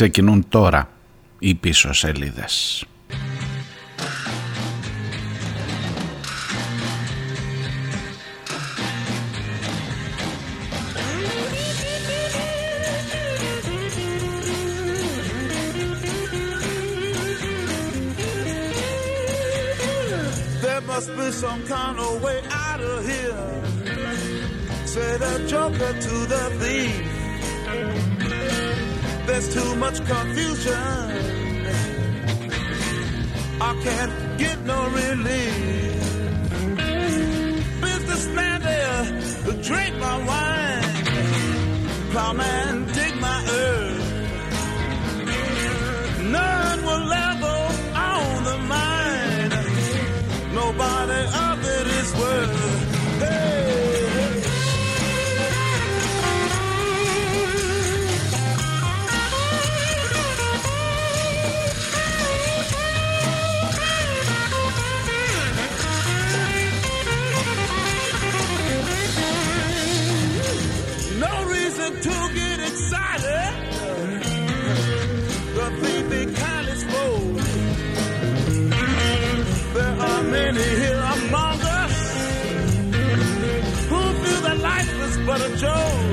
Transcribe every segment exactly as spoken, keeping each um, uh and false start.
Ξεκινούν τώρα οι πίσω σελίδες. Some kind of way out of here. Say the joker to the thief. There's too much confusion. I can't get no relief. Businessman there, drink my wine. Plowman, dig my earth. None will level on the mind. Nobody of it is worth. Hey. No reason to get excited. The baby college bowl. There are many here among us who feel that life is but a joke.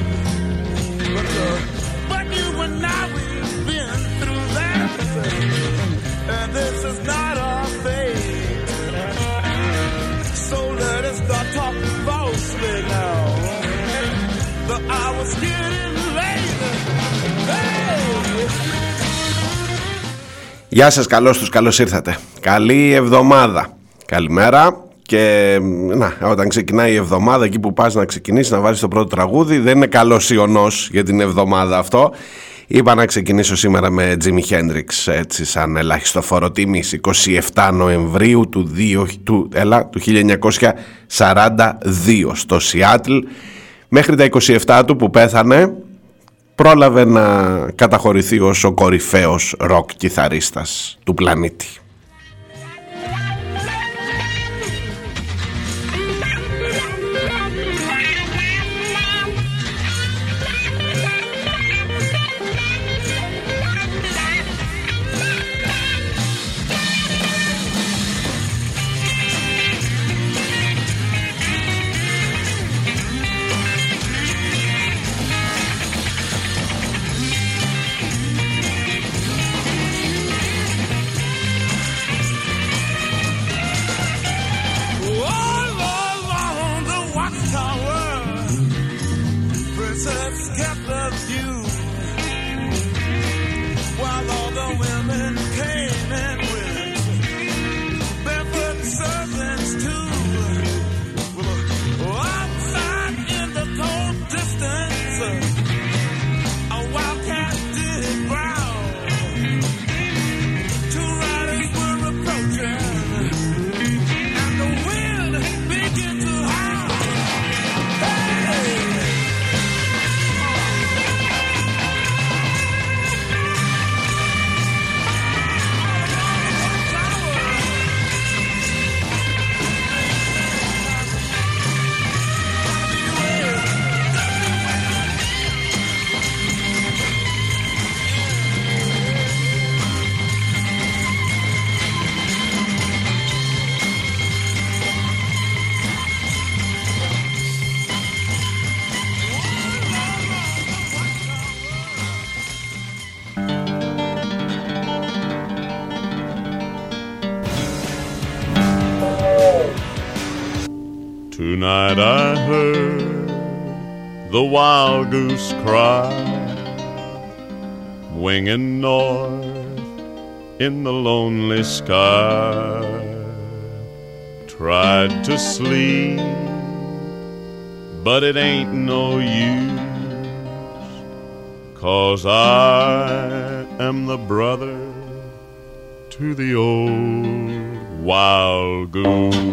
But, uh, but you and I, we've been through that. And this is not our fate. So let us start talking falsely now. The hour's getting later. Hey! Γεια σας, καλώς τους, καλώς ήρθατε. Καλή εβδομάδα. Καλημέρα. Και να, όταν ξεκινάει η εβδομάδα, εκεί που πας να ξεκινήσεις, να βάζεις το πρώτο τραγούδι, δεν είναι καλός ιονός για την εβδομάδα αυτό. Είπα να ξεκινήσω σήμερα με Jimi Hendrix, έτσι σαν ελάχιστο φόρο τιμής, είκοσι εφτά Νοεμβρίου του, του, έλα, του χίλια εννιακόσια σαράντα δύο στο Σιάτλ. Μέχρι τα είκοσι εφτά του που πέθανε, πρόλαβε να καταχωρηθεί ως ο κορυφαίος ροκ κιθαρίστας του πλανήτη. Tonight I heard the wild goose cry, winging north in the lonely sky. Tried to sleep, but it ain't no use, 'cause I am the brother to the old wild goose.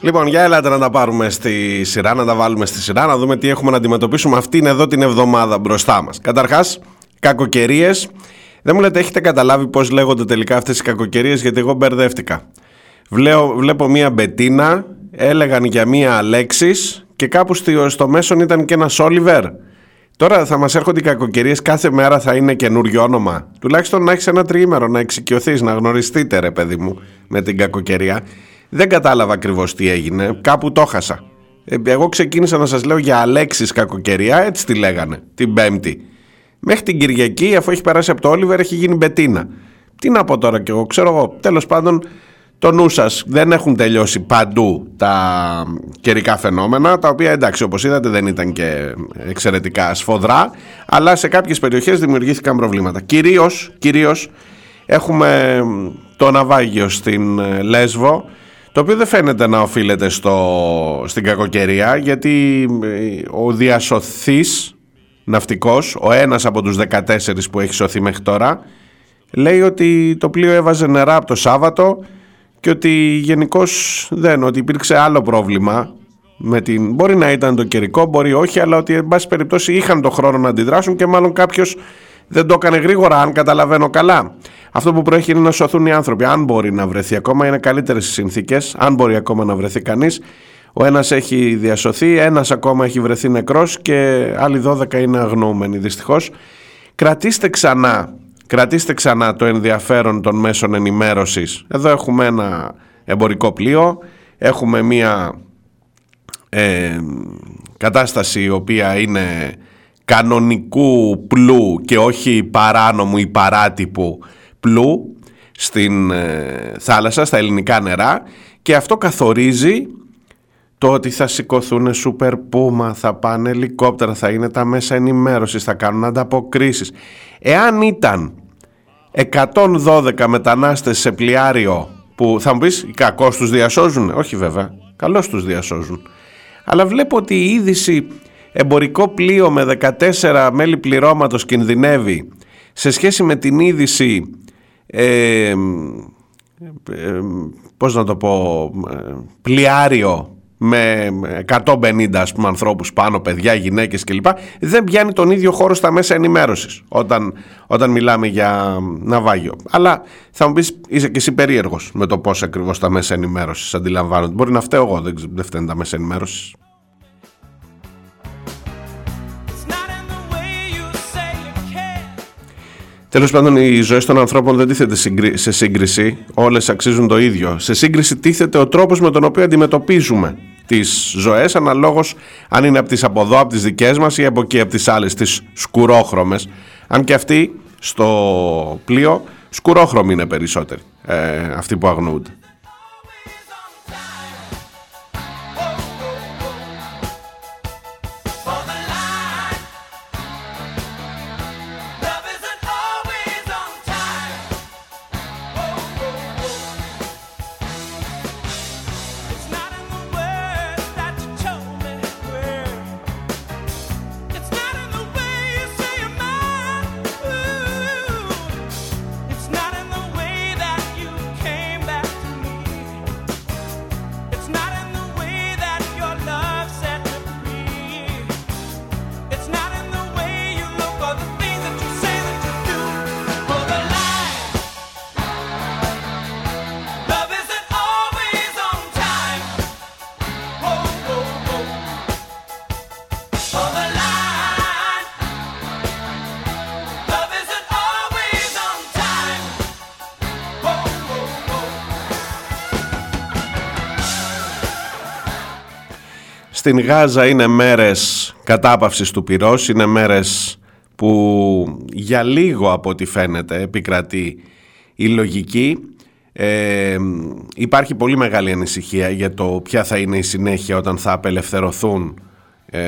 Λοιπόν, για έλατε να τα πάρουμε στη σειρά, να τα βάλουμε στη σειρά, να δούμε τι έχουμε να αντιμετωπίσουμε αυτήν εδώ την εβδομάδα μπροστά μας. Καταρχάς, κακοκαιρίες. Δεν μου λέτε, έχετε καταλάβει πώς λέγονται τελικά αυτές οι κακοκαιρίες, γιατί εγώ μπερδεύτηκα. Βλέω, βλέπω μία Μπετίνα, έλεγαν για μία Αλέξης και κάπου στο μέσον ήταν και ένας Όλιβερ. Τώρα θα μας έρχονται οι κακοκαιρίες, κάθε μέρα θα είναι καινούριο όνομα. Τουλάχιστον να έχεις ένα τριήμερο να εξοικειωθείς, να γνωριστείτε ρε παιδί μου με την κακοκαιρία. Δεν κατάλαβα ακριβώς τι έγινε, κάπου το χάσα. Εγώ ξεκίνησα να σας λέω για Αλέξης κακοκαιρία, έτσι τη λέγανε την Πέμπτη. Μέχρι την Κυριακή, αφού έχει περάσει από το Όλιβερ, έχει γίνει Μπετίνα. Τι να πω τώρα κι εγώ, ξέρω εγώ. Τέλος πάντων, το νου σας, δεν έχουν τελειώσει παντού τα καιρικά φαινόμενα, τα οποία εντάξει, όπως είδατε, δεν ήταν και εξαιρετικά σφοδρά, αλλά σε κάποιες περιοχές δημιουργήθηκαν προβλήματα. Κυρίως, κυρίως έχουμε το ναυάγιο στην Λέσβο, το οποίο δεν φαίνεται να οφείλεται στο, στην κακοκαιρία, γιατί ο διασωθής ναυτικός, ο ένας από τους δεκατέσσερις που έχει σωθεί μέχρι τώρα, λέει ότι το πλοίο έβαζε νερά από το Σάββατο και ότι γενικώς δεν, ότι υπήρξε άλλο πρόβλημα με την... Μπορεί να ήταν το καιρικό, μπορεί όχι, αλλά ότι εν πάση περιπτώσει είχαν το χρόνο να αντιδράσουν και μάλλον κάποιος δεν το έκανε γρήγορα, αν καταλαβαίνω καλά. Αυτό που προέχει είναι να σωθούν οι άνθρωποι. Αν μπορεί να βρεθεί ακόμα, είναι καλύτερες οι συνθήκες, αν μπορεί ακόμα να βρεθεί κανείς. Ο ένας έχει διασωθεί, ένας ακόμα έχει βρεθεί νεκρός και άλλοι δώδεκα είναι αγνοούμενοι δυστυχώς. Κρατήστε ξανά, κρατήστε ξανά το ενδιαφέρον των μέσων ενημέρωσης. Εδώ έχουμε ένα εμπορικό πλοίο, έχουμε μια ε, κατάσταση η οποία είναι κανονικού πλού και όχι παράνομου ή παράτυπου πλού στην ε, θάλασσα, στα ελληνικά νερά, και αυτό καθορίζει το ότι θα σηκωθούν σούπερ πούμα, θα πάνε ελικόπτερα, θα είναι τα μέσα ενημέρωσης, θα κάνουν ανταποκρίσεις. Εάν ήταν εκατόν δώδεκα μετανάστες σε πλοιάριο, που θα μου πεις κακώς τους διασώζουν, όχι βέβαια, καλώς τους διασώζουν, αλλά βλέπω ότι η είδηση εμπορικό πλοίο με δεκατέσσερα μέλη πληρώματος κινδυνεύει σε σχέση με την είδηση ε, ε, πώς να το πω, πλοιάριο με εκατόν πενήντα ας πούμε ανθρώπους πάνω, παιδιά, γυναίκες κλπ, δεν πιάνει τον ίδιο χώρο στα μέσα ενημέρωσης όταν, όταν μιλάμε για ναυάγιο. Αλλά θα μου πεις, είσαι και εσύ περίεργος με το πώς ακριβώς τα μέσα ενημέρωσης αντιλαμβάνονται. Μπορεί να φταίω εγώ, δεν, δεν φταίνουν τα μέσα ενημέρωσης. Τέλος πάντων, οι ζωές των ανθρώπων δεν τίθεται σε σύγκριση, όλες αξίζουν το ίδιο. Σε σύγκριση τίθεται ο τρόπος με τον οποίο αντιμετωπίζουμε τις ζωές, αναλόγως αν είναι από τις από εδώ, από τις δικές μας ή από εκεί, από τις άλλες, τις σκουρόχρωμες. Αν και αυτοί στο πλοίο σκουρόχρωμοι είναι περισσότεροι, ε, αυτοί που αγνοούνται. Στην Γάζα είναι μέρες κατάπαυσης του πυρός, είναι μέρες που για λίγο από ό,τι φαίνεται επικρατεί η λογική. Ε, υπάρχει πολύ μεγάλη ανησυχία για το ποια θα είναι η συνέχεια όταν θα απελευθερωθούν ε,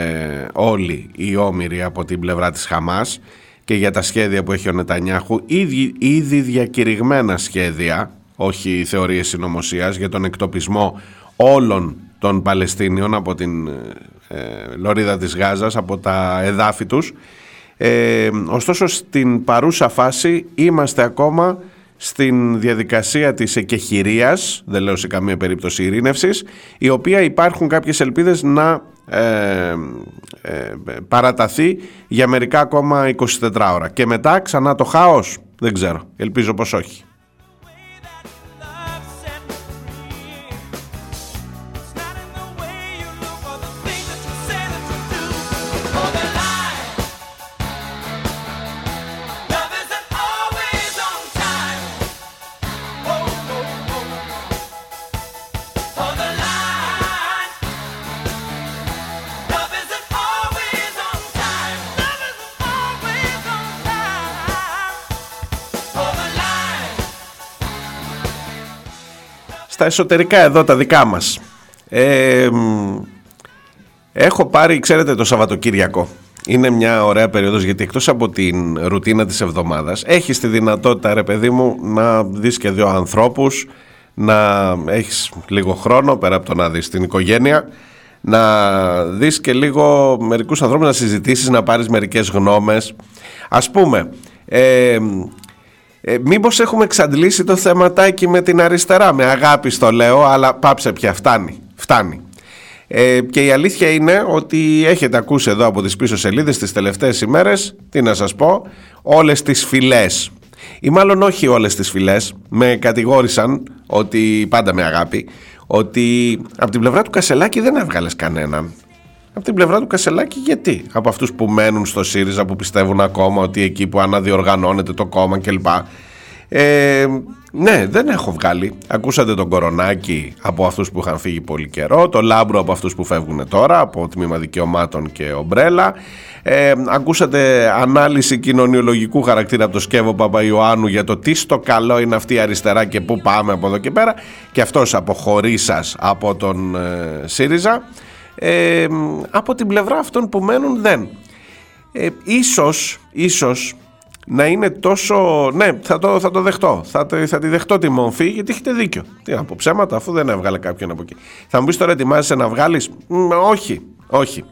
όλοι οι όμηροι από την πλευρά της Χαμάς και για τα σχέδια που έχει ο Νετανιάχου, ήδη, ήδη διακηρυγμένα σχέδια, όχι θεωρίες συνωμοσίας, για τον εκτοπισμό όλων των Παλαιστίνιων από την ε, λωρίδα της Γάζας, από τα εδάφη τους. Ε, ωστόσο στην παρούσα φάση είμαστε ακόμα στην διαδικασία της εκεχηρίας, δεν λέω σε καμία περίπτωση ειρήνευσης, η οποία υπάρχουν κάποιες ελπίδες να ε, ε, παραταθεί για μερικά ακόμα είκοσι τέσσερις ώρα. Και μετά ξανά το χάος, δεν ξέρω, ελπίζω πως όχι. It's not στα εσωτερικά εδώ τα δικά μας. Ε, έχω πάρει, ξέρετε, το Σαββατοκύριακο. Είναι μια ωραία περίοδος, γιατί εκτός από την ρουτίνα της εβδομάδας έχεις τη δυνατότητα, ρε παιδί μου, να δεις και δύο ανθρώπους, να έχεις λίγο χρόνο πέρα από το να δεις την οικογένεια, να δεις και λίγο μερικούς ανθρώπους, να συζητήσεις, να πάρεις μερικές γνώμες. Ας πούμε, ε, ε, μήπως έχουμε εξαντλήσει το θεματάκι με την αριστερά? Με αγάπη στο λέω, αλλά πάψε πια, φτάνει, φτάνει. Ε, και η αλήθεια είναι ότι έχετε ακούσει εδώ από τις πίσω σελίδες τις τελευταίες ημέρες, τι να σας πω, όλες τις φυλές. Ή μάλλον όχι όλες τις φυλές, με κατηγόρησαν, ότι πάντα με αγάπη, ότι από την πλευρά του Κασελάκη δεν έβγαλες κανέναν. Από την πλευρά του Κασελάκη γιατί? Από αυτούς που μένουν στο ΣΥΡΙΖΑ, που πιστεύουν ακόμα ότι εκεί που αναδιοργανώνεται το κόμμα κλπ. Ε, ναι, δεν έχω βγάλει. Ακούσατε τον Κορονάκη από αυτούς που είχαν φύγει πολύ καιρό, το Λάμπρο από αυτούς που φεύγουν τώρα, από τμήμα δικαιωμάτων και ομπρέλα. Ε, ακούσατε ανάλυση κοινωνιολογικού χαρακτήρα από το Σκεύο Παπαϊωάννου για το τι στο καλό είναι αυτή η αριστερά και πού πάμε από εδώ και πέρα. Και αυτός αποχωρεί σας από τον ε, ΣΥΡΙΖΑ. Ε, από την πλευρά αυτών που μένουν δεν. Ε, ίσως, ίσως... να είναι τόσο... Ναι, θα το, θα το δεχτώ. Θα, θα τη δεχτώ τη μορφή, γιατί έχετε δίκιο. Τι από ψέματα, αφού δεν έβγαλε κάποιον από εκεί. Θα μου πεις τώρα, ετοιμάζεσαι να βγάλεις? Μ, όχι, όχι.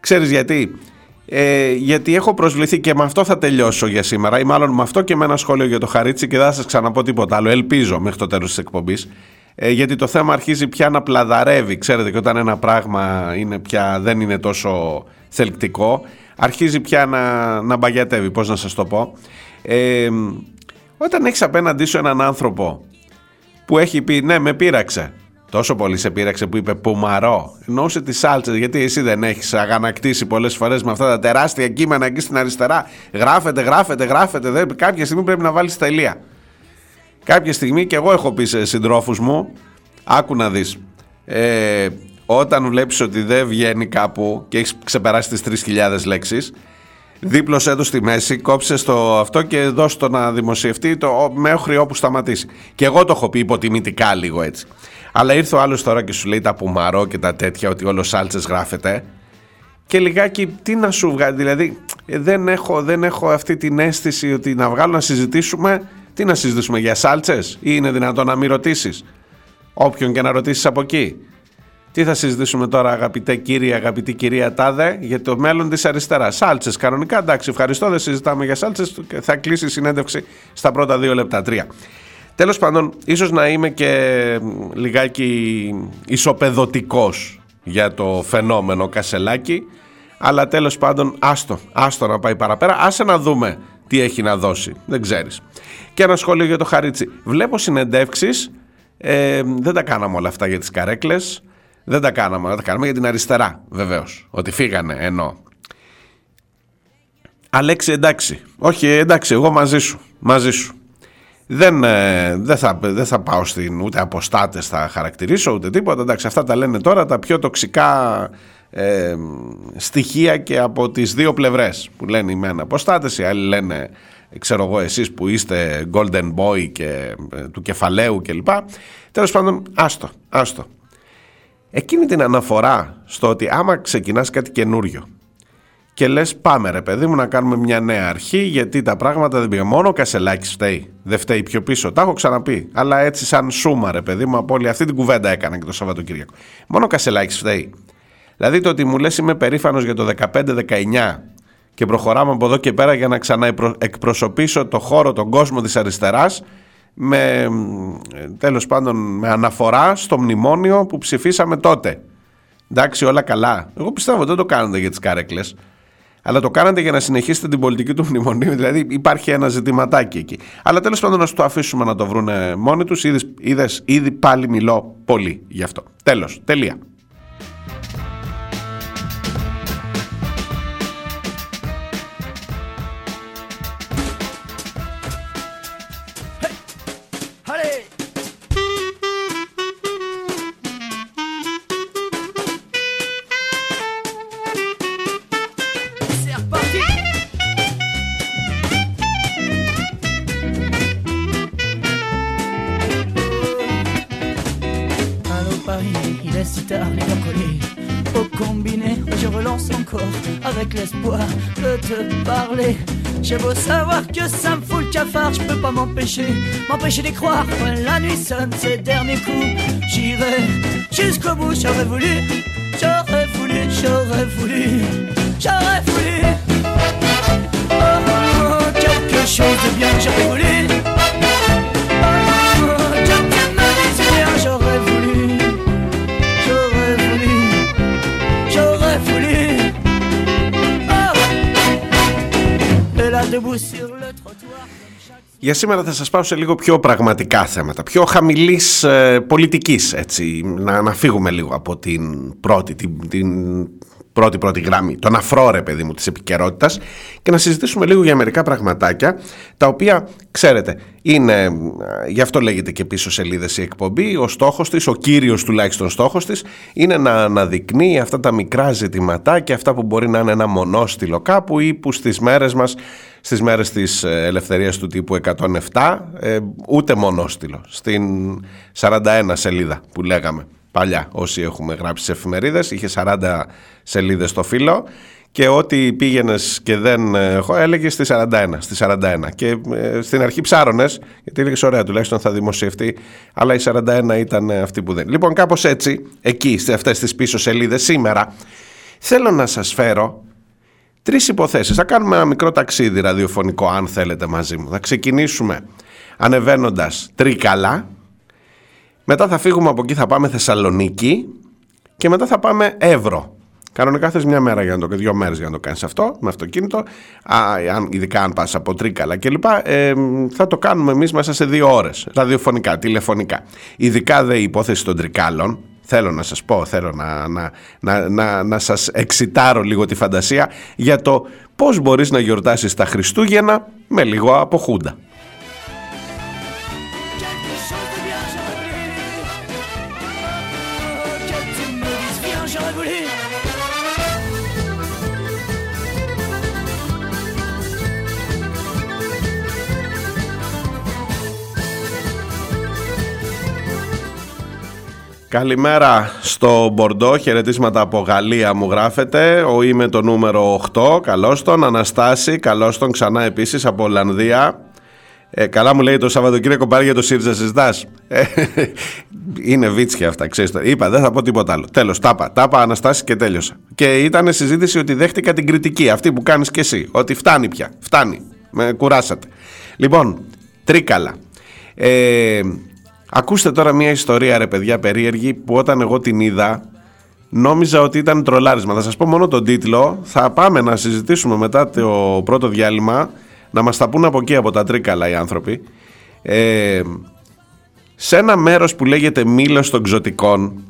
Ξέρεις γιατί? Ε, γιατί έχω προσβληθεί, και με αυτό θα τελειώσω για σήμερα, ή μάλλον με αυτό και με ένα σχόλιο για το Χαρίτσι, και δεν θα σας ξαναπώ τίποτα άλλο. Ελπίζω μέχρι το τέλος της εκπομπής. Ε, γιατί το θέμα αρχίζει πια να πλαδαρεύει. Ξέρετε, και όταν ένα πράγμα είναι πια, δεν είναι τόσο θελκτικό, αρχίζει πια να, να μπαγιατεύει, πώς να σας το πω. Ε, όταν έχεις απέναντί σου έναν άνθρωπο που έχει πει «ναι, με πείραξε», τόσο πολύ σε πείραξε που είπε «πουμαρό», εννοούσε τις σάλτσες, γιατί εσύ δεν έχεις αγανακτήσει πολλές φορές με αυτά τα τεράστια κείμενα εκεί στην αριστερά, γράφεται, γράφεται, γράφεται, δεν, κάποια στιγμή πρέπει να βάλεις τελεία. Κάποια στιγμή, και εγώ έχω πει σε συντρόφους μου, άκου να δεις, ε, όταν βλέπεις ότι δεν βγαίνει κάπου και έχεις ξεπεράσει τις τρεις χιλιάδες λέξεις, δίπλωσέ το στη μέση, κόψε το αυτό και δώσ' το να δημοσιευτεί το, μέχρι όπου σταματήσει. Και εγώ το έχω πει υποτιμητικά λίγο έτσι. Αλλά ήρθε ο άλλος τώρα και σου λέει τα πουμαρό και τα τέτοια, ότι όλο σάλτσες γράφεται. Και λιγάκι τι να σου βγάλει, δηλαδή δεν έχω, δεν έχω αυτή την αίσθηση ότι να βγάλω να συζητήσουμε. Τι να συζητήσουμε, για σάλτσες? Ή είναι δυνατόν να μην ρωτήσεις όποιον και να ρωτήσεις από εκεί? Τι θα συζητήσουμε τώρα, αγαπητέ κύριε, αγαπητή κυρία τάδε, για το μέλλον της αριστεράς? Σάλτσες κανονικά, εντάξει, ευχαριστώ, δεν συζητάμε για σάλτσες. Θα κλείσει η συνέντευξη στα πρώτα δύο λεπτά, τρία. Τέλος πάντων, ίσως να είμαι και λιγάκι ισοπεδωτικός για το φαινόμενο Κασελάκη, αλλά τέλος πάντων, άστο, άστο να πάει παραπέρα, άσε να δούμε τι έχει να δώσει, δεν ξέρεις. Και ένα σχόλιο για το Χαρίτσι. Βλέπω συνεντεύξεις, ε, δεν τα κάναμε όλα αυτά για τις καρέκλες. Δεν τα κάναμε, αλλά τα κάναμε για την αριστερά, βεβαίως. Ότι φύγανε, εννοώ. Αλέξη, εντάξει. Όχι, εντάξει, εγώ μαζί σου. Μαζί σου. Δεν, ε, δεν, θα, δεν θα πάω στην. Ούτε αποστάτες θα χαρακτηρίσω, ούτε τίποτα. Εντάξει, αυτά τα λένε τώρα τα πιο τοξικά ε, στοιχεία και από τις δύο πλευρές. Που λένε οι μεν αποστάτες, οι άλλοι λένε, ξέρω εγώ, εσείς που είστε golden boy και, ε, του κεφαλαίου κλπ. Τέλος πάντων, άστο, άστο. Εκείνη την αναφορά στο ότι άμα ξεκινάς κάτι καινούριο και λες πάμε ρε παιδί μου να κάνουμε μια νέα αρχή, γιατί τα πράγματα δεν πήγαν, μόνο ο Κασελάκης φταίει, δεν φταίει πιο πίσω, τα έχω ξαναπεί, αλλά έτσι σαν σούμα ρε παιδί μου από όλη αυτή την κουβέντα έκανα και το Σαββατοκύριακο, μόνο ο Κασελάκης φταίει. Δηλαδή το ότι μου λες είμαι περήφανος για το δεκαπέντε δεκαεννιά και προχωράμε από εδώ και πέρα για να ξαναεκπροσωπήσω το χώρο, τον κόσμο της αριστεράς, με, τέλος πάντων, με αναφορά στο μνημόνιο που ψηφίσαμε τότε. Εντάξει, όλα καλά. Εγώ πιστεύω δεν το κάνατε για τις καρέκλες, αλλά το κάνατε για να συνεχίσετε την πολιτική του μνημονίου. Δηλαδή υπάρχει ένα ζητηματάκι εκεί. Αλλά τέλος πάντων, να το αφήσουμε να το βρούνε μόνοι τους. Είδες, είδες, ήδη πάλι μιλώ πολύ γι' αυτό. Τέλος, τελεία. combiné. Je relance encore avec l'espoir de te parler. J'ai beau savoir que ça me fout le cafard, je peux pas m'empêcher, m'empêcher d'y croire. Quand la nuit sonne ses derniers coups, j'irai jusqu'au bout. J'aurais voulu, j'aurais voulu, j'aurais voulu, j'aurais voulu. Oh, quelque chose de bien, j'aurais voulu. Για σήμερα θα σας πάω σε λίγο πιο πραγματικά θέματα, πιο χαμηλής ε, πολιτικής, έτσι, να, να φύγουμε λίγο από την πρώτη, την, την πρώτη πρώτη γράμμη, τον αφρό, ρε παιδί μου, της επικαιρότητας, και να συζητήσουμε λίγο για μερικά πραγματάκια, τα οποία, ξέρετε, είναι, γι' αυτό λέγεται και πίσω σελίδες η εκπομπή, ο στόχος της, ο κύριος τουλάχιστον στόχος της, είναι να αναδεικνύει αυτά τα μικρά ζητηματά και αυτά που μπορεί να είναι ένα μονόστιλο κάπου ή που στις μέρες μας, στις μέρες της ελευθερίας του τύπου εκατόν επτά, ε, ούτε μονόστιλο, στην σαράντα μία σελίδα που λέγαμε παλιά, όσοι έχουμε γράψει σε εφημερίδες, είχε σαράντα σελίδες στο φύλλο και ό,τι πήγαινες και δεν έλεγες στη σαράντα μία, στη σαράντα μία, και ε, στην αρχή ψάρωνες γιατί έλεγες ωραία, τουλάχιστον θα δημοσιευτεί, αλλά η σαράντα μία ήταν αυτή που δεν. Λοιπόν, κάπως έτσι, εκεί σε αυτές τις πίσω σελίδες σήμερα θέλω να σας φέρω τρεις υποθέσεις. Θα κάνουμε ένα μικρό ταξίδι ραδιοφωνικό, αν θέλετε, μαζί μου. Θα ξεκινήσουμε ανεβαίνοντας Τρίκαλα, μετά θα φύγουμε από εκεί, θα πάμε Θεσσαλονίκη και μετά θα πάμε Έβρο. Κανονικά θες μια μέρα για να το, δύο μέρες για να το κάνεις αυτό, με αυτοκίνητο, α, ειδικά αν πας από Τρίκαλα κλπ. Ε, θα το κάνουμε εμείς μέσα σε δύο ώρες, ραδιοφωνικά, τηλεφωνικά. Ειδικά δε η υπόθεση των Τρικάλων, θέλω να σας πω, θέλω να, να, να, να, να σας εξιτάρω λίγο τη φαντασία για το πώς μπορείς να γιορτάσεις τα Χριστούγεννα με λίγο από χούντα. Καλημέρα στο Μπορντό, χαιρετίσματα από Γαλλία μου γράφετε, ο είμαι το νούμερο οκτώ, καλώς τον, Αναστάση, καλώς τον ξανά επίσης από Ολλανδία. Ε, καλά μου λέει το Σαββατοκύριακο πάρει για το ΣΥΡΙΖΑ συζητάς. Ε, είναι βίτσια αυτά, ξέρεις. Είπα, δεν θα πω τίποτα άλλο. Τέλος, τάπα, τάπα, Αναστάση και τέλειωσα. Και ήταν συζήτηση ότι δέχτηκα την κριτική, αυτή που κάνεις και εσύ, ότι φτάνει πια, φτάνει, με κουράσατε. Λοιπόν, Τρίκαλα. Ε, Ακούστε τώρα μια ιστορία, ρε παιδιά, περίεργη, που όταν εγώ την είδα νόμιζα ότι ήταν τρολάρισμα. Θα σας πω μόνο τον τίτλο, θα πάμε να συζητήσουμε μετά το πρώτο διάλειμμα, να μας τα πούν από εκεί, από τα Τρίκαλα οι άνθρωποι. Ε, σε ένα μέρος που λέγεται Μύλος των Ξωτικών,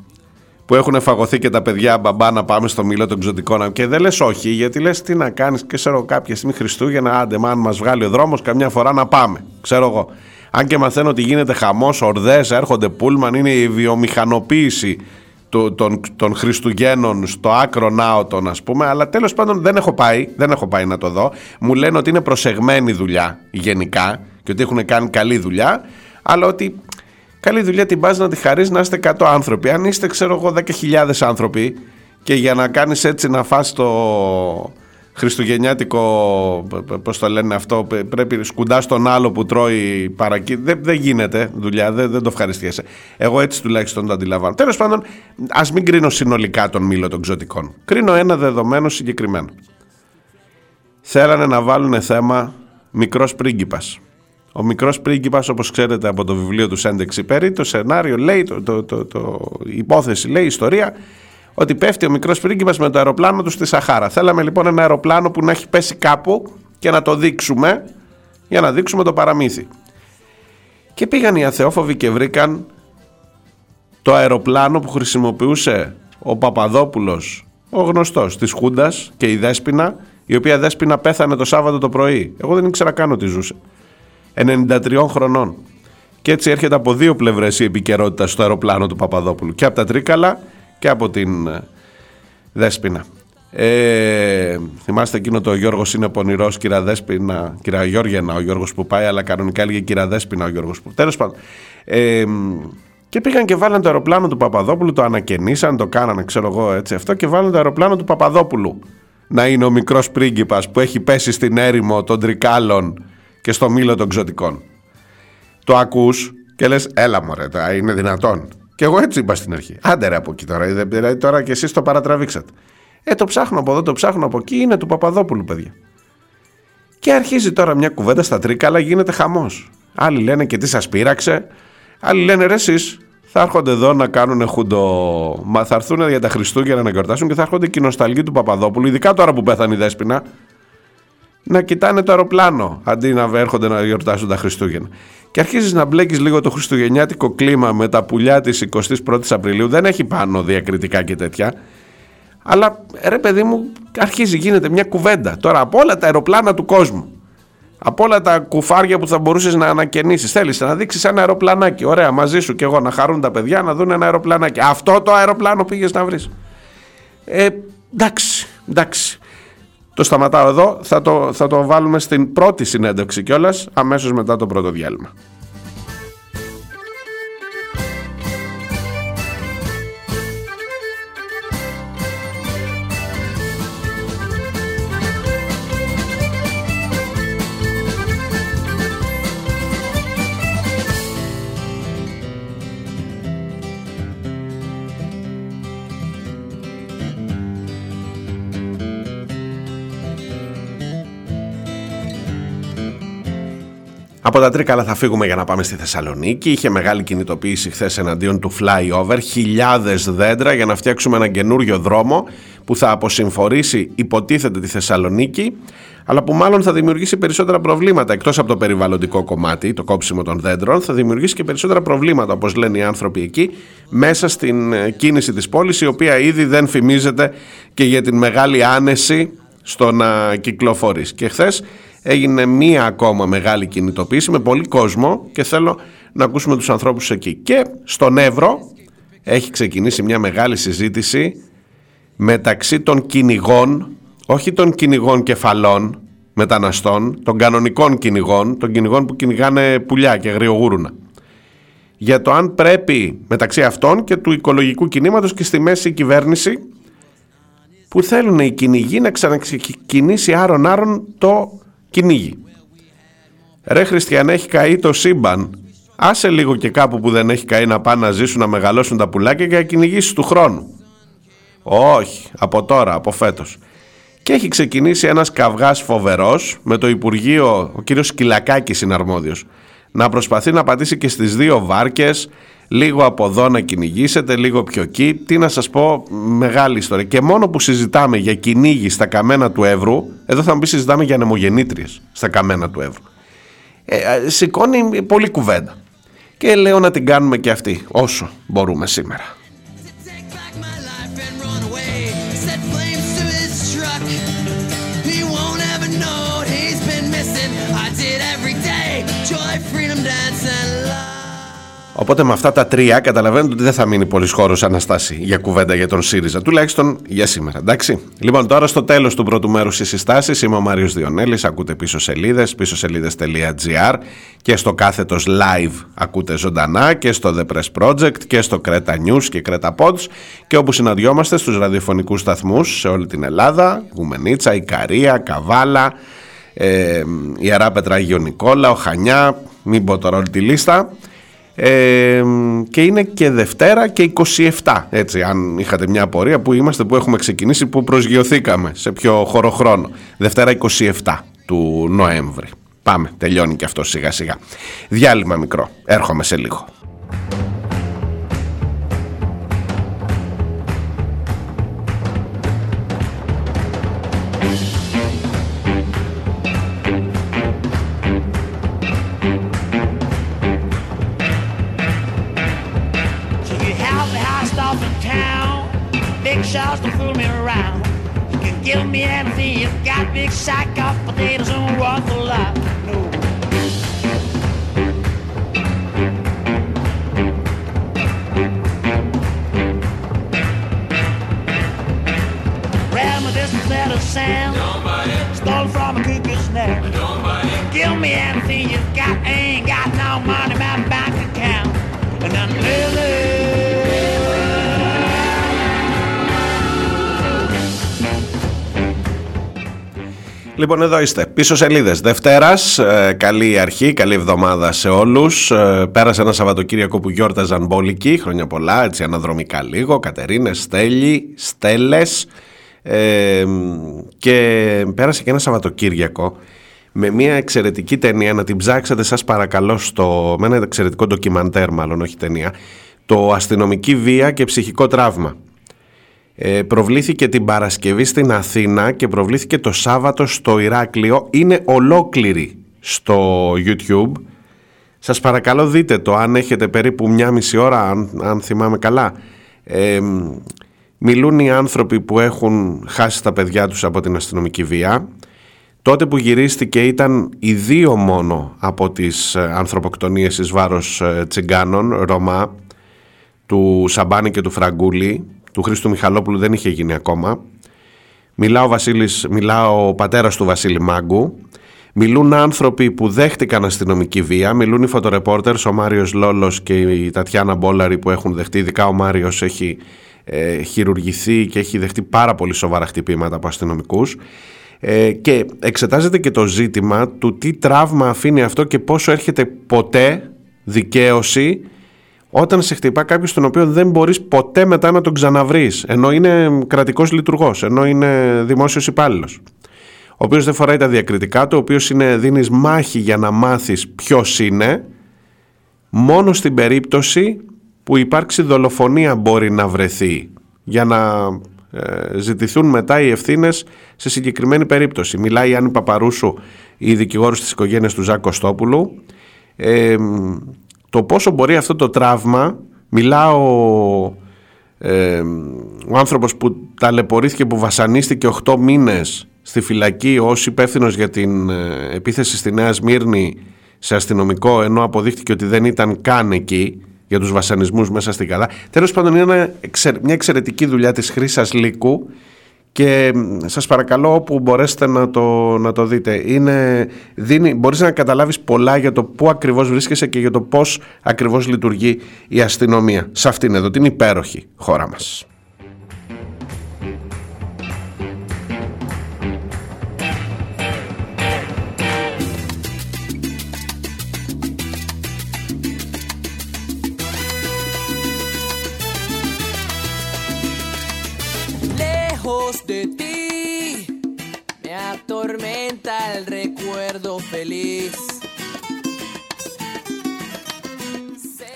που έχουν φαγωθεί και τα παιδιά, μπαμπά να πάμε στο Μύλο των Ξωτικών, και δεν λες όχι, γιατί λες τι να κάνεις, και ξέρω κάποια στιγμή Χριστούγεννα, άντε μα αν μας βγάλει ο δρόμος καμιά φορά να πάμε, ξέρω εγώ. Αν και μαθαίνω ότι γίνεται χαμός, ορδές, έρχονται πούλμαν, είναι η βιομηχανοποίηση των, των, των Χριστουγέννων στο άκρο ναότων, ας πούμε, αλλά τέλος πάντων δεν έχω πάει, δεν έχω πάει να το δω. Μου λένε ότι είναι προσεγμένη δουλειά γενικά και ότι έχουν κάνει καλή δουλειά, αλλά ότι καλή δουλειά την πας να τη χαρείς να είστε εκατό άνθρωποι. Αν είστε, ξέρω εγώ, δέκα χιλιάδες άνθρωποι και για να κάνεις έτσι να φας το χριστουγεννιάτικο, πώς το λένε αυτό, πρέπει σκουντά στον άλλο που τρώει παρακεί, δεν, δεν γίνεται δουλειά, δεν, δεν το ευχαριστιέσαι. Εγώ έτσι τουλάχιστον το αντιλαμβάνω. Τέλος πάντων, ας μην κρίνω συνολικά τον Μύλο των Ξωτικών. Κρίνω ένα δεδομένο συγκεκριμένο. Θέλανε να βάλουν θέμα μικρός πρίγκιπας. Ο μικρός πρίγκιπας, όπως ξέρετε από το βιβλίο του Σέντεξι Περί, το σενάριο λέει, το, το, το, το, η υπόθεση λέει, η ιστορία, ότι πέφτει ο μικρός πρίγκιπας με το αεροπλάνο του στη Σαχάρα. Θέλαμε λοιπόν ένα αεροπλάνο που να έχει πέσει κάπου και να το δείξουμε, για να δείξουμε το παραμύθι. Και πήγαν οι αθεόφοβοι και βρήκαν το αεροπλάνο που χρησιμοποιούσε ο Παπαδόπουλος, ο γνωστός της Χούντας, και η Δέσποινα, η οποία Δέσποινα πέθανε το Σάββατο το πρωί. Εγώ δεν ήξερα καν ότι ζούσε. ενενήντα τρία χρονών. Και έτσι έρχεται από δύο πλευρές η επικαιρότητα στο αεροπλάνο του Παπαδόπουλου. Και από τα Τρίκαλα και από την Δέσποινα. Ε, θυμάστε εκείνο το «Γιώργος είναι πονηρός, κυρία Δέσποινα», κυρία Γιώργιανα ο Γιώργος που πάει, αλλά κανονικά έλεγε κυρία Δέσποινα ο Γιώργος που. Τέλος πάντων. Ε, Και πήγαν και βάλαν το αεροπλάνο του Παπαδόπουλου, το ανακαινήσαν, το κάνανε, ξέρω εγώ έτσι αυτό, και βάλαν το αεροπλάνο του Παπαδόπουλου να είναι ο μικρός πρίγκιπας που έχει πέσει στην έρημο των Τρικάλων και στο Μύλο των Ξωτικών. Το ακούς και λες, έλα μωρέ, είναι δυνατόν. Και εγώ έτσι είπα στην αρχή. Άντε ρε από εκεί τώρα, δηλαδή τώρα και εσείς το παρατραβήξατε. Ε, το ψάχνω από εδώ, το ψάχνω από εκεί, είναι του Παπαδόπουλου, παιδιά. Και αρχίζει τώρα μια κουβέντα στα Τρίκαλα, γίνεται χαμός. Άλλοι λένε και τι σας πείραξε. Άλλοι λένε ρε εσείς, θα έρχονται εδώ να κάνουνε χουντο. Μα θα έρθουν για τα Χριστούγεννα να γιορτάσουν και θα έρχονται και οι νοσταλγοί του Παπαδόπουλου, ειδικά τώρα που πέθανε η Δέσποινα, να κοιτάνε το αεροπλάνο αντί να έρχονται να γιορτάσουν τα Χριστούγεννα. Και αρχίζεις να μπλέκεις λίγο το χριστουγεννιάτικο κλίμα με τα πουλιά της εικοστής πρώτης Απριλίου. Δεν έχει πάνω διακριτικά και τέτοια. Αλλά ρε παιδί μου, αρχίζει, γίνεται μια κουβέντα τώρα από όλα τα αεροπλάνα του κόσμου. Από όλα τα κουφάρια που θα μπορούσες να ανακαινήσεις. Θέλεις να δείξεις ένα αεροπλανάκι. Ωραία, μαζί σου και εγώ να χαρούν τα παιδιά να δουν ένα αεροπλανάκι. Αυτό το αεροπλάνο πήγες να βρεις. Ε, εντάξει, εντάξει. Το σταματάω εδώ. Θα το, θα το βάλουμε στην πρώτη συνέντευξη κιόλας, αμέσως μετά το πρώτο διάλειμμα. Από τα Τρίκαλα θα φύγουμε για να πάμε στη Θεσσαλονίκη. Είχε μεγάλη κινητοποίηση χθες εναντίον του Flyover. Χιλιάδες δέντρα για να φτιάξουμε έναν καινούριο δρόμο που θα αποσυμφορήσει υποτίθεται τη Θεσσαλονίκη, αλλά που μάλλον θα δημιουργήσει περισσότερα προβλήματα. Εκτός από το περιβαλλοντικό κομμάτι, το κόψιμο των δέντρων, θα δημιουργήσει και περισσότερα προβλήματα, όπως λένε οι άνθρωποι εκεί, μέσα στην κίνηση της πόλης, η οποία ήδη δεν φημίζεται και για την μεγάλη άνεση στο να κυκλοφορείς. Και χθες έγινε μία ακόμα μεγάλη κινητοποίηση με πολύ κόσμο και θέλω να ακούσουμε τους ανθρώπους εκεί. Και στον Έβρο έχει ξεκινήσει μια μεγάλη συζήτηση μεταξύ των κυνηγών, όχι των κυνηγών κεφαλών μεταναστών, των κανονικών κυνηγών, των κυνηγών που κυνηγάνε πουλιά και αγριογούρουνα, για το αν πρέπει, μεταξύ αυτών και του οικολογικού κινήματος, και στη μέση η κυβέρνηση, που θέλουν οι κυνηγοί να ξαναξεκινήσει άρον-άρον το κυνήγι. Ρε Χριστιανέ, έχει καεί το σύμπαν. Άσε λίγο και κάπου που δεν έχει καεί να πάνε να ζήσουν, να μεγαλώσουν τα πουλάκια και να κυνηγήσεις του χρόνου. Όχι, από τώρα, από φέτος. Και έχει ξεκινήσει ένας καυγάς φοβερός με το Υπουργείο, ο κύριος Σκυλακάκης είναι αρμόδιος, να προσπαθεί να πατήσει και στις δύο βάρκες, λίγο από εδώ να κυνηγήσετε, λίγο πιο εκεί. Τι να σας πω, μεγάλη ιστορία. Και μόνο που συζητάμε για κυνήγι στα καμένα του Εύρου, εδώ θα μου πει συζητάμε για ανεμογεννήτριες στα καμένα του Εύρου. Ε, σηκώνει πολλή κουβέντα. Και λέω να την κάνουμε και αυτή, όσο μπορούμε σήμερα. Οπότε με αυτά τα τρία καταλαβαίνετε ότι δεν θα μείνει πολύς χώρος, Αναστάση, για κουβέντα για τον ΣΥΡΙΖΑ, τουλάχιστον για σήμερα, εντάξει. Λοιπόν, τώρα στο τέλος του πρώτου μέρους οι συστάσεις. Είμαι ο Μάριος Διονέλης, ακούτε πίσω σελίδες, πίσω σελίδες.gr, και στο κάθετος live ακούτε ζωντανά, και στο The Press Project και στο Creta News και Creta Pods, και όπου συναντιόμαστε στους ραδιοφωνικούς σταθμούς σε όλη την Ελλάδα, Γουμενίτσα, Ικαρία, Καβάλα, ε, Ιερά Πέτρα Αγίων Νικόλα, ο Χανιά, μην πω τώρα όλη τη λίστα. Ε, και είναι και Δευτέρα και εικοστή εβδόμη, έτσι, αν είχατε μια απορία που είμαστε, που έχουμε ξεκινήσει, που προσγειωθήκαμε σε πιο χωροχρόνο. Δευτέρα εικοστή εβδόμη του Νοέμβρη. Πάμε, τελειώνει και αυτό σιγά σιγά. Διάλειμμα μικρό, έρχομαι σε λίγο. Sack of potatoes and worth a lot, no. Ram a distant set of sand, stolen from a cuckoo's nest. Give me anything you've got, ain't got no money, my bank account. and I'm living. Λοιπόν, εδώ είστε, πίσω σελίδες Δευτέρας, ε, καλή αρχή, καλή εβδομάδα σε όλους. ε, Πέρασε ένα Σαββατοκύριακο που γιόρταζαν μπόλικοι, χρόνια πολλά, έτσι αναδρομικά λίγο, Κατερίνες, Στέλι, Στέλες. Ε, και πέρασε και ένα Σαββατοκύριακο με μια εξαιρετική ταινία, να την ψάξετε σας παρακαλώ, στο, με ένα εξαιρετικό ντοκιμαντέρ, μάλλον όχι ταινία, το «Αστυνομική βία και ψυχικό τραύμα». Ε, προβλήθηκε την Παρασκευή στην Αθήνα και προβλήθηκε το Σάββατο στο Ηράκλειο. Είναι ολόκληρη στο YouTube. Σας παρακαλώ δείτε το, αν έχετε περίπου μια μισή ώρα, αν, αν θυμάμαι καλά. Ε, μιλούν οι άνθρωποι που έχουν χάσει τα παιδιά τους από την αστυνομική βία. Τότε που γυρίστηκε ήταν οι δύο μόνο από τις ανθρωποκτονίες εις βάρος τσιγκάνων, Ρωμά, του Σαμπάνη και του Φραγκούλη, του Χρήστου Μιχαλόπουλου δεν είχε γίνει ακόμα. Μιλά ο, Βασίλης, μιλά ο πατέρας του Βασίλη Μάγκου, μιλούν άνθρωποι που δέχτηκαν αστυνομική βία, μιλούν οι φωτορεπόρτερς, ο Μάριος Λόλος και η Τατιάνα Μπόλαρη που έχουν δεχτεί, ειδικά ο Μάριος έχει ε, χειρουργηθεί και έχει δεχτεί πάρα πολύ σοβαρά χτυπήματα από αστυνομικούς. Και εξετάζεται και το ζήτημα του τι τραύμα αφήνει αυτό και πόσο έρχεται ποτέ δικαίωση όταν σε χτυπά κάποιος τον οποίο δεν μπορείς ποτέ μετά να τον ξαναβρεις, ενώ είναι κρατικός λειτουργός, ενώ είναι δημόσιος υπάλληλος, ο οποίος δεν φοράει τα διακριτικά του, ο οποίος είναι, δίνεις μάχη για να μάθεις ποιος είναι. Μόνο στην περίπτωση που υπάρξει δολοφονία μπορεί να βρεθεί για να ζητηθούν μετά οι ευθύνες σε συγκεκριμένη περίπτωση. Μιλάει η Άννη Παπαρούσου, η δικηγόρος της οικογένειας του Ζακ Κωστόπουλου, ε, το πόσο μπορεί αυτό το τραύμα. Μιλά ο, ε, ο άνθρωπος που ταλαιπωρήθηκε, που βασανίστηκε οκτώ μήνες στη φυλακή ως υπεύθυνος για την επίθεση στη Νέα Σμύρνη σε αστυνομικό, ενώ αποδείχτηκε ότι δεν ήταν καν εκεί για τους βασανισμούς μέσα στην Καλά. Τέλος πάντων, είναι μια εξαιρετική δουλειά της Χρύσας Λύκου και σας παρακαλώ όπου μπορέσετε να το, να το δείτε. Είναι, δίνει, μπορείς να καταλάβεις πολλά για το πού ακριβώς βρίσκεσαι και για το πώς ακριβώς λειτουργεί η αστυνομία σε αυτήν εδώ την υπέροχη χώρα μας. De ti me atormenta el recuerdo feliz.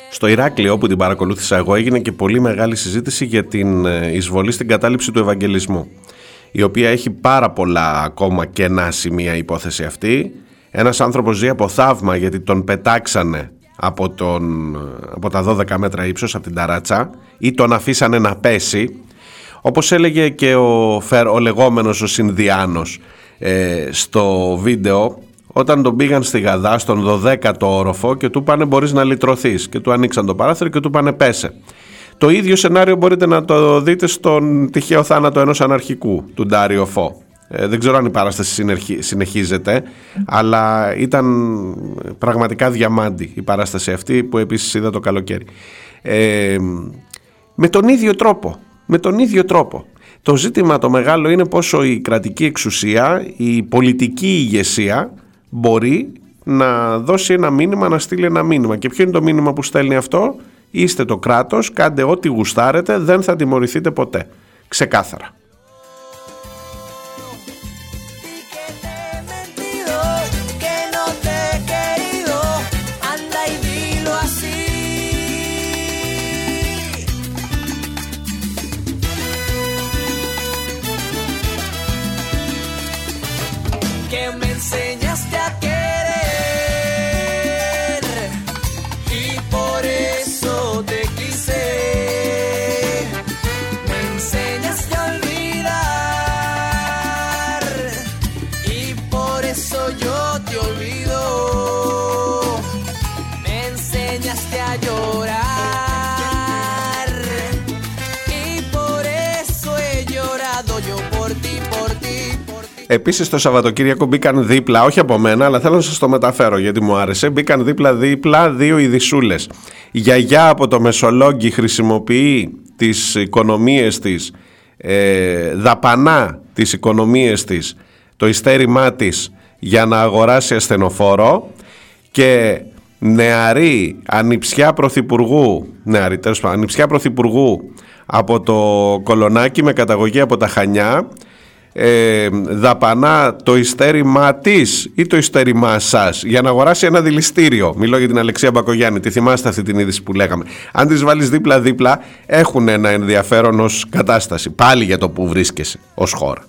Στο Ηράκλειο, όπου την παρακολούθησα εγώ, έγινε και πολύ μεγάλη συζήτηση για την εισβολή στην κατάληψη του Ευαγγελισμού, η οποία έχει πάρα πολλά ακόμα κενά σημεία, η υπόθεση αυτή. Ένας άνθρωπος ζει από θαύμα γιατί τον πετάξανε από, τον, από τα δώδεκα μέτρα ύψος, από την ταράτσα, ή τον αφήσανε να πέσει. Όπως έλεγε και ο, Φερ, ο λεγόμενος ο Συνδιάνος ε, στο βίντεο, όταν τον πήγαν στη Γαδά στον δωδέκατο όροφο και του πάνε μπορείς να λυτρωθείς, και του ανοίξαν το παράθυρο και του πάνε πέσε. Το ίδιο σενάριο μπορείτε να το δείτε στον τυχαίο θάνατο ενός αναρχικού, του Ντάριο Φώ. Ε, δεν ξέρω αν η παράσταση συνεχίζεται, αλλά ήταν πραγματικά διαμάντη η παράσταση αυτή που επίσης είδα το καλοκαίρι. Ε, με τον ίδιο τρόπο. Με τον ίδιο τρόπο. Το ζήτημα το μεγάλο είναι πόσο η κρατική εξουσία, η πολιτική ηγεσία μπορεί να δώσει ένα μήνυμα, να στείλει ένα μήνυμα. Και ποιο είναι το μήνυμα που στέλνει αυτό? Είστε το κράτος, κάντε ό,τι γουστάρετε, δεν θα τιμωρηθείτε ποτέ. Ξεκάθαρα. Por eso te quise, me enseñaste a olvidar. Επίσης το Σαββατοκύριακο μπήκαν δίπλα, όχι από μένα, αλλά θέλω να σας το μεταφέρω γιατί μου άρεσε. Μπήκαν δίπλα-δίπλα δύο ειδισούλες. Η γιαγιά από το Μεσολόγγι χρησιμοποιεί τις οικονομίες της, ε, δαπανά τις οικονομίες της, το ειστέρημά της, για να αγοράσει ασθενοφόρο. Και νεαρή ανιψιά πρωθυπουργού, νεαρή, τέλος πάντων, ανιψιά πρωθυπουργού από το Κολονάκι με καταγωγή από τα Χανιά, ε, δαπανά το ειστέρημά της ή το ειστέρημά σας για να αγοράσει ένα δηληστήριο. Μιλώ για την Αλεξία Μπακογιάννη, τη θυμάστε αυτή την είδηση που λέγαμε? Αν τις βάλεις δίπλα-δίπλα έχουν ένα ενδιαφέρον ως κατάσταση, πάλι για το που βρίσκεσαι ως χώρα.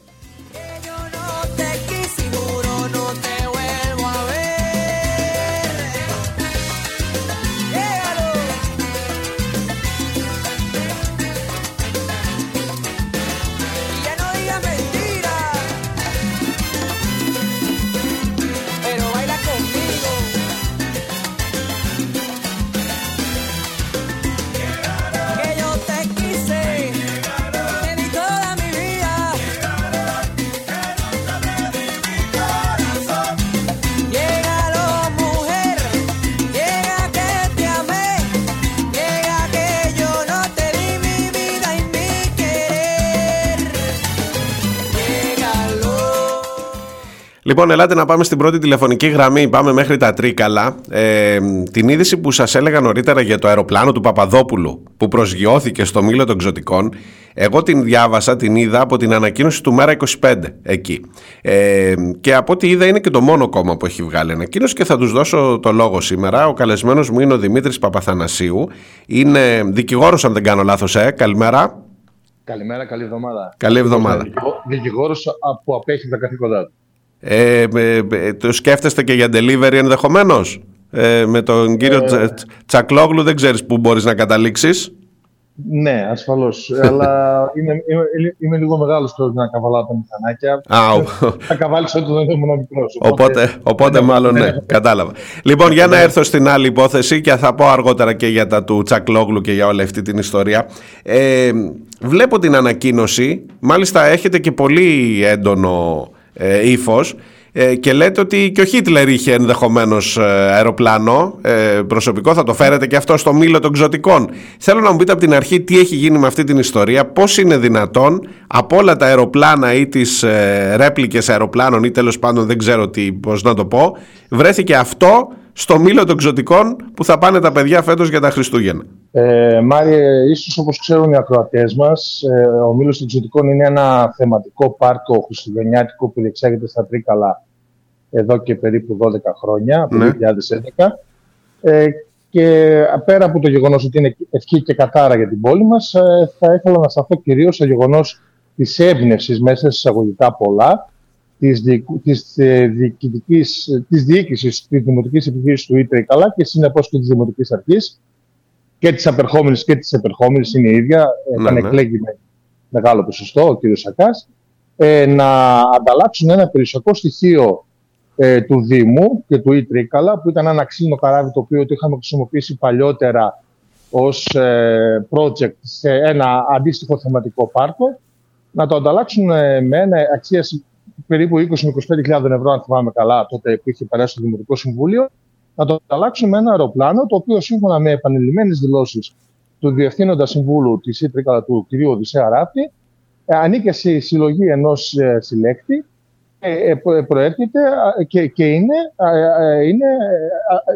Λοιπόν, ελάτε να πάμε στην πρώτη τηλεφωνική γραμμή. Πάμε μέχρι τα Τρίκαλα. Ε, την είδηση που σας έλεγα νωρίτερα για το αεροπλάνο του Παπαδόπουλου που προσγειώθηκε στο Μύλο των Ξωτικών, εγώ την διάβασα, την είδα από την ανακοίνωση του Μέρα είκοσι πέντε εκεί. Ε, και από ό,τι είδα είναι και το μόνο κόμμα που έχει βγάλει ανακοίνωση και θα τους δώσω το λόγο σήμερα. Ο καλεσμένος μου είναι ο Δημήτρης Παπαθανασίου. Είναι δικηγόρος, αν δεν κάνω λάθος. Ε. Καλημέρα. Καλημέρα, καλή εβδομάδα. Καλή εβδομάδα. Δικηγόρος που απέχει τα καθήκοντά του. Ε, ε, ε, το σκέφτεστε και για delivery ενδεχομένως? ε, Με τον κύριο ε, τσα, Τσακλόγλου δεν ξέρεις που μπορείς να καταλήξεις. Ναι, ασφαλώς. Αλλά είμαι, είμαι, είμαι λίγο μεγάλος τώρα να καβαλάω τα μηχανάκια. Θα καβάλιξω όταν δεν ήμουν μικρός. Οπότε, οπότε μάλλον ναι, κατάλαβα. Λοιπόν, για να έρθω στην άλλη υπόθεση και θα πω αργότερα και για τα του Τσακλόγλου και για όλη αυτή την ιστορία. ε, Βλέπω την ανακοίνωση. Μάλιστα έχετε και πολύ έντονο Ε, ύφος ε, και λέτε ότι και ο Χίτλερ είχε ενδεχομένως αεροπλάνο ε, προσωπικό. Θα το φέρετε και αυτό στο Μύλο των Ξωτικών. Θέλω να μου πείτε από την αρχή τι έχει γίνει με αυτή την ιστορία, πώς είναι δυνατόν από όλα τα αεροπλάνα ή τις ε, ρέπλικες αεροπλάνων ή τέλος πάντων δεν ξέρω τι, πώς να το πω, βρέθηκε αυτό στο Μύλο των Ξωτικών που θα πάνε τα παιδιά φέτος για τα Χριστούγεννα. Ε, Μάριε, ίσως όπως ξέρουν οι ακροατές μας, ε, ο Μύλος των Ξωτικών είναι ένα θεματικό πάρκο χριστουγεννιάτικο που διεξάγεται στα Τρίκαλα εδώ και περίπου δώδεκα χρόνια, από ναι. δύο χιλιάδες έντεκα. Ε, και πέρα από το γεγονός ότι είναι ευχή και κατάρα για την πόλη μας, ε, θα ήθελα να σταθώ κυρίως στο γεγονός της έμπνευσης μέσα σε εισαγωγικά πολλά, της, της, της, της διοίκησης της Δημοτικής Επιχείρησης του Τρίκαλα και συνεπώς και της Δημοτικής Αρχής. Και της απερχόμενης και της επερχόμενης είναι η ίδια. Ήταν ναι, ναι. εκλέγει με μεγάλο ποσοστό ο κύριος Σακάς ε, να ανταλλάξουν ένα περιουσιακό στοιχείο ε, του Δήμου και του Τρίκαλα, που ήταν ένα ξύλινο καράβι το οποίο το είχαμε χρησιμοποιήσει παλιότερα ως ε, project σε ένα αντίστοιχο θεματικό πάρκο, να το ανταλλάξουν ε, με ένα αξία περίπου είκοσι με είκοσι πέντε χιλιάδες ευρώ, αν θυμάμαι καλά, τότε που είχε περάσει το Δημοτικό Συμβούλιο. Να το αλλάξουμε με ένα αεροπλάνο, το οποίο σύμφωνα με επανειλημμένες δηλώσεις του Διευθύνοντα Συμβούλου της Τρίκαλα, του κ. Οδυσσέα Ράφτη, ανήκε στη συλλογή ενός συλλέκτη, προέρχεται και, και είναι, είναι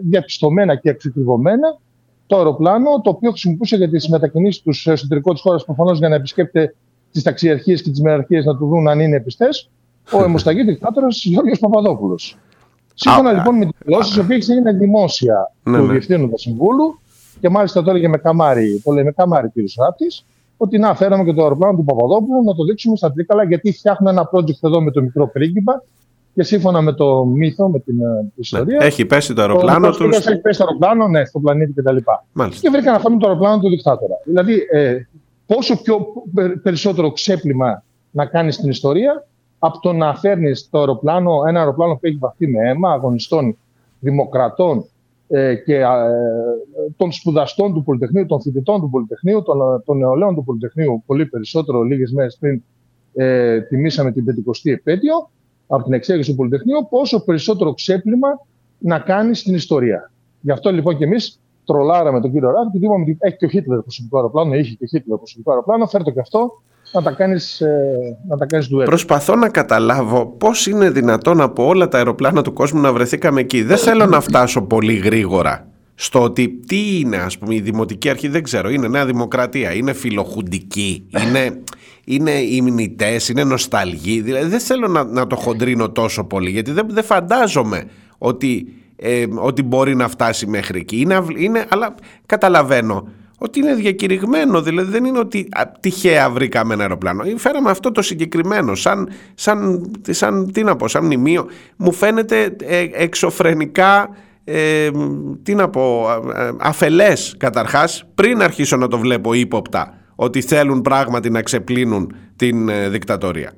διαπιστωμένα και εξακριβωμένα το αεροπλάνο, το οποίο χρησιμοποιούσε για τις μετακινήσεις του στο εσωτερικό της χώρας, προφανώς για να επισκέπτεται τις ταξιαρχίες και τις μεραρχίες να του δουν αν είναι πιστές, ο αιμοσταγής δικτάτορας Γιώργος Παπαδόπουλος. Σύμφωνα λοιπόν με τις δηλώσεις, οι οποίες έγιναν δημόσια ναι, του ναι. Διευθύνοντα Συμβούλου, και μάλιστα το έλεγε με καμάρι, το λέει με καμάρι ο κύριος Ράπτης, ότι να φέραμε και το αεροπλάνο του Παπαδόπουλου να το δείξουμε στα Τρίκαλα, γιατί φτιάχνουμε ένα project εδώ με το μικρό πρίγκιπα και σύμφωνα με το μύθο, με την ιστορία. Ναι, έχει πέσει το αεροπλάνο του. Έχει πέσει το αεροπλάνο, ναι, στον πλανήτη κτλ. Μάλιστα. Και βρήκαν να φάμε το αεροπλάνο του δικτάτορα. Δηλαδή, ε, πόσο πιο περισσότερο ξέπλυμα να κάνει στην ιστορία, από το να φέρνει το αεροπλάνο, ένα αεροπλάνο που έχει βαφτεί με αίμα αγωνιστών, δημοκρατών ε, και ε, των σπουδαστών του Πολυτεχνείου, των φοιτητών του Πολυτεχνείου, των, των νεολαίων του Πολυτεχνείου, πολύ περισσότερο λίγες μέρες πριν ε, τιμήσαμε την πεντηκοστή επέτειο, από την εξέγερση του Πολυτεχνείου, πόσο περισσότερο ξέπλυμα να κάνει στην ιστορία. Γι' αυτό λοιπόν και εμείς τρολάραμε τον κύριο Ράφη και είπαμε ότι έχει και ο Χίτλερ προσωπικό αεροπλάνο, είχε και ο Χίτλερ προσωπικό αεροπλάνο, φέρτο και αυτό να τα κάνεις, να τα κάνεις ντουέτο. Προσπαθώ να καταλάβω πώς είναι δυνατόν από όλα τα αεροπλάνα του κόσμου να βρεθήκαμε εκεί. Δεν θέλω να φτάσω πολύ γρήγορα στο ότι τι είναι, ας πούμε, η Δημοτική Αρχή, δεν ξέρω, είναι Νέα Δημοκρατία, είναι φιλοχουντική, είναι, είναι ημνητές, είναι νοσταλγοί. Δηλαδή δεν θέλω να, να το χοντρίνω τόσο πολύ, γιατί δεν, δεν φαντάζομαι ότι, ε, ότι μπορεί να φτάσει μέχρι εκεί. Είναι, είναι, αλλά καταλαβαίνω ότι είναι διακηρυγμένο, δηλαδή δεν είναι ότι τυχαία βρήκαμε ένα αεροπλάνο. Φέραμε αυτό το συγκεκριμένο, σαν, σαν, σαν, τι να πω, σαν μνημείο. Μου φαίνεται ε, εξωφρενικά... Ε, τι να πω, αφελές καταρχάς, πριν αρχίσω να το βλέπω ύποπτα ότι θέλουν πράγματι να ξεπλύνουν την ε, δικτατορία.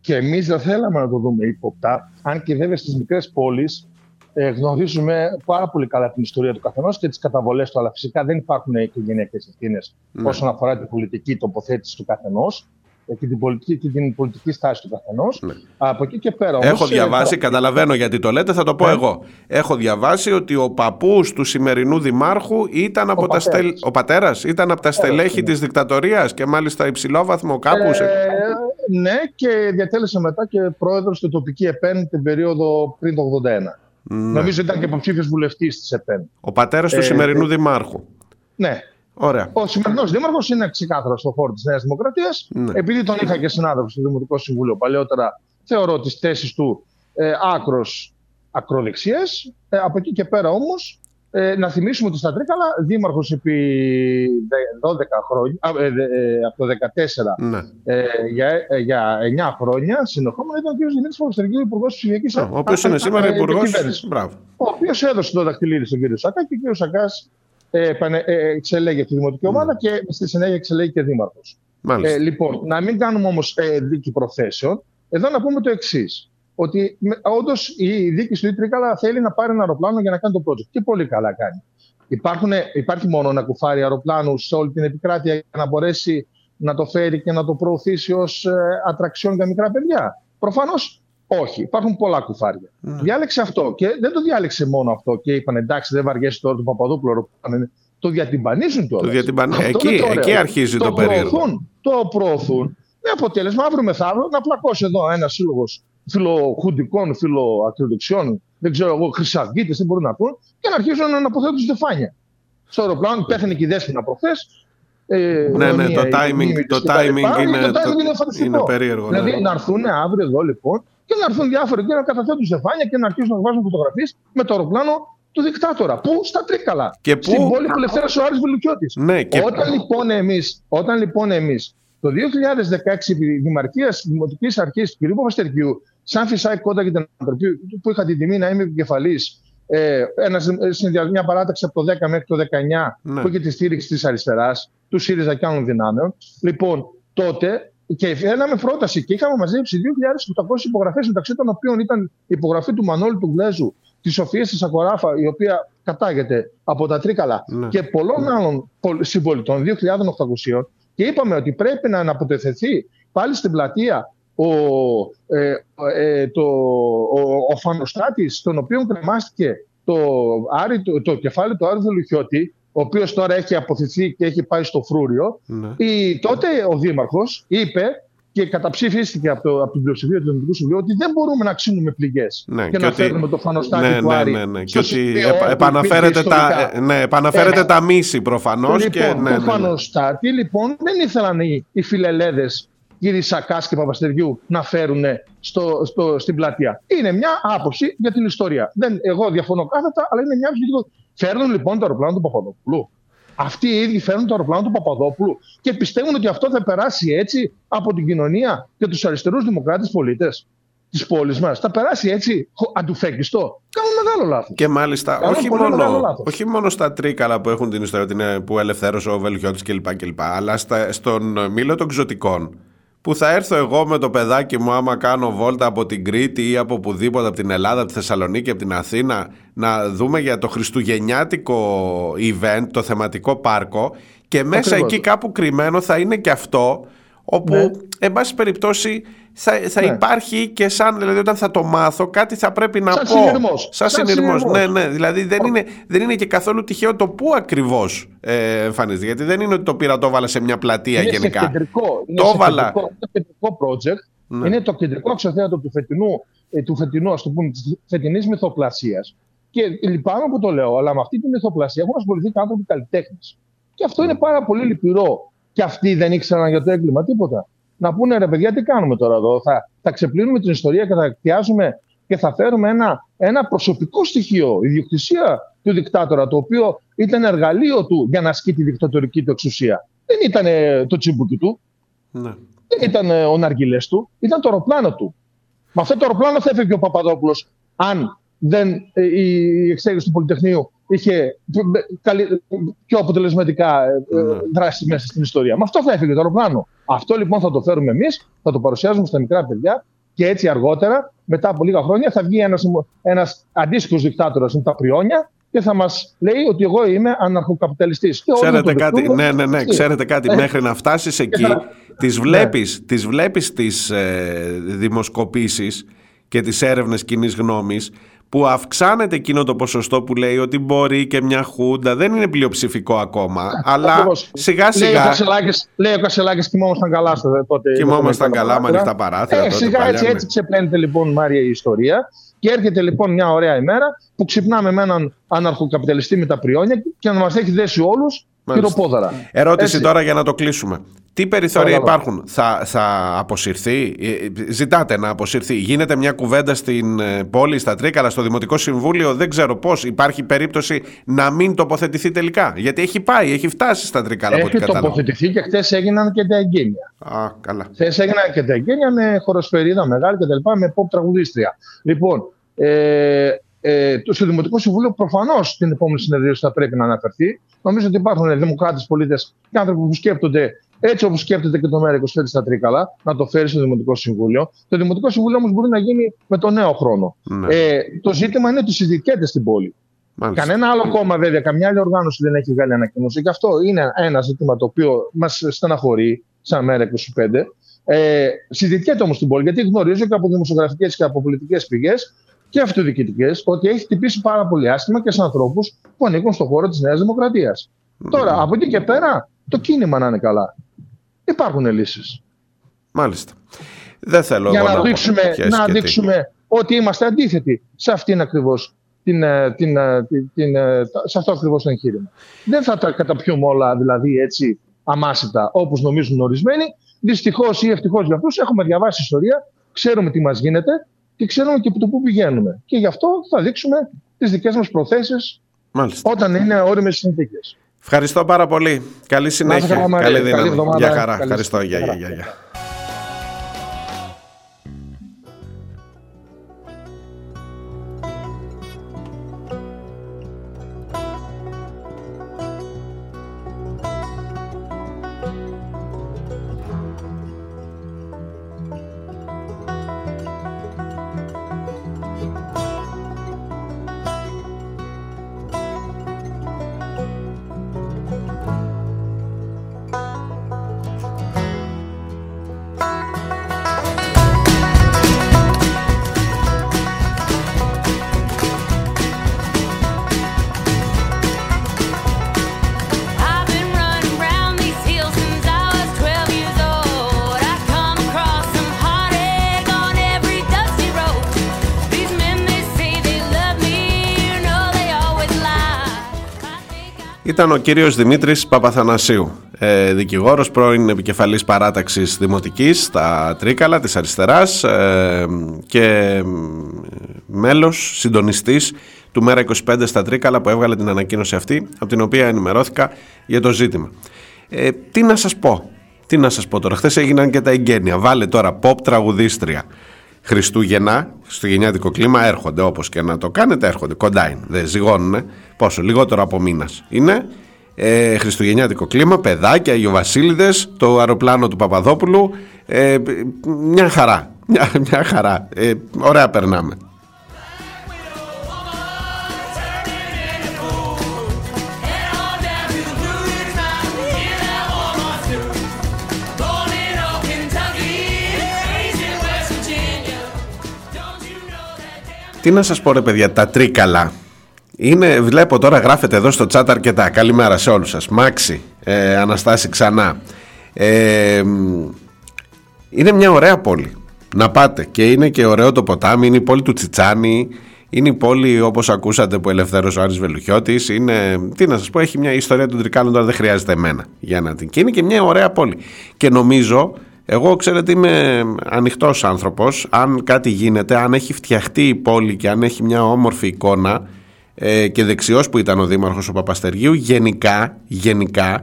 Και εμείς δεν θέλαμε να το δούμε ύποπτα, αν και βέβαια στις μικρές πόλεις ε, γνωρίζουμε πάρα πολύ καλά την ιστορία του καθενός και τις καταβολές του, αλλά φυσικά δεν υπάρχουν οικογενειακές ευθύνες ναι. όσον αφορά την πολιτική τοποθέτηση του καθενός και την πολιτική, και την πολιτική στάση του καθενός. Ναι. Από εκεί και πέρα. Έχω όμως, διαβάσει, ε... καταλαβαίνω γιατί το λέτε, θα το πω ναι. εγώ. Έχω διαβάσει ότι ο παππούς του σημερινού δημάρχου ήταν ο από πατέρας. Τα στελ... Ο πατέρας ήταν από τα στελέχη ναι. της δικτατορίας και μάλιστα υψηλόβαθμο κάπως. Ε, ναι, και διατέλεσε μετά και πρόεδρος στην τοπική ΕΠΕΝ την περίοδο πριν το ογδόντα ένα. Mm. Νομίζω ήταν και υποψήφιος βουλευτής της ΕΠΕΝ. Ο πατέρας ε, του σημερινού ε... δημάρχου. Ναι. Ωραία. Ο σημερινός δήμαρχος είναι ξεκάθαρο στο χώρο της Νέας Δημοκρατίας. Ναι. Επειδή τον είχα και συνάδελφο στο Δημοτικό Συμβούλιο παλαιότερα, θεωρώ τις θέσεις του ε, άκρος ακροδεξιές. Ε, από εκεί και πέρα όμως, ε, να θυμίσουμε ότι στα Τρίκαλα δήμαρχος επί δώδεκα χρόνια, α, ε, ε, από το δεκατέσσερα ναι. ε, για, ε, για εννιά χρόνια, συνεχόμενα ήταν ο κ. Δημήτρης Παπαστεργίου, υπουργός της ψηφιακής ναι, ο οποίος είναι σήμερα υπουργός. Ο οποίος έδωσε το δαχτυλίδι στον κ. Σακά και ο κ. Σακάς εξελέγει από τη Δημοτική Ομάδα mm. και στη συνέχεια εξελέγει και δήμαρχος. Ε, λοιπόν, να μην κάνουμε όμως ε, δίκη προθέσεων, εδώ να πούμε το εξής. Ότι όντως η διοίκηση του Τρίκαλα θέλει να πάρει ένα αεροπλάνο για να κάνει το project. Και πολύ καλά κάνει. Υπάρχουν, υπάρχει μόνο ένα κουφάρι αεροπλάνου σε όλη την επικράτεια για να μπορέσει να το φέρει και να το προωθήσει ως ε, ατραξιόν για μικρά παιδιά. Προφανώς όχι. Υπάρχουν πολλά κουφάρια. Mm. Διάλεξε αυτό και δεν το διάλεξε μόνο αυτό. Και είπαν εντάξει, δεν βαριέσαι τώρα του Παπαδόπουλου. Το διατυμπανίζουν τώρα. Το διατυμπαν... εκεί, το εκεί αρχίζει το, το περίεργο. Προωθούν, το προωθούν. Με αποτέλεσμα αύριο μεθαύριο να πλακώσει εδώ ένα σύλλογο φιλοχουντικών, φιλοακροδεξιών, δεν ξέρω εγώ, χρυσαυγίτες, τι μπορούν να πούν, και να αρχίζουν να αποθέτουν στεφάνια. Στο αεροπλάνο πέθανε και η Δέσποινα προχθές. Ε, ναι, ναι, το timing, το timing είναι περίεργο. Δηλαδή να έρθουν αύριο εδώ λοιπόν. Και να έρθουν διάφοροι και να καταθέτουν στεφάνια και να αρχίσουν να βάζουν φωτογραφίες με το αεροπλάνο του δικτάτορα. Πού? Στα Τρίκαλα. Και στην πού... πόλη που ελευθέρωσε ο Άρης Βελουκιώτης. Ναι, και... Όταν λοιπόν εμείς, όταν λοιπόν εμείς το δύο χιλιάδες δεκαέξι η Δημαρχία της Δημοτικής Αρχής του κ. Παπαστεργίου, σαν φυσάει κότα για την ανθρωπή που είχα την τιμή να είμαι επικεφαλής, ε, μια παράταξη από το δέκα μέχρι το δεκαεννιά ναι. που είχε τη στήριξη της αριστεράς, του ΣΥΡΙΖΑ και άλλων δυνάμεων. Λοιπόν, τότε. Και φέραμε πρόταση και είχαμε μαζέψει δύο χιλιάδες οκτακόσιες υπογραφές, μεταξύ των οποίων ήταν η υπογραφή του Μανώλη του Γκλέζου, τη Σοφία τη Ακοράφα, η οποία κατάγεται από τα Τρίκαλα, ναι. και πολλών ναι. άλλων συμπολιτών, δύο χιλιάδες οκτακόσιες. Και είπαμε ότι πρέπει να αναποτεθεθεί πάλι στην πλατεία ο, ε, ε, το, ο, ο Φανοστάτης, τον οποίο κρεμάστηκε το, άρι, το, το κεφάλι του Άρη Βελουχιώτη, ο οποίος τώρα έχει αποθηθεί και έχει πάει στο φρούριο. Ναι. Η, τότε ο δήμαρχος είπε και καταψηφίστηκε από, το, από την πλειοψηφία του Δημοτικού Συμβουλίου ότι δεν μπορούμε να ξύνουμε πληγές ναι, και, και να φέρνουμε ότι... το φανοστάτη ναι, του Άρη. Ναι, ναι, ναι. Και ότι επ, επαναφέρεται, τα, ναι, επαναφέρεται ε, τα μίση προφανώς. Λοιπόν, και, ναι, ναι. το φανοστάτη λοιπόν δεν ήθελαν οι, οι φιλελέδες κύριοι Σακάς και Παπαστεργιού να φέρουν στο, στο, στην πλατεία. Είναι μια άποψη για την ιστορία. Δεν, εγώ διαφωνώ κάθετα, αλλά είναι μια άποψη. Φέρνουν λοιπόν το αεροπλάνο του Παπαδόπουλου. Αυτοί οι ίδιοι φέρνουν το αεροπλάνο του Παπαδόπουλου και πιστεύουν ότι αυτό θα περάσει έτσι από την κοινωνία και τους αριστερούς δημοκράτες πολίτες της πόλης μας. Θα περάσει έτσι αντουφέκιστο. Κάνουν μεγάλο λάθος. Και μάλιστα όχι μόνο, όχι μόνο στα Τρίκαλα που έχουν την ιστορία που ελευθέρωσε ο Βελουχιώτης κλπ. Αλλά στα, στον Μύλο των Ξωτικών. Που θα έρθω εγώ με το παιδάκι μου, άμα κάνω βόλτα από την Κρήτη ή από οπουδήποτε, από την Ελλάδα, από τη Θεσσαλονίκη, από την Αθήνα, να δούμε για το χριστουγεννιάτικο event, το θεματικό πάρκο, και μέσα εκεί κάπου κρυμμένο θα είναι και αυτό, όπου, ναι. εν πάση περιπτώσει, θα, θα ναι. υπάρχει και σαν, δηλαδή όταν θα το μάθω, κάτι θα πρέπει να σαν πω. Συνειρμός. Σαν, σαν συνειρμός. Ναι, ναι. Δηλαδή δεν είναι, δεν είναι και καθόλου τυχαίο το πού ακριβώς ε, εμφανίζεται. Γιατί δεν είναι ότι το πήρα, το έβαλα σε μια πλατεία είναι γενικά. Είναι κεντρικό, είναι το βάλα... κεντρικό project. Ναι. Είναι το κεντρικό αξιοθέατο του φετινού, ε, του φετινού, ας το πούμε, της φετινής μυθοπλασίας. Και λυπάμαι που το λέω, αλλά με αυτή τη μυθοπλασία έχουν ασχοληθεί και άνθρωποι καλλιτέχνες. Και αυτό είναι πάρα πολύ λυπηρό. Και αυτοί δεν ήξεραν για το έγκλημα τίποτα. Να πούνε ρε παιδιά, τι κάνουμε τώρα εδώ. Θα, θα ξεπλύνουμε την ιστορία και θα εκτιάζουμε και θα φέρουμε ένα, ένα προσωπικό στοιχείο, ιδιοκτησία του δικτάτορα, το οποίο ήταν εργαλείο του για να ασκεί τη δικτατορική του εξουσία. Δεν ήταν το τσιμπούκι του. Ναι. Δεν ήταν ο ναργιλές του. Ήταν το αεροπλάνο του. Με αυτό το αεροπλάνο θα έφευγε ο Παπαδόπουλος, αν δεν η εξέγερση του Πολυτεχνείου είχε πιο αποτελεσματικά mm. δράσει μέσα στην ιστορία. Μα αυτό θα έφυγε το αεροπλάνο. Αυτό λοιπόν θα το φέρουμε εμείς, θα το παρουσιάζουμε στα μικρά παιδιά και έτσι αργότερα, μετά από λίγα χρόνια, θα βγει ένας, ένας αντίστοιχος δικτάτορας με τα πριόνια και θα μας λέει ότι εγώ είμαι αναρχοκαπιταλιστής. Ξέρετε κάτι, ναι, ναι, ναι, ξέρετε κάτι, μέχρι να φτάσεις εκεί, τις βλέπεις, τις βλέπεις τις ε, δημοσκοπήσεις και τις έρευνες κοινής γνώμης, που αυξάνεται εκείνο το ποσοστό που λέει ότι μπορεί και μια χούντα, δεν είναι πλειοψηφικό ακόμα, αλλά σιγά σιγά. Λέει ο Κασελάκης, κοιμόμασταν καλά τότε. Κοιμόμασταν καλά με ανοιχτά παράθυρα. Ε, σιγά έτσι, έτσι ξεπλένεται λοιπόν, Μάρια, η ιστορία. Και έρχεται λοιπόν μια ωραία ημέρα που ξυπνάμε με έναν αναρχοκαπιταλιστή με τα πριόνια και να μας έχει δέσει όλους χειροπόδαρα. Ερώτηση έτσι. Τώρα για να το κλείσουμε. Τι περιθώρια υπάρχουν, θα, θα αποσυρθεί, ζητάτε να αποσυρθεί, γίνεται μια κουβέντα στην πόλη, στα Τρίκαλα, στο Δημοτικό Συμβούλιο, δεν ξέρω πώς, υπάρχει περίπτωση να μην τοποθετηθεί τελικά, γιατί έχει πάει, έχει φτάσει στα Τρίκαλα. Έχει από ό,τι κατάλαβα. Τοποθετηθεί και χτες έγιναν και τα εγγένεια. Α, καλά. Χτες έγιναν και τα εγγένεια με χοροσφαιρίδα μεγάλη και τα λοιπά, με pop τραγουδίστρια. Λοιπόν, ε, ε, στο Δημοτικό Συμβούλιο προφανώς την επόμενη συνεδρίαση θα πρέπει να αναφερθεί. Νομίζω ότι υπάρχουν δημοκράτες, πολίτες και άνθρωποι που σκέπτονται. Έτσι όπως σκέφτεται και το μέρα είκοσι πέντε στα Τρίκαλα, να το φέρει στο Δημοτικό Συμβούλιο. Το Δημοτικό Συμβούλιο όμως μπορεί να γίνει με τον νέο χρόνο. Ναι. Ε, το ζήτημα είναι ότι συζητιέται στην πόλη. Μάλιστα. Κανένα άλλο κόμμα, βέβαια, καμιά άλλη οργάνωση δεν έχει βγάλει ανακοίνωση. Και αυτό είναι ένα ζήτημα το οποίο μας στεναχωρεί, σαν μέρα είκοσι πέντε. Ε, συζητιέται όμως στην πόλη, γιατί γνωρίζω και από δημοσιογραφικές και από πολιτικές πηγές και αυτοδιοικητικές ότι έχει χτυπήσει πάρα πολύ άσχημα και σε ανθρώπους που ανήκουν στον χώρο της Νέας Δημοκρατίας. Mm. Τώρα, από εκεί και πέρα, το κίνημα να είναι καλά. Υπάρχουν λύσεις. Μάλιστα. Δεν θέλω για εγώ να δείξουμε, να δείξουμε ότι είμαστε αντίθετοι σε, αυτήν ακριβώς, την, την, την, την, σε αυτό ακριβώς το εγχείρημα. Δεν θα τα καταπιούμε όλα δηλαδή έτσι αμάσιτα όπως νομίζουν ορισμένοι. Δυστυχώς ή ευτυχώς για αυτούς έχουμε διαβάσει ιστορία, ξέρουμε τι μας γίνεται και ξέρουμε και από το πού πηγαίνουμε. Και γι' αυτό θα δείξουμε τις δικές μας προθέσεις. Μάλιστα. Όταν είναι όριμες συνθήκες. Ευχαριστώ πάρα πολύ. Καλή συνέχεια. Καλή, καλή δύναμη. Εβδομάδα. Για χαρά. Καλή. Ευχαριστώ. Για, για, για, για. Ήταν ο κύριος Δημήτρης Παπαθανασίου, ε, δικηγόρος, πρώην επικεφαλής παράταξης Δημοτικής στα Τρίκαλα της Αριστεράς ε, και μέλος, συντονιστής του Μέρα είκοσι πέντε στα Τρίκαλα που έβγαλε την ανακοίνωση αυτή, από την οποία ενημερώθηκα για το ζήτημα. Ε, τι να σας πω, τι να σας πω τώρα, χθες έγιναν και τα εγγένεια, βάλε τώρα pop τραγουδίστρια. Χριστούγεννα, χριστουγεννιάτικο κλίμα έρχονται, όπως και να το κάνετε έρχονται, κοντά είναι, δεν ζυγώνουνε, πόσο, λιγότερο από μήνας είναι, ε, χριστουγεννιάτικο κλίμα, παιδάκια, Αγιοβασίλιδες, το αεροπλάνο του Παπαδόπουλου, ε, μια χαρά, μια, μια χαρά, ε, ωραία περνάμε. Τι να σας πω ρε παιδιά, τα Τρίκαλα. Είναι, βλέπω τώρα γράφετε εδώ στο chat αρκετά. Καλημέρα σε όλους σας. Μάξι, ε, Αναστάση ξανά. Ε, είναι μια ωραία πόλη. Να πάτε. Και είναι και ωραίο το ποτάμι. Είναι η πόλη του Τσιτσάνι. Είναι η πόλη, όπως ακούσατε, που ελευθέρωσε ο Άρης Βελουχιώτης. Είναι, τι να σας πω, έχει μια ιστορία των Τρικάλων, τώρα δεν χρειάζεται εμένα για να την. Και είναι και μια ωραία πόλη. Και νομίζω, εγώ ξέρετε είμαι ανοιχτός άνθρωπος. Αν κάτι γίνεται, αν έχει φτιαχτεί η πόλη και αν έχει μια όμορφη εικόνα, ε, και δεξιός που ήταν ο δήμαρχος ο Παπαστεργίου, γενικά, γενικά,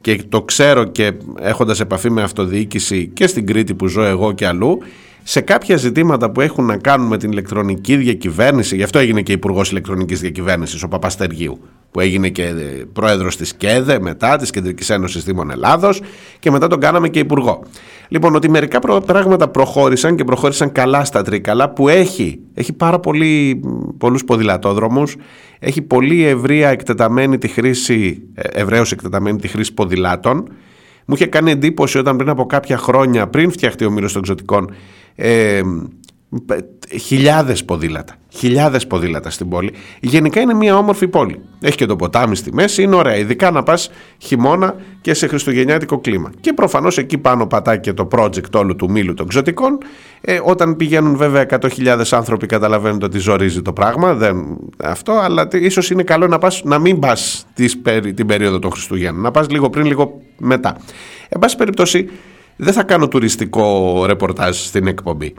και το ξέρω και έχοντας επαφή με αυτοδιοίκηση και στην Κρήτη που ζω εγώ και αλλού, σε κάποια ζητήματα που έχουν να κάνουν με την ηλεκτρονική διακυβέρνηση, γι' αυτό έγινε και υπουργός ηλεκτρονικής διακυβέρνησης ο Παπαστεργίου, που έγινε και πρόεδρος της ΚΕΔΕ μετά, της Κεντρικής Ένωσης Δήμων Ελλάδος, και μετά τον κάναμε και υπουργό. Λοιπόν, ότι μερικά πράγματα προχώρησαν και προχώρησαν καλά στα Τρίκαλα, που έχει, έχει πάρα πολύ, πολλούς ποδηλατόδρομους, έχει πολύ ευρεία εκτεταμένη τη χρήση, ευρέως εκτεταμένη τη χρήση ποδηλάτων. Μου είχε κάνει εντύπωση όταν πριν από κάποια χρόνια, πριν φτιαχτεί ο Μύλος των Ξωτικών, ε, χιλιάδες ποδήλατα, χιλιάδες ποδήλατα στην πόλη. Γενικά είναι μια όμορφη πόλη. Έχει και το ποτάμι στη μέση, είναι ωραία, ειδικά να πας χειμώνα και σε χριστουγεννιάτικο κλίμα. Και προφανώς εκεί πάνω πατάει και το project όλου του Μύλου των Ξωτικών. Ε, όταν πηγαίνουν βέβαια εκατό χιλιάδες άνθρωποι, καταλαβαίνετε ότι ζορίζει το πράγμα, δεν, αυτό, αλλά ίσως είναι καλό να, πας, να μην πας την περίοδο των Χριστουγέννων, να πας λίγο πριν, λίγο μετά. Εν πάση περιπτώσει, δεν θα κάνω τουριστικό ρεπορτάζ στην εκπομπή.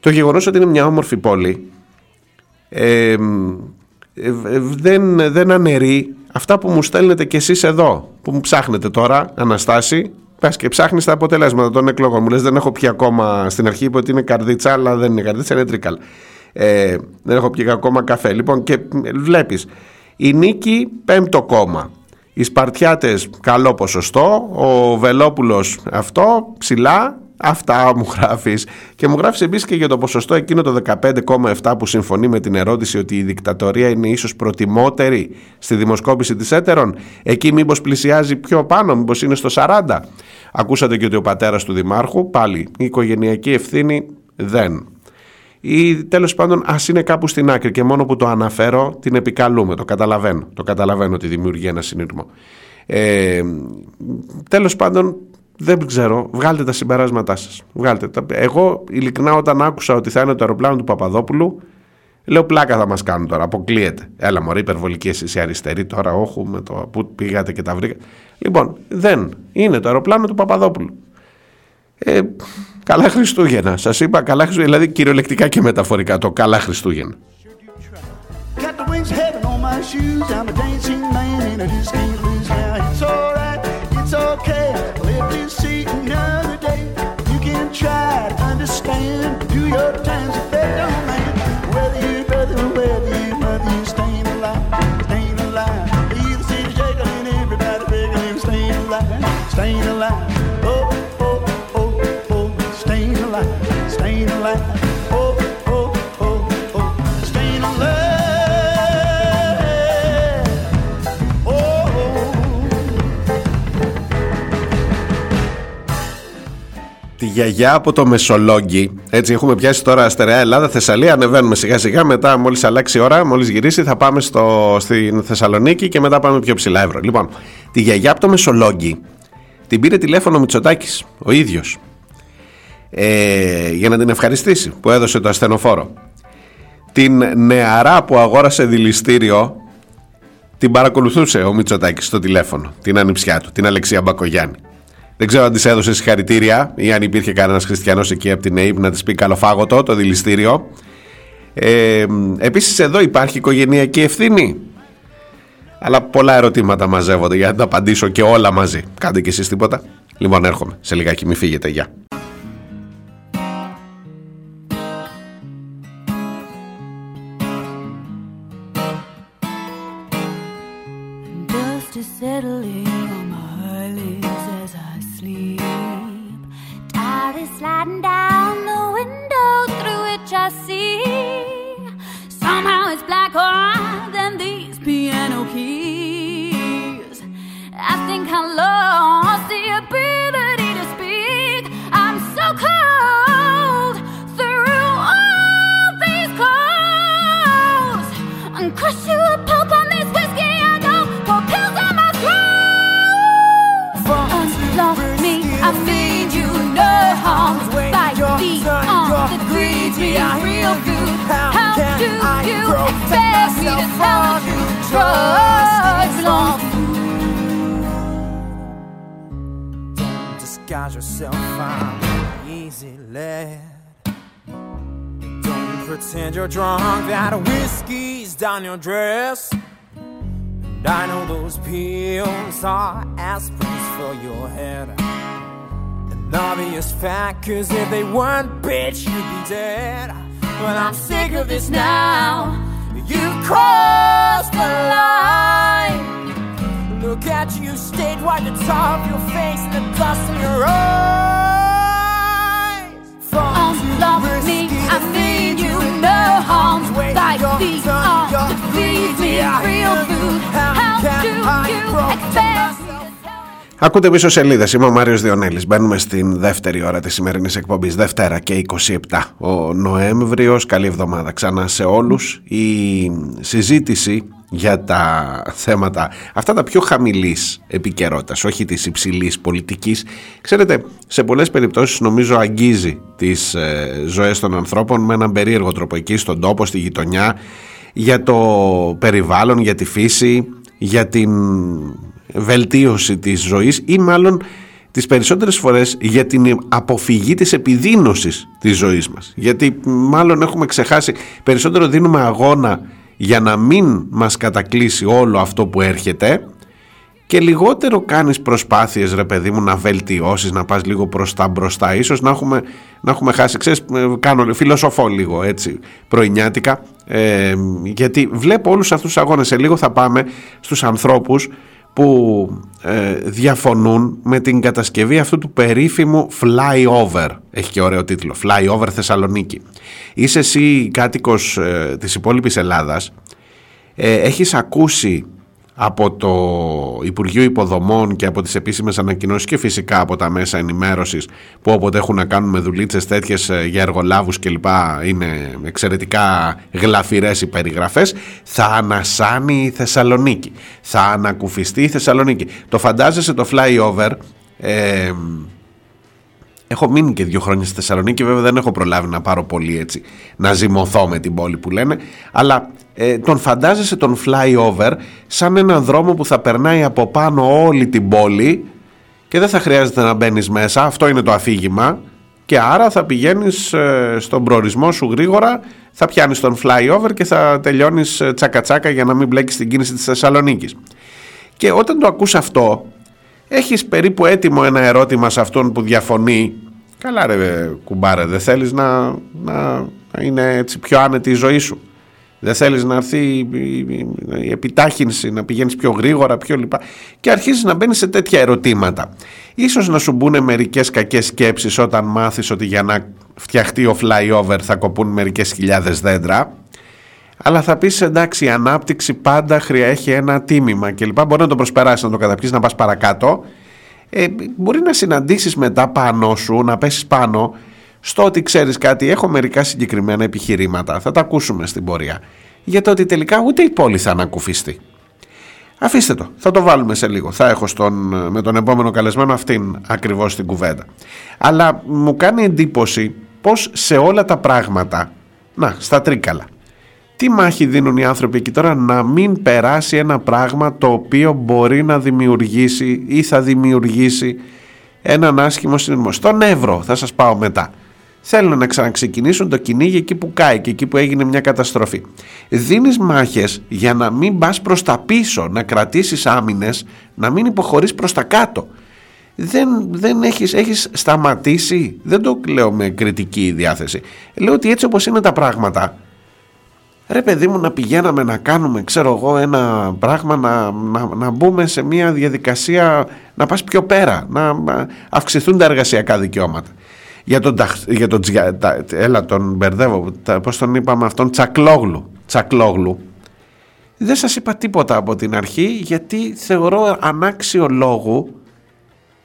Το γεγονός ότι είναι μια όμορφη πόλη ε, ε, δεν, δεν αναιρεί αυτά που μου στέλνετε κι εσείς εδώ, που μου ψάχνετε τώρα, Αναστάση, πας και ψάχνεις τα αποτελέσματα των εκλογών. Μου λες δεν έχω πιει ακόμα, στην αρχή είπε ότι είναι καρδίτσα, αλλά δεν είναι καρδίτσα, είναι Τρίκαλα. Ε, δεν έχω πιει ακόμα καφέ. Λοιπόν, και βλέπεις, η Νίκη πέμπτο κόμμα. Οι Σπαρτιάτες καλό ποσοστό, ο Βελόπουλος αυτό, ψηλά. Αυτά μου γράφεις. Και μου γράφεις επίσης και για το ποσοστό εκείνο το δεκαπέντε κόμμα επτά που συμφωνεί με την ερώτηση ότι η δικτατορία είναι ίσως προτιμότερη στη δημοσκόπηση της έτερων. Εκεί μήπως πλησιάζει πιο πάνω, μήπως είναι στο σαράντα. Ακούσατε και ότι ο πατέρας του δημάρχου, πάλι η οικογενειακή ευθύνη δεν. Ή τέλος πάντων ας είναι κάπου στην άκρη και μόνο που το αναφέρω την επικαλούμε. Το καταλαβαίνω. Το καταλαβαίνω ότι δημιουργεί ένα συνειρμό. Ε, τέλος πάντων. Δεν ξέρω, βγάλτε τα συμπεράσματά σας. Βγάλτε τα... Εγώ ειλικρινά όταν άκουσα ότι θα είναι το αεροπλάνο του Παπαδόπουλου, λέω πλάκα θα μας κάνουν τώρα, αποκλείεται. Έλα μωρέ, υπερβολική εσείς οι αριστεροί τώρα, όχου με το που πήγατε και τα βρήκατε. Λοιπόν, δεν είναι το αεροπλάνο του Παπαδόπουλου. Ε, καλά Χριστούγεννα, σας είπα, καλά Χριστούγεννα, δηλαδή κυριολεκτικά και μεταφορικά το καλά Χριστούγεννα. Try to understand, do your times if they don't mind. Whether you brother or whether you mother, you staying alive, staying alive. Either city's shaking and everybody begging him, staying alive, staying alive. Oh, oh, oh, oh, staying alive, staying alive. Oh, oh, oh, oh, staying alive. Oh, oh. Τη γιαγιά από το Μεσολόγγι. Έτσι έχουμε πιάσει τώρα αστερεά Ελλάδα, Θεσσαλία, ανεβαίνουμε σιγά σιγά, μετά μόλις αλλάξει η ώρα, μόλις γυρίσει θα πάμε στο, στην Θεσσαλονίκη και μετά πάμε πιο ψηλά Έβρο. Λοιπόν, τη γιαγιά από το Μεσολόγγι την πήρε τηλέφωνο Μητσοτάκης, ο ίδιος, ε, για να την ευχαριστήσει που έδωσε το ασθενοφόρο. Την νεαρά που αγόρασε δηληστήριο την παρακολουθούσε ο Μητσοτάκης στο τηλέφωνο, την ανιψιά του, την Αλεξία Μπακογιάννη. Δεν ξέρω αν της έδωσε συγχαρητήρια ή αν υπήρχε κανένας χριστιανός εκεί από την ΕΕΠ να της πει καλοφάγωτο το δηληστήριο. Ε, επίσης εδώ υπάρχει οικογενειακή ευθύνη. Αλλά πολλά ερωτήματα μαζεύονται για να τα απαντήσω και όλα μαζί. Κάντε κι εσείς τίποτα. Λοιπόν, έρχομαι. Σε λιγάκι μη φύγετε. Γεια. Cold through all these. yourself I'm easy led. Don't pretend you're drunk, that whiskey's down your dress. And I know those pills are aspirins for your head. An obvious fact, cause if they weren't, bitch, you'd be dead. But I'm sick of this now, you've crossed the line. Look at you, stayed white the top of your face and the dust in your eyes. Fall too risky me, I need you, no harm's way. Like the arm that feeds me real food. How do you expect? Ακούτε πίσω σελίδες, είμαι ο Μάριος Διονέλης. Μπαίνουμε στην δεύτερη ώρα της σημερινής εκπομπής, Δευτέρα και είκοσι επτά ο Νοέμβριος. Καλή εβδομάδα ξανά σε όλους. Η συζήτηση για τα θέματα αυτά τα πιο χαμηλής επικαιρότητας, όχι της υψηλής πολιτικής, ξέρετε, σε πολλές περιπτώσεις νομίζω αγγίζει τις ζωές των ανθρώπων με έναν περίεργο τρόπο εκεί στον τόπο, στη γειτονιά, για το περιβάλλον, για τη φύση, για την βελτίωση της ζωής ή μάλλον τις περισσότερες φορές για την αποφυγή της επιδείνωσης της ζωής μας. Γιατί μάλλον έχουμε ξεχάσει, περισσότερο δίνουμε αγώνα για να μην μας κατακλείσει όλο αυτό που έρχεται και λιγότερο κάνεις προσπάθειες, ρε παιδί μου, να βελτιώσεις, να πας λίγο προς τα μπροστά. Ίσως να έχουμε, να έχουμε χάσει, ξέρεις, κάνω, φιλοσοφώ λίγο έτσι πρωινιάτικα, ε, γιατί βλέπω όλους αυτούς τους αγώνες. Σε λίγο θα πάμε στους ανθρώπους που ε, διαφωνούν με την κατασκευή αυτού του περίφημου Flyover. Έχει και ωραίο τίτλο, Flyover Θεσσαλονίκη. Είσαι εσύ κάτοικος ε, της υπόλοιπης Ελλάδας, ε, έχεις ακούσει από το Υπουργείο Υποδομών και από τις επίσημες ανακοινώσεις και φυσικά από τα μέσα ενημέρωσης που όποτε έχουν να κάνουν με δουλίτσες τέτοιες για εργολάβους κλπ. Είναι εξαιρετικά γλαφυρές οι περιγραφές. Θα ανασάνει η Θεσσαλονίκη, θα ανακουφιστεί η Θεσσαλονίκη. Το φαντάζεσαι το flyover? ε, Έχω μείνει και δύο χρόνια στη Θεσσαλονίκη, βέβαια δεν έχω προλάβει να πάρω πολύ έτσι, να ζυμωθώ με την πόλη που λένε, αλλά ε, τον φαντάζεσαι τον flyover σαν έναν δρόμο που θα περνάει από πάνω όλη την πόλη και δεν θα χρειάζεται να μπαίνεις μέσα, αυτό είναι το αφήγημα, και άρα θα πηγαίνεις ε, στον προορισμό σου γρήγορα, θα πιάνεις τον flyover και θα τελειώνεις τσακα-τσακα για να μην μπλέκεις την κίνηση της Θεσσαλονίκης. Και όταν το ακούς αυτό, έχεις περίπου έτοιμο ένα ερώτημα σε αυτόν που διαφωνεί. Καλά ρε κουμπάρε, δεν θέλεις να, να, να είναι έτσι πιο άνετη η ζωή σου? Δεν θέλεις να έρθει η, η, η επιτάχυνση, να πηγαίνεις πιο γρήγορα, πιο λοιπά? Και αρχίζεις να μπαίνεις σε τέτοια ερωτήματα. Ίσως να σου μπουν μερικές κακές σκέψεις όταν μάθεις ότι για να φτιαχτεί ο flyover θα κοπούν μερικές χιλιάδες δέντρα. Αλλά θα πεις εντάξει, η ανάπτυξη πάντα έχει ένα τίμημα και λοιπά. Μπορεί να το προσπεράσεις, να το καταπιείς, να πας παρακάτω. Ε, μπορεί να συναντήσεις μετά πάνω σου, να πέσεις πάνω στο ότι ξέρεις κάτι. Έχω μερικά συγκεκριμένα επιχειρήματα, θα τα ακούσουμε στην πορεία, για το ότι τελικά ούτε η πόλη θα ανακουφιστεί. Αφήστε το, θα το βάλουμε σε λίγο. Θα έχω στον, με τον επόμενο καλεσμένο αυτήν ακριβώς την κουβέντα. Αλλά μου κάνει εντύπωση πως σε όλα τα πράγματα, να, στα Τρίκαλα, τι μάχη δίνουν οι άνθρωποι εκεί τώρα να μην περάσει ένα πράγμα το οποίο μπορεί να δημιουργήσει ή θα δημιουργήσει έναν άσχημο συνειδημό. Στον Έβρο, θα σας πάω μετά. Θέλουν να ξαναξεκινήσουν το κυνήγι εκεί που κάει και εκεί που έγινε μια καταστροφή. Δίνεις μάχες για να μην πας προς τα πίσω, να κρατήσεις άμυνες, να μην υποχωρείς προς τα κάτω. Δεν, δεν έχεις, έχεις σταματήσει, δεν το λέω με κριτική διάθεση. Λέω ότι έτσι όπως είναι τα πράγματα, ρε παιδί μου, να πηγαίναμε να κάνουμε, ξέρω εγώ, ένα πράγμα, να, να, να μπούμε σε μια διαδικασία, να πας πιο πέρα, να, να αυξηθούν τα εργασιακά δικαιώματα. Για τον, για τον τα, έλα τον μπερδεύω, τα, πώς τον είπαμε αυτόν, Τσακλόγλου, Τσακλόγλου. Δεν σας είπα τίποτα από την αρχή, γιατί θεωρώ ανάξιο λόγου,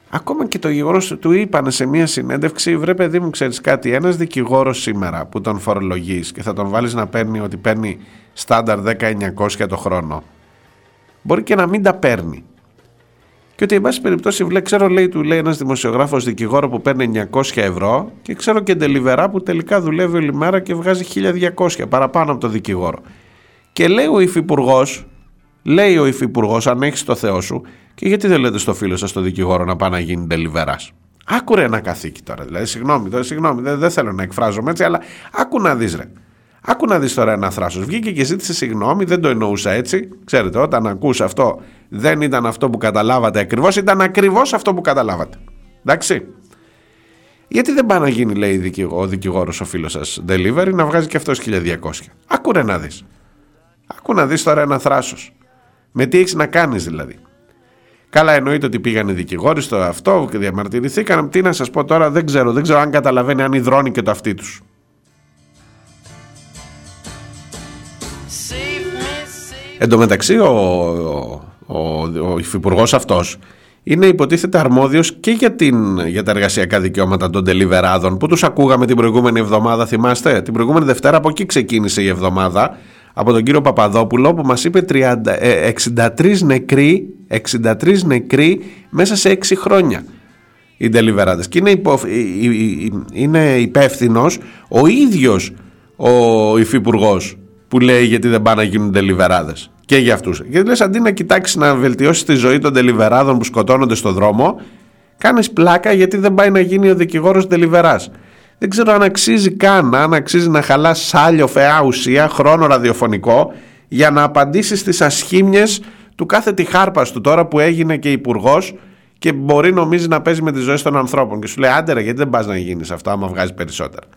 ακόμα και το γεγονός του είπανε σε μια συνέντευξη, βρε παιδί μου, ξέρεις κάτι, ένας δικηγόρος σήμερα που τον φορολογείς και θα τον βάλεις να παίρνει ότι παίρνει στάνταρ δέκα χιλιάδες εννιακόσια το χρόνο, μπορεί και να μην τα παίρνει. Και ότι εν πάση περιπτώσει, βλέ, ξέρω, λέει, του λέει ένας δημοσιογράφος δικηγόρο που παίρνει εννιακόσια ευρώ και ξέρω και ντελιβερά που τελικά δουλεύει όλη μέρα και βγάζει χίλια διακόσια παραπάνω από το δικηγόρο. Και λέει ο υφυπουργός, λέει ο υφυπουργός, αν έχεις το Θεό σου, και γιατί δεν λέτε στο φίλο σας το δικηγόρο να πάει να γίνει ντελιβεράς? Άκουρε ένα καθήκη τώρα, δηλαδή, συγγνώμη, τώρα, συγγνώμη δεν, δεν θέλω να εκφράζομαι έτσι, αλλά άκου να δεις ρε. Άκου να δεις τώρα ένα θράσος. Βγήκε και ζήτησε συγγνώμη, δεν το εννοούσα έτσι. Ξέρετε, όταν ακούς αυτό, δεν ήταν αυτό που καταλάβατε ακριβώς, ήταν ακριβώς αυτό που καταλάβατε. Εντάξει. Γιατί δεν πάει να γίνει, λέει, ο δικηγόρος ο φίλος σας delivery, να βγάζει και αυτός χίλια διακόσια. Άκου ρε να δεις. Άκου να δεις τώρα ένα θράσος. Με τι έχεις να κάνεις δηλαδή. Καλά, εννοείται ότι πήγαν οι δικηγόροι στο αυτό και διαμαρτυρηθήκαν. Τι να σας πω τώρα, δεν ξέρω. Δεν ξέρω αν καταλαβαίνει, αν υδρώνει και το αυτί τους. Εν τω μεταξύ, ο, ο, ο, ο υφυπουργός αυτός είναι υποτίθεται αρμόδιος και για, την, για τα εργασιακά δικαιώματα των τελιβεράδων που τους ακούγαμε την προηγούμενη εβδομάδα. Θυμάστε, την προηγούμενη Δευτέρα από εκεί ξεκίνησε η εβδομάδα. Από τον κύριο Παπαδόπουλο που μας είπε εξήντα τρεις νεκροί μέσα σε έξι χρόνια οι ντελιβεράδες. Και είναι, υπο, είναι υπεύθυνος ο ίδιος ο υφυπουργός που λέει γιατί δεν πάνε να γίνουν ντελιβεράδες και για αυτούς. Γιατί λες, αντί να κοιτάξεις να βελτιώσεις τη ζωή των ντελιβεράδων που σκοτώνονται στο δρόμο, κάνεις πλάκα γιατί δεν πάει να γίνει ο δικηγόρος ντελιβεράς. Δεν ξέρω αν αξίζει καν, αν αξίζει να χαλάς άλλο φαιά ουσία, χρόνο ραδιοφωνικό, για να απαντήσεις στις ασχήμιες του κάθε τυχάρπας του τώρα που έγινε και υπουργός και μπορεί νομίζει να παίζει με τις ζωές των ανθρώπων. Και σου λέει, άντε ρε, γιατί δεν πας να γίνεις αυτό άμα βγάζεις περισσότερα.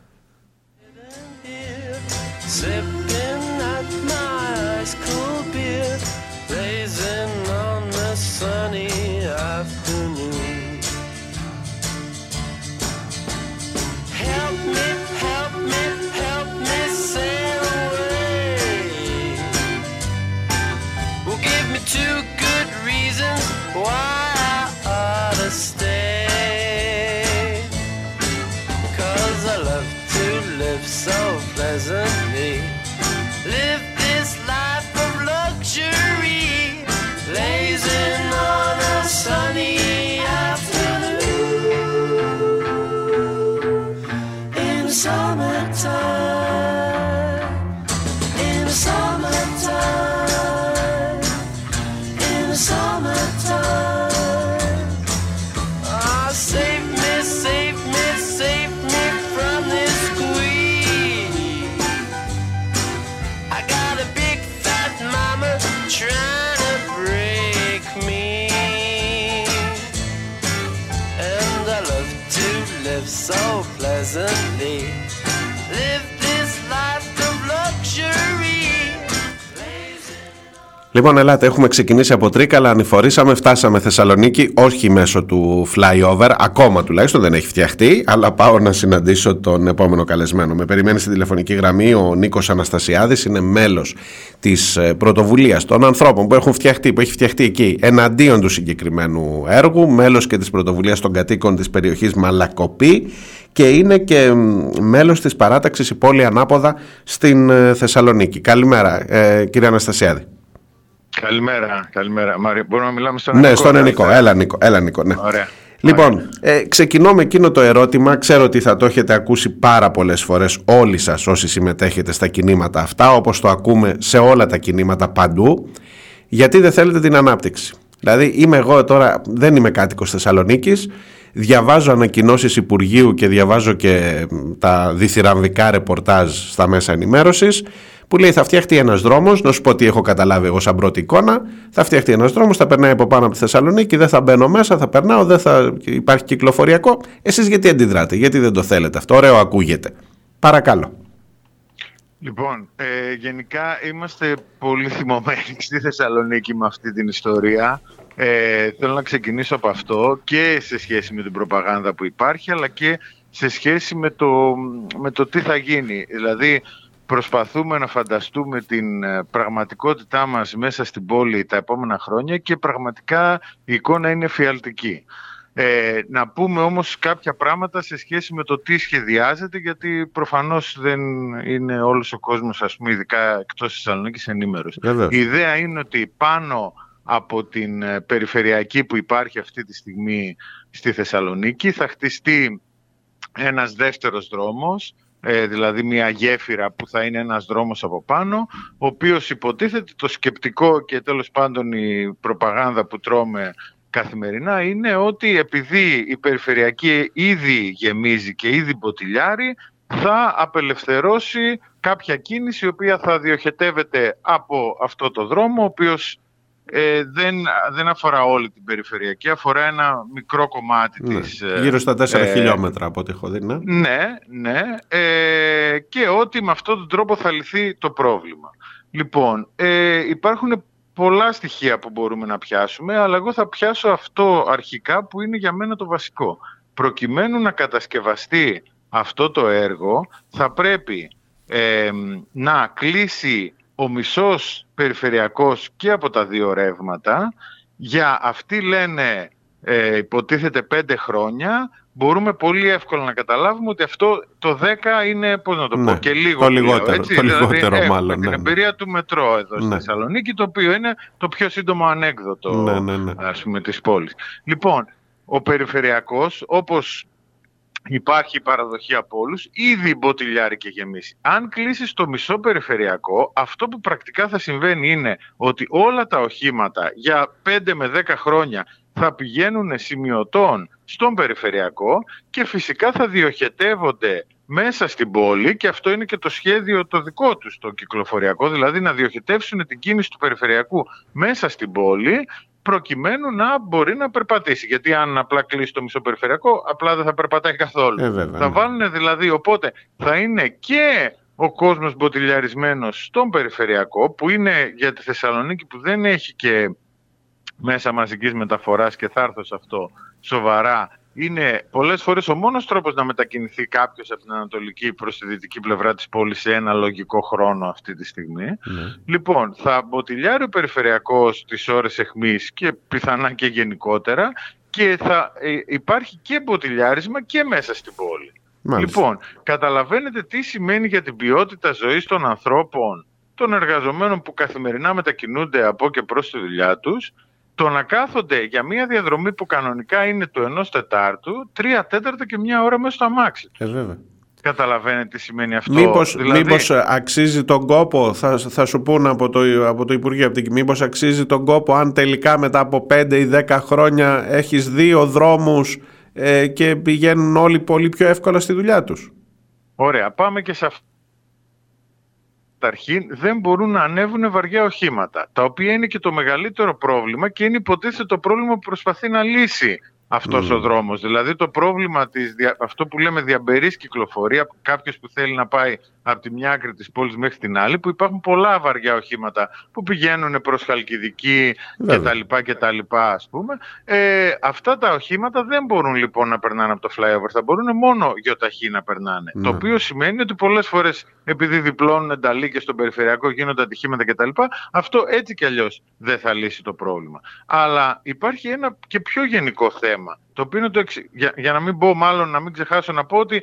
Λοιπόν, ελάτε, έχουμε ξεκινήσει από Τρίκαλα, ανηφορήσαμε, φτάσαμε Θεσσαλονίκη, όχι μέσω του Flyover, ακόμα τουλάχιστον δεν έχει φτιαχτεί, αλλά πάω να συναντήσω τον επόμενο καλεσμένο. Με περιμένει στην τηλεφωνική γραμμή ο Νίκος Αναστασιάδης, είναι μέλος της πρωτοβουλίας των ανθρώπων που έχουν φτιαχτεί, που έχει φτιαχτεί εκεί εναντίον του συγκεκριμένου έργου, μέλος και της πρωτοβουλίας των κατοίκων της περιοχής Μαλακοπή και είναι και μέλος της παράταξης «Η πόλη Ανάποδα» στην Θεσσαλονίκη. Καλημέρα, ε, κύριε Αναστασιάδη. Καλημέρα, καλημέρα. Μαρία, μπορούμε να μιλάμε στον Νίκο. Ναι, στον Νίκο. Έλα, Νίκο. Έλα, Νίκο. Ναι. Ωραία. Λοιπόν, ε, ξεκινώ με εκείνο το ερώτημα. Ξέρω ότι θα το έχετε ακούσει πάρα πολλές φορές όλοι σας όσοι συμμετέχετε στα κινήματα αυτά, όπως το ακούμε σε όλα τα κινήματα παντού. Γιατί δεν θέλετε την ανάπτυξη. Δηλαδή, είμαι εγώ τώρα, δεν είμαι κάτοικος Θεσσαλονίκης. Διαβάζω ανακοινώσεις Υπουργείου και διαβάζω και τα διθυραμβικά ρεπορτάζ στα μέσα ενημέρωσης. Που λέει θα φτιαχτεί ένας δρόμος, να σου πω τι έχω καταλάβει εγώ σαν πρώτη εικόνα, θα φτιαχτεί ένας δρόμος, θα περνάει από πάνω από τη Θεσσαλονίκη, δεν θα μπαίνω μέσα, θα περνάω, δεν θα υπάρχει κυκλοφοριακό. Εσείς γιατί αντιδράτε, γιατί δεν το θέλετε αυτό, ωραίο ακούγεται. Παρακαλώ. Λοιπόν, ε, γενικά είμαστε πολύ θυμωμένοι στη Θεσσαλονίκη με αυτή την ιστορία. Ε, θέλω να ξεκινήσω από αυτό και σε σχέση με την προπαγάνδα που υπάρχει, αλλά και σε σχέση με το, με το τι θα γίνει. Δηλαδή, προσπαθούμε να φανταστούμε την πραγματικότητά μας μέσα στην πόλη τα επόμενα χρόνια και πραγματικά η εικόνα είναι φιαλτική. Ε, να πούμε όμως κάποια πράγματα σε σχέση με το τι σχεδιάζεται, γιατί προφανώς δεν είναι όλος ο κόσμος, ας πούμε, ειδικά εκτός Θεσσαλονίκης, ενήμερος. Βέβαια. Η ιδέα είναι ότι πάνω από την περιφερειακή που υπάρχει αυτή τη στιγμή στη Θεσσαλονίκη θα χτιστεί ένας δεύτερος δρόμος, δηλαδή μια γέφυρα που θα είναι ένας δρόμος από πάνω, ο οποίος υποτίθεται το σκεπτικό και τέλος πάντων η προπαγάνδα που τρώμε καθημερινά είναι ότι επειδή η περιφερειακή ήδη γεμίζει και ήδη μποτιλιάρει, θα απελευθερώσει κάποια κίνηση η οποία θα διοχετεύεται από αυτό το δρόμο, ο οποίος ε, δεν, δεν αφορά όλη την περιφερειακή, αφορά ένα μικρό κομμάτι, ναι, της... Γύρω στα τέσσερα ε, χιλιόμετρα από ό,τι έχω δει, ναι. Ναι, ναι, ε, και ότι με αυτόν τον τρόπο θα λυθεί το πρόβλημα. Λοιπόν, ε, υπάρχουν πολλά στοιχεία που μπορούμε να πιάσουμε, αλλά εγώ θα πιάσω αυτό αρχικά που είναι για μένα το βασικό. Προκειμένου να κατασκευαστεί αυτό το έργο, θα πρέπει ε, να κλείσει ο μισός περιφερειακός και από τα δύο ρεύματα. Για αυτοί λένε, ε, υποτίθεται πέντε χρόνια, μπορούμε πολύ εύκολα να καταλάβουμε ότι αυτό το δέκα είναι, πώς να το πω, ναι, και λίγο. Το λιγότερο, πλέον, έτσι, το λιγότερο δηλαδή, μάλλον. Την ναι, ναι. εμπειρία του μετρό εδώ, ναι, στη Θεσσαλονίκη, το οποίο είναι το πιο σύντομο ανέκδοτο, ναι, ναι, ναι, ας πούμε, της πόλης. Λοιπόν, ο περιφερειακός, όπως... Υπάρχει παραδοχή από όλους, ήδη μποτιλιάρει και γεμίσει. Αν κλείσεις το μισό περιφερειακό, αυτό που πρακτικά θα συμβαίνει είναι ότι όλα τα οχήματα για πέντε με δέκα χρόνια θα πηγαίνουν σημειωτών στον περιφερειακό και φυσικά θα διοχετεύονται μέσα στην πόλη, και αυτό είναι και το σχέδιο το δικό τους, το κυκλοφοριακό, δηλαδή να διοχετεύσουν την κίνηση του περιφερειακού μέσα στην πόλη, προκειμένου να μπορεί να περπατήσει. Γιατί αν απλά κλείσει το μισό περιφερειακό, απλά δεν θα περπατάει καθόλου. Ε, βέβαια, θα βάλουν δηλαδή, οπότε θα είναι και ο κόσμος μποτιλιαρισμένος στον περιφερειακό, που είναι για τη Θεσσαλονίκη που δεν έχει και μέσα μαζικής μεταφοράς, και θα έρθω σε αυτό σοβαρά, είναι πολλές φορές ο μόνος τρόπος να μετακινηθεί κάποιος από την ανατολική προς τη δυτική πλευρά της πόλης σε ένα λογικό χρόνο αυτή τη στιγμή. Mm. Λοιπόν, θα μποτιλιάρει ο περιφερειακός τις ώρες αιχμής και πιθανά και γενικότερα, και θα υπάρχει και μποτιλιάρισμα και μέσα στην πόλη. Μάλιστα. Λοιπόν, καταλαβαίνετε τι σημαίνει για την ποιότητα ζωής των ανθρώπων, των εργαζομένων που καθημερινά μετακινούνται από και προς τη δουλειά τους, το να κάθονται για μια διαδρομή που κανονικά είναι του ενός τετάρτου, τρία τέταρτα και μια ώρα μέσα στο αμάξι. Ε, βέβαια. Καταλαβαίνετε τι σημαίνει αυτό. Μήπως, δηλαδή... μήπως αξίζει τον κόπο, θα, θα σου πούνε από το, από το Υπουργείο, από την, μήπως αξίζει τον κόπο αν τελικά μετά από πέντε ή δέκα χρόνια έχεις δύο δρόμους ε, και πηγαίνουν όλοι πολύ πιο εύκολα στη δουλειά τους. Ωραία, πάμε και σε αυτό. Καταρχήν δεν μπορούν να ανέβουν βαριά οχήματα, τα οποία είναι και το μεγαλύτερο πρόβλημα και είναι υποτίθεται το πρόβλημα που προσπαθεί να λύσει αυτός mm. ο δρόμος. Δηλαδή το πρόβλημα, της, αυτό που λέμε διαμπερής κυκλοφορία, κάποιος που θέλει να πάει από τη μια άκρη της πόλης μέχρι την άλλη, που υπάρχουν πολλά βαριά οχήματα που πηγαίνουν προς Χαλκιδική mm. κτλ. Ας πούμε. Ε, αυτά τα οχήματα δεν μπορούν λοιπόν να περνάνε από το flyover, θα μπορούν μόνο γιοταχή να περνάνε. Mm. Το οποίο σημαίνει ότι πολλές φορές, επειδή διπλώνουν ενταλή και στον περιφερειακό γίνονται ατυχήματα κτλ., αυτό έτσι κι αλλιώς δεν θα λύσει το πρόβλημα. Αλλά υπάρχει ένα και πιο γενικό θέμα, το οποίο είναι το εξι... για, για να μην πω, μάλλον να μην ξεχάσω να πω ότι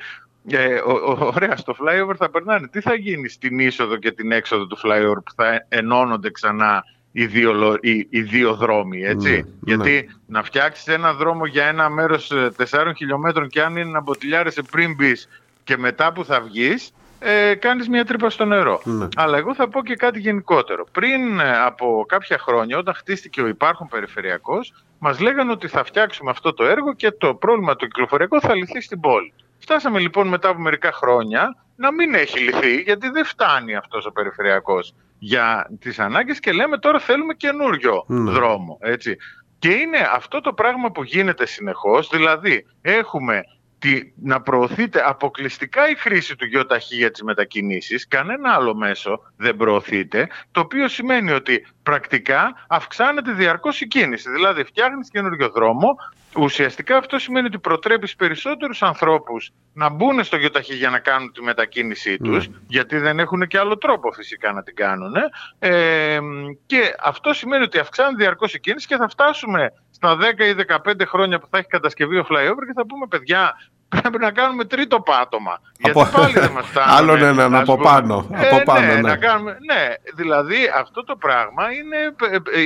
Ε, ο, ο, ωραία, στο flyover θα περνάνε. Τι θα γίνει στην είσοδο και την έξοδο του flyover που θα ενώνονται ξανά οι δύο, οι, οι δύο δρόμοι, έτσι? Mm, γιατί mm. να φτιάξεις ένα δρόμο για ένα μέρος τεσσάρων χιλιόμετρων και αν είναι να μποτιλιάρεσαι πριν μπεις και μετά που θα βγεις, ε, κάνεις μια τρύπα στο νερό. Mm. Αλλά εγώ θα πω και κάτι γενικότερο. Πριν από κάποια χρόνια, όταν χτίστηκε ο υπάρχον περιφερειακός, μας λέγανε ότι θα φτιάξουμε αυτό το έργο και το πρόβλημα το κυκλοφοριακό θα λυθεί στην πόλη. Φτάσαμε λοιπόν μετά από μερικά χρόνια να μην έχει λυθεί, γιατί δεν φτάνει αυτός ο περιφερειακός για τις ανάγκες, και λέμε τώρα θέλουμε καινούριο mm. δρόμο. Έτσι. Και είναι αυτό το πράγμα που γίνεται συνεχώς, δηλαδή έχουμε τη, να προωθείται αποκλειστικά η χρήση του γιοταχή για τις μετακινήσεις, κανένα άλλο μέσο δεν προωθείται, το οποίο σημαίνει ότι πρακτικά αυξάνεται διαρκώς η κίνηση, δηλαδή φτιάχνεις καινούριο δρόμο. Ουσιαστικά αυτό σημαίνει ότι προτρέπεις περισσότερους ανθρώπους να μπουν στο γιοταχή για να κάνουν τη μετακίνησή τους, mm. γιατί δεν έχουν και άλλο τρόπο φυσικά να την κάνουν. Ε, και αυτό σημαίνει ότι αυξάνει διαρκώς η κίνηση και θα φτάσουμε στα δέκα ή δεκαπέντε χρόνια που θα έχει κατασκευή ο flyover και θα πούμε, παιδιά, πρέπει να κάνουμε τρίτο πάτωμα. Γιατί από... πάλι δεν μας φτάνουν. Άλλον έναν από πάνω. Ε, από πάνω ναι, ναι. Να κάνουμε... ναι, δηλαδή αυτό το πράγμα είναι,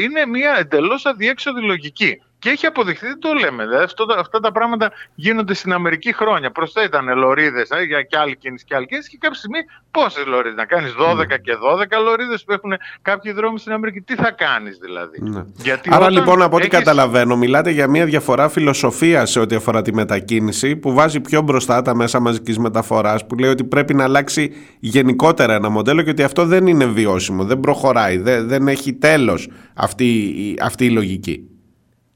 είναι μια εντελώς αδιέξοδη λογική. Και έχει αποδειχθεί, δεν το λέμε. Δηλαδή, αυτά τα πράγματα γίνονται στην Αμερική χρόνια. Μπροστά ήταν λωρίδες και άλλη κίνηση και άλλη κίνηση. Και κάποια στιγμή πόσες λωρίδες, να κάνεις δώδεκα και δώδεκα λωρίδες που έχουν κάποιοι δρόμοι στην Αμερική. Τι θα κάνεις δηλαδή. Ναι. Γιατί άρα λοιπόν, από έχεις... ό,τι καταλαβαίνω, μιλάτε για μια διαφορά φιλοσοφίας σε ό,τι αφορά τη μετακίνηση, που βάζει πιο μπροστά τα μέσα μαζικής μεταφοράς, που λέει ότι πρέπει να αλλάξει γενικότερα ένα μοντέλο και ότι αυτό δεν είναι βιώσιμο, δεν προχωράει, δεν, δεν έχει τέλος αυτή, αυτή η λογική.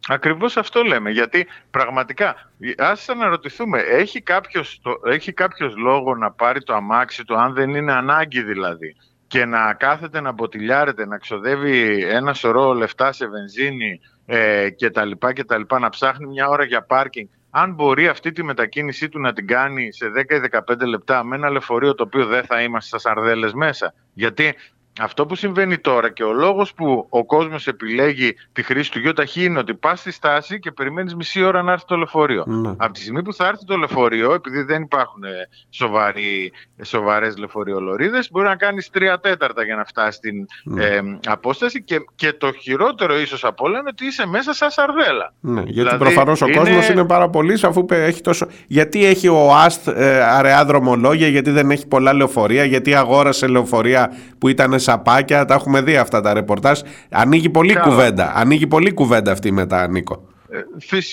Ακριβώς αυτό λέμε, γιατί πραγματικά ας αναρωτηθούμε, έχει κάποιος, το, έχει κάποιος λόγο να πάρει το αμάξι του αν δεν είναι ανάγκη δηλαδή, και να κάθεται να μποτιλιάρεται, να ξοδεύει ένα σωρό λεφτά σε βενζίνη ε, και τα λοιπά και τα λοιπά, να ψάχνει μια ώρα για πάρκινγκ, αν μπορεί αυτή τη μετακίνησή του να την κάνει σε δέκα ή δεκαπέντε λεπτά με ένα λεωφορείο το οποίο δεν θα είμαστε στα σαρδέλες μέσα, γιατί... Αυτό που συμβαίνει τώρα και ο λόγος που ο κόσμος επιλέγει τη χρήση του γιοταχή είναι ότι πας στη στάση και περιμένεις μισή ώρα να έρθει το λεωφορείο. Mm. Από τη στιγμή που θα έρθει το λεωφορείο, επειδή δεν υπάρχουν σοβαροί, σοβαρές λεωφορειολωρίδες, μπορεί να κάνεις τρία τέταρτα για να φτάσεις στην mm. ε, απόσταση και, και το χειρότερο ίσως από όλα είναι ότι είσαι μέσα σαν σαρδέλα. Mm. Δηλαδή, γιατί προφανώς ο είναι... κόσμος είναι πάρα πολύς αφού έχει τόσο... Γιατί έχει ο ΑΣΤ ε, αραιά δρομολόγια, γιατί δεν έχει πολλά λεωφορεία, γιατί αγόρασε λεωφορεία που ήταν σαπάκια, τα έχουμε δει αυτά τα ρεπορτάζ. Ανοίγει πολύ Καλά. κουβέντα. Ανοίγει πολύ κουβέντα αυτή μετά, Νίκο. Ε,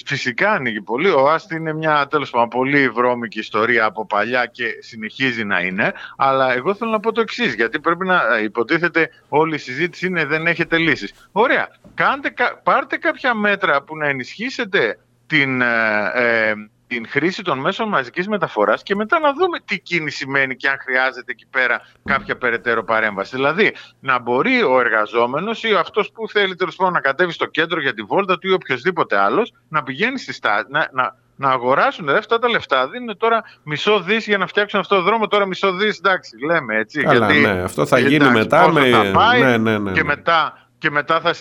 φυσικά ανοίγει πολύ. Ο Άστη είναι μια τέλος πάντων πολύ βρώμικη ιστορία από παλιά και συνεχίζει να είναι. Αλλά εγώ θέλω να πω το εξής, γιατί πρέπει να υποτίθεται όλη η συζήτηση είναι δεν έχετε λύσεις. Ωραία. Κάντε, πάρτε κάποια μέτρα που να ενισχύσετε την... Ε, ε, την χρήση των μέσων μαζικής μεταφοράς και μετά να δούμε τι κίνηση μένει και αν χρειάζεται εκεί πέρα κάποια περαιτέρω παρέμβαση. Δηλαδή, να μπορεί ο εργαζόμενος ή αυτός που θέλει τέλος πάντων να κατέβει στο κέντρο για τη βόλτα του ή οποιοδήποτε άλλος να πηγαίνει στη στάση, να, να, να αγοράσουν αυτά τα λεφτά. Δίνουν τώρα μισό δις για να φτιάξουν αυτό το δρόμο. Τώρα μισό δις, εντάξει, λέμε έτσι. Καλά, γιατί, ναι, αυτό θα γίνει εντάξει, μετά. Με... Θα πάει ναι, ναι, ναι, ναι. Και μετά. Και μετά θα,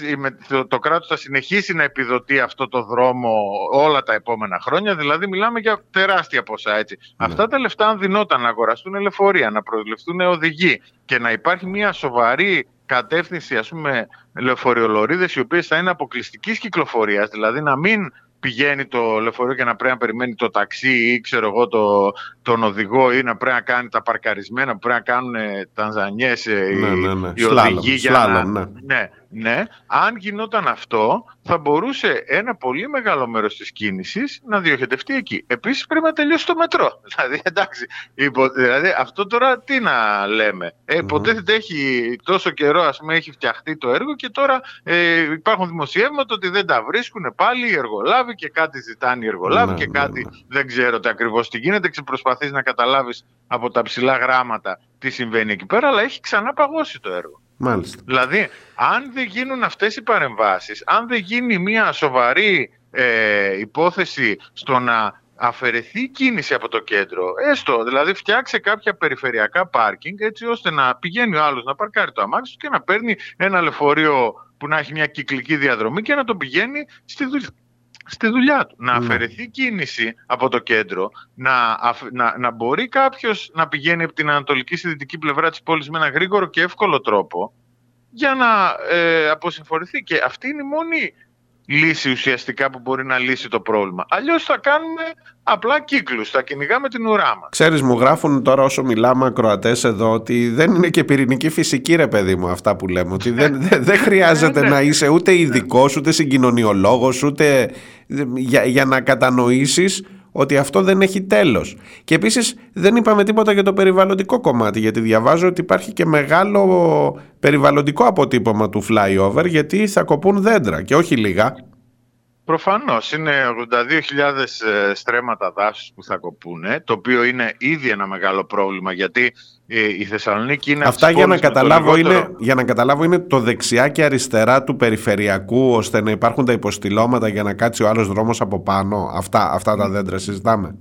το, το κράτος θα συνεχίσει να επιδοτεί αυτό το δρόμο όλα τα επόμενα χρόνια. Δηλαδή μιλάμε για τεράστια ποσά έτσι. Ναι. Αυτά τα λεφτά αν δινόταν να αγοραστούν λεωφορεία, να προσληφθούν οδηγοί και να υπάρχει μια σοβαρή κατεύθυνση ας πούμε λεωφορειολωρίδες οι οποίες θα είναι αποκλειστικής κυκλοφορίας. Δηλαδή να μην πηγαίνει το λεωφορείο και να πρέπει να περιμένει το ταξί ή ξέρω εγώ το, τον οδηγό ή να πρέπει να κάνει τα παρκαρισμένα που πρέπει να κάνουν τανζανιές ναι, οι, ναι, ναι. οι οδηγοί για σλάλαμ, να... Ναι. Ναι, ναι. Αν γινόταν αυτό θα μπορούσε ένα πολύ μεγάλο μέρος της κίνησης να διοχετευτεί εκεί. Επίσης πρέπει να τελειώσει το μετρό. Δηλαδή, εντάξει, υπο... δηλαδή αυτό τώρα τι να λέμε. Ε, υποτίθεται έχει τόσο καιρό ας πούμε έχει φτιαχτεί το έργο και τώρα ε, υπάρχουν δημοσιεύματα ότι δεν τα βρίσκουν πάλι οι εργολάβοι και κάτι ζητάνε οι εργολάβοι ναι, και κάτι ναι, ναι. δεν ξέρω τι ακριβώς τι γίνεται. Ξεπροσπαθείς να καταλάβεις από τα ψηλά γράμματα τι συμβαίνει εκεί πέρα, αλλά έχει ξανά παγώσει το έργο. Μάλιστα. Δηλαδή, αν δεν γίνουν αυτές οι παρεμβάσεις, αν δεν γίνει μια σοβαρή ε, υπόθεση στο να αφαιρεθεί η κίνηση από το κέντρο, έστω, δηλαδή φτιάξε κάποια περιφερειακά πάρκινγκ έτσι ώστε να πηγαίνει ο άλλος να παρκάρει το αμάξι του και να παίρνει ένα λεωφορείο που να έχει μια κυκλική διαδρομή και να τον πηγαίνει στη δουλειά. Στη δουλειά του. Να αφαιρεθεί mm. κίνηση από το κέντρο, να, αφ... να, να μπορεί κάποιος να πηγαίνει από την ανατολική στη δυτική πλευρά της πόλης με ένα γρήγορο και εύκολο τρόπο για να ε, αποσυμφορηθεί. Και αυτή είναι η μόνη λύση ουσιαστικά που μπορεί να λύσει το πρόβλημα. Αλλιώς θα κάνουμε απλά κύκλους, θα κυνηγάμε την ουρά μας. Ξέρεις, μου γράφουν τώρα όσο μιλάμε ακροατές εδώ ότι δεν είναι και πυρηνική φυσική ρε παιδί μου αυτά που λέμε. Ότι δεν, δεν, δεν χρειάζεται να είσαι ούτε ειδικός, ούτε συγκοινωνιολόγος, ούτε για, για να κατανοήσεις ότι αυτό δεν έχει τέλος. Και επίσης δεν είπαμε τίποτα για το περιβαλλοντικό κομμάτι, γιατί διαβάζω ότι υπάρχει και μεγάλο περιβαλλοντικό αποτύπωμα του Flyover, γιατί θα κοπούν δέντρα και όχι λίγα. Προφανώς είναι ογδόντα δύο χιλιάδες στρέμματα δάσους που θα κοπούν, το οποίο είναι ήδη ένα μεγάλο πρόβλημα, γιατί η Θεσσαλονίκη είναι... Αυτά για να, καταλάβω είναι, για να καταλάβω είναι το δεξιά και αριστερά του περιφερειακού, ώστε να υπάρχουν τα υποστηλώματα για να κάτσει ο άλλος δρόμος από πάνω. Αυτά, αυτά τα δέντρα συζητάμε.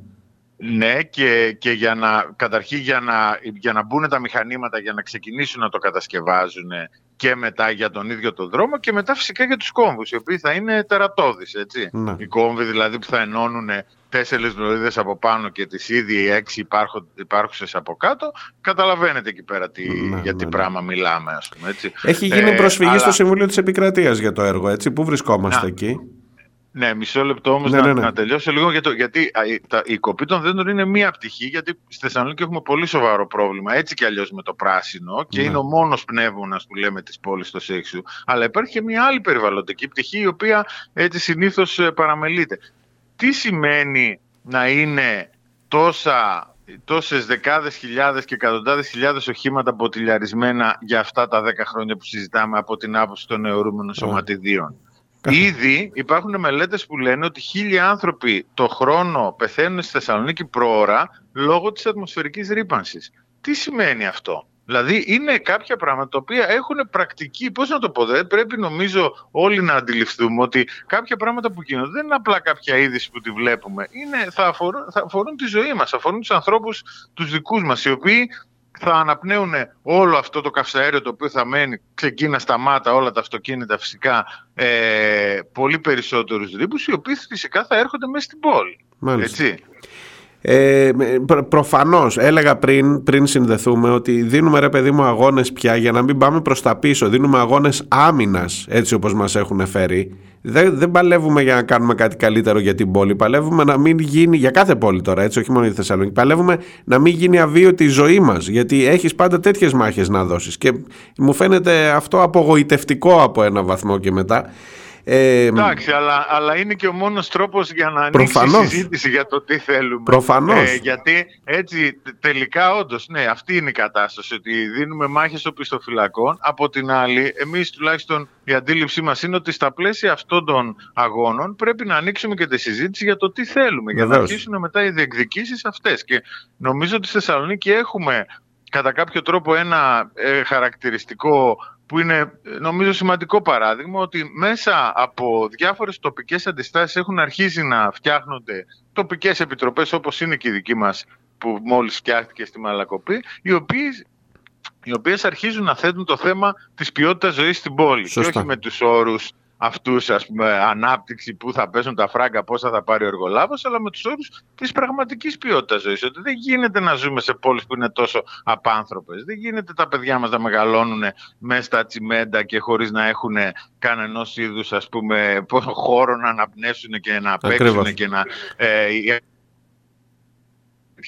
Ναι, και, και για να, καταρχήν για να, για να μπουν τα μηχανήματα, για να ξεκινήσουν να το κατασκευάζουν και μετά για τον ίδιο τον δρόμο και μετά φυσικά για τους κόμβους, οι οποίοι θα είναι τερατώδεις, έτσι. Ναι. Οι κόμβοι δηλαδή που θα ενώνουν τέσσερις λωρίδες από πάνω και τις ήδη έξι υπάρχον, υπάρχουσες από κάτω, καταλαβαίνετε εκεί πέρα τι, ναι, για τι ναι. πράγμα μιλάμε, ας πούμε, έτσι. Έχει γίνει ε, προσφυγή αλλά... στο Συμβούλιο της Επικρατείας για το έργο, έτσι. Πού βρισκόμαστε να. εκεί. Ναι, μισό λεπτό όμως ναι, να, ναι, ναι. να τελειώσω λίγο, για το, γιατί α, τα, η κοπή των δέντρων είναι μία πτυχή, γιατί στη Θεσσαλονίκη έχουμε πολύ σοβαρό πρόβλημα, έτσι κι αλλιώς με το πράσινο, και ναι. είναι ο μόνος πνεύμονας που λέμε της πόλης στο Σέξου, αλλά υπάρχει και μία άλλη περιβαλλοντική πτυχή, η οποία έτσι συνήθως παραμελείται. Τι σημαίνει να είναι τόσα... τόσες δεκάδες χιλιάδες και εκατοντάδες χιλιάδες οχήματα ποτηλιαρισμένα για αυτά τα δέκα χρόνια που συζητάμε από την άποψη των αιωρούμενων σωματιδίων. Yeah. Ήδη υπάρχουν μελέτες που λένε ότι χίλιοι άνθρωποι το χρόνο πεθαίνουν στη Θεσσαλονίκη προώρα λόγω της ατμοσφαιρικής ρύπανσης. Τι σημαίνει αυτό? Δηλαδή είναι κάποια πράγματα τα οποία έχουν πρακτική, πώς να το πω, δεν πρέπει νομίζω όλοι να αντιληφθούμε ότι κάποια πράγματα που γίνονται δεν είναι απλά κάποια είδηση που τη βλέπουμε, είναι, θα, αφορούν, θα αφορούν τη ζωή μας, αφορούν τους ανθρώπους τους δικούς μας, οι οποίοι θα αναπνέουν όλο αυτό το καυσαέριο το οποίο θα μένει ξεκίνα στα μάτα όλα τα αυτοκίνητα φυσικά, ε, πολύ περισσότερους ρήπους, οι οποίοι φυσικά θα έρχονται μέσα στην πόλη. Μάλιστα. Έτσι. Ε, προ, προφανώς έλεγα πριν, πριν συνδεθούμε ότι δίνουμε ρε παιδί μου αγώνες πια για να μην πάμε προς τα πίσω, δίνουμε αγώνες άμυνας έτσι όπως μας έχουν φέρει. Δεν, δεν παλεύουμε για να κάνουμε κάτι καλύτερο για την πόλη, παλεύουμε να μην γίνει, για κάθε πόλη τώρα έτσι, όχι μόνο για τη Θεσσαλονίκη, παλεύουμε να μην γίνει αβίωτη η ζωή μας, γιατί έχεις πάντα τέτοιες μάχες να δώσεις και μου φαίνεται αυτό απογοητευτικό από ένα βαθμό και μετά. Ε, Εντάξει, αλλά, αλλά είναι και ο μόνος τρόπος για να ανοίξει η συζήτηση για το τι θέλουμε. Προφανώς. Ε, γιατί έτσι τελικά όντως, ναι, αυτή είναι η κατάσταση, ότι δίνουμε μάχες των πιστοφυλακών. Από την άλλη, εμείς τουλάχιστον η αντίληψή μας είναι ότι στα πλαίσια αυτών των αγώνων πρέπει να ανοίξουμε και τη συζήτηση για το τι θέλουμε. Βεβαίως. Για να αρχίσουν μετά οι διεκδικήσεις αυτές. Και νομίζω ότι στη Θεσσαλονίκη έχουμε κατά κάποιο τρόπο ένα ε, χαρακτηριστικό που είναι νομίζω σημαντικό παράδειγμα, ότι μέσα από διάφορες τοπικές αντιστάσεις έχουν αρχίσει να φτιάχνονται τοπικές επιτροπές, όπως είναι και η δική μας που μόλις φτιάχτηκε στη Μαλακοπή, οι οποίες, οι οποίες αρχίζουν να θέτουν το θέμα της ποιότητας ζωής στην πόλη. Σωστά. Και όχι με τους όρους αυτούς, ας πούμε, ανάπτυξη, που θα πέσουν τα φράγκα, πόσα θα πάρει ο εργολάβος, αλλά με τους όρους της πραγματικής ποιότητας ζωής. Ότι δεν γίνεται να ζούμε σε πόλεις που είναι τόσο απάνθρωπες. Δεν γίνεται τα παιδιά μας να μεγαλώνουν μέσα στα τσιμέντα και χωρίς να έχουν κανενός είδους, ας πούμε, χώρο να αναπνεύσουν και να παίξουν και να... Ε,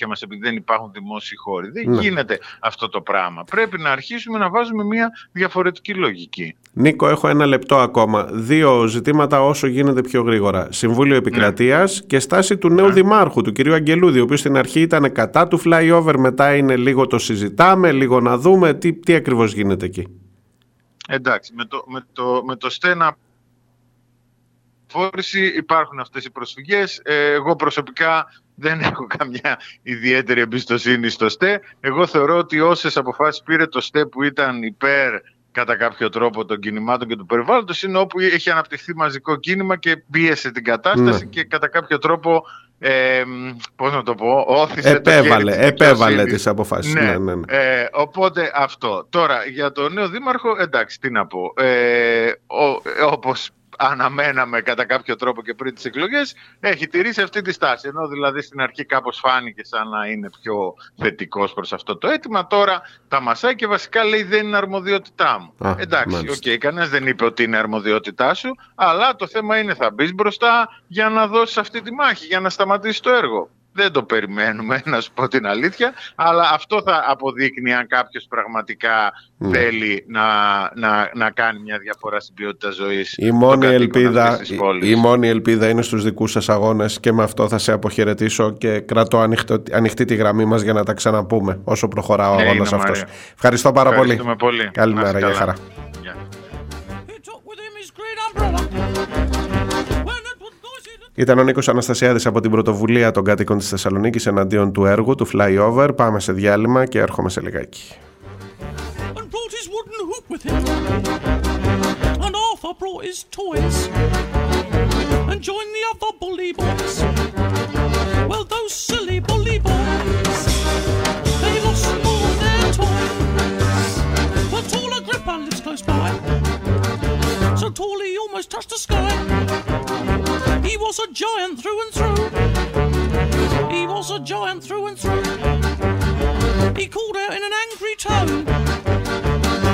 μας, επειδή δεν υπάρχουν δημόσιοι χώροι. Δεν ναι. γίνεται αυτό το πράγμα. Πρέπει να αρχίσουμε να βάζουμε μια διαφορετική λογική. Νίκο, έχω ένα λεπτό ακόμα. Δύο ζητήματα όσο γίνεται πιο γρήγορα. Συμβούλιο Επικρατείας ναι. και στάση του νέου ναι. δημάρχου, του κυρίου Αγγελούδη, ο οποίος στην αρχή ήταν κατά του flyover, μετά είναι λίγο το συζητάμε, λίγο να δούμε τι, τι ακριβώς γίνεται εκεί. Εντάξει, με το, με το, με το στένα φόρηση υπάρχουν αυτές οι προσφυγές. Ε, εγώ προσωπικά δεν έχω καμιά ιδιαίτερη εμπιστοσύνη στο ΣΤΕ. Εγώ θεωρώ ότι όσες αποφάσεις πήρε το ΣΤΕ που ήταν υπέρ κατά κάποιο τρόπο των κινημάτων και του περιβάλλοντος, είναι όπου έχει αναπτυχθεί μαζικό κίνημα και πίεσε την κατάσταση ναι. και κατά κάποιο τρόπο, ε, πώς να το πω, όθησε επέβαλε, το επέβαλε τις αποφάσεις. Ναι. Ναι, ναι, ναι. Ε, οπότε αυτό. Τώρα για τον νέο δήμαρχο, εντάξει, τι να πω. Ε, ο, όπως αναμέναμε κατά κάποιο τρόπο και πριν τις εκλογές, έχει τηρήσει αυτή τη στάση, ενώ δηλαδή στην αρχή κάπως φάνηκε σαν να είναι πιο θετικός προς αυτό το αίτημα. Τώρα τα μασάει και βασικά λέει δεν είναι αρμοδιότητά μου. Α, εντάξει, οκ, okay, κανένας δεν είπε ότι είναι αρμοδιότητά σου, αλλά το θέμα είναι θα μπεις μπροστά για να δώσεις αυτή τη μάχη, για να σταματήσεις το έργο. Δεν το περιμένουμε, να σου πω την αλήθεια, αλλά αυτό θα αποδείκνει αν κάποιος πραγματικά mm. θέλει να, να, να κάνει μια διαφορά στην ποιότητα ζωής. Η μόνη, ελπίδα, η, η μόνη ελπίδα είναι στους δικούς σας αγώνες, και με αυτό θα σε αποχαιρετήσω και κρατώ ανοιχτό, ανοιχτή τη γραμμή μας για να τα ξαναπούμε όσο προχωρά ο ναι, αγώνας αυτός. Μάρια. Ευχαριστώ πάρα πολύ. πολύ. Καλημέρα, για χαρά. Ήταν ο Νίκος Αναστασιάδης από την πρωτοβουλία των κατοίκων της Θεσσαλονίκης εναντίον του έργου, του Flyover. Πάμε σε διάλειμμα και έρχομαι σε λιγάκι. He was a giant through and through. He was a giant through and through. He called out in an angry tone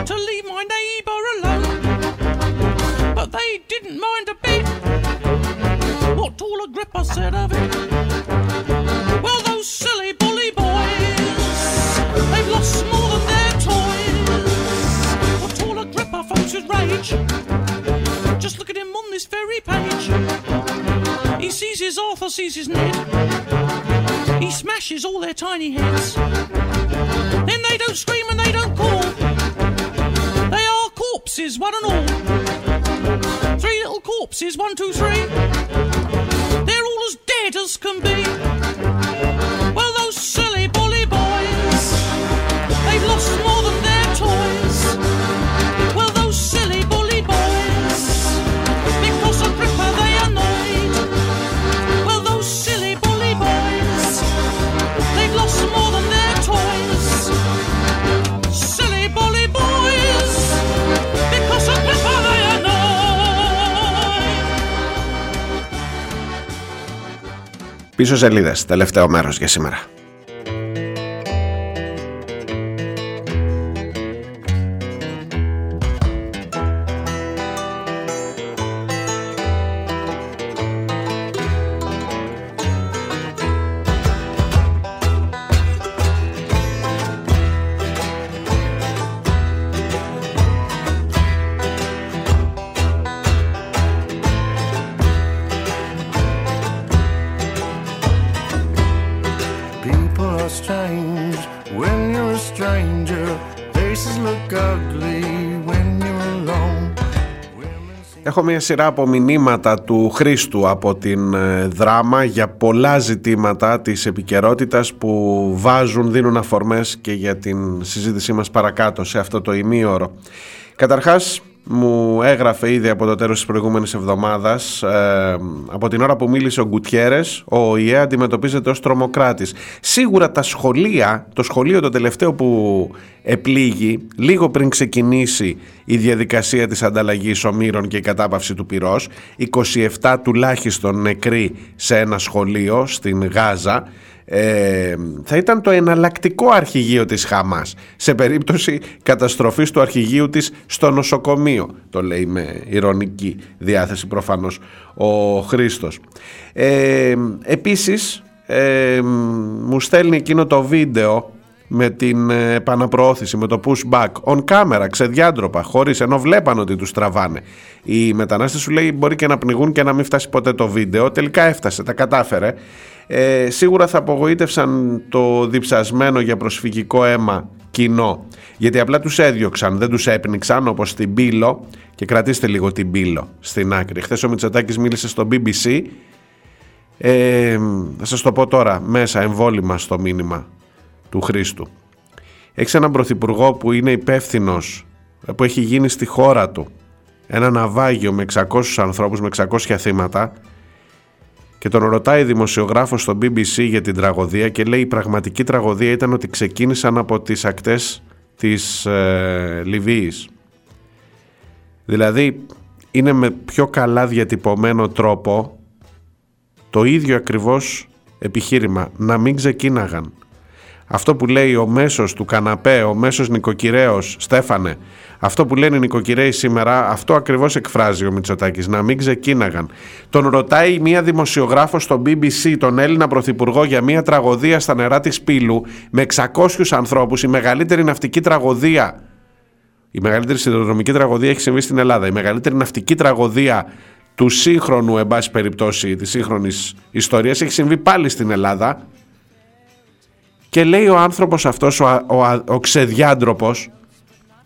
to leave my neighbour alone. But they didn't mind a bit. his orthoses, isn't it? He smashes all their tiny heads. Then they don't scream and they don't call. They are corpses, one and all. Three little corpses, one, two, three. They're all as dead as can be. Well, those silly bully boys, they've lost more than their toys. Well, those silly bully boys, because of Gripper they annoyed. Well, those silly bully boys, they've lost more than their toys. Silly bully boys, because of Gripper they annoyed. Πίσω σελίδες, τελευταίο μέρος για σήμερα. Έχω μια σειρά από μηνύματα του Χρήστου από την Δράμα για πολλά ζητήματα της επικαιρότητας που βάζουν, δίνουν αφορμές και για την συζήτησή μας παρακάτω σε αυτό το ημίωρο. Καταρχάς, μου έγραφε ήδη από το τέλος της προηγούμενης εβδομάδας, ε, από την ώρα που μίλησε ο Γκουτιέρες, ο ΟΗΕ αντιμετωπίζεται ως τρομοκράτης. Σίγουρα τα σχολεία, το σχολείο το τελευταίο που επλήγει, λίγο πριν ξεκινήσει η διαδικασία της ανταλλαγής ομήρων και η κατάπαυση του πυρός, είκοσι επτά τουλάχιστον νεκροί σε ένα σχολείο στην Γάζα, Ε, θα ήταν το εναλλακτικό αρχηγείο της Χαμάς σε περίπτωση καταστροφής του αρχηγείου της στο νοσοκομείο. Το λέει με ειρωνική διάθεση προφανώς ο Χρήστος. ε, Επίσης ε, μου στέλνει εκείνο το βίντεο με την επαναπροώθηση, με το push back on camera, ξεδιάντροπα, χωρίς, ενώ βλέπαν ότι τους τραβάνε. Οι μετανάστες, σου λέει, μπορεί και να πνιγούν και να μην φτάσει ποτέ το βίντεο. Τελικά έφτασε, τα κατάφερε. Ε, σίγουρα θα απογοήτευσαν το διψασμένο για προσφυγικό αίμα κοινό, γιατί απλά τους έδιωξαν, δεν τους έπνιξαν όπως στην Πύλο. Και κρατήστε λίγο την Πύλο στην άκρη. Χθες ο Μητσοτάκης μίλησε στο μπι μπι σι. ε, Θα σας το πω τώρα μέσα εμβόλυμα στο μήνυμα του Χρήστου. Έχεις έναν πρωθυπουργό που είναι υπεύθυνος, που έχει γίνει στη χώρα του ένα ναυάγιο με εξακόσιους ανθρώπους, με εξακόσια θύματα, και τον ρωτάει δημοσιογράφος στο μπι μπι σι για την τραγωδία και λέει, η πραγματική τραγωδία ήταν ότι ξεκίνησαν από τις ακτές της ε, Λιβύης. Δηλαδή είναι με πιο καλά διατυπωμένο τρόπο το ίδιο ακριβώς επιχείρημα, να μην ξεκίναγαν. Αυτό που λέει ο μέσος του καναπέ, ο μέσος νοικοκυρέος, Στέφανε, αυτό που λένε οι νοικοκυρέοι σήμερα, αυτό ακριβώς εκφράζει ο Μητσοτάκης, να μην ξεκίναγαν. Τον ρωτάει μία δημοσιογράφος στο μπι μπι σι, τον Έλληνα πρωθυπουργό, για μία τραγωδία στα νερά της Πύλου με εξακόσιους ανθρώπους, η μεγαλύτερη ναυτική τραγωδία. Η μεγαλύτερη σιδηροδρομική τραγωδία έχει συμβεί στην Ελλάδα. Η μεγαλύτερη ναυτική τραγωδία του σύγχρονου, εν πάση περιπτώσει, της σύγχρονης ιστορίας, έχει συμβεί πάλι στην Ελλάδα. Και λέει ο άνθρωπος αυτός, ο, ο, ο ξεδιάντροπος,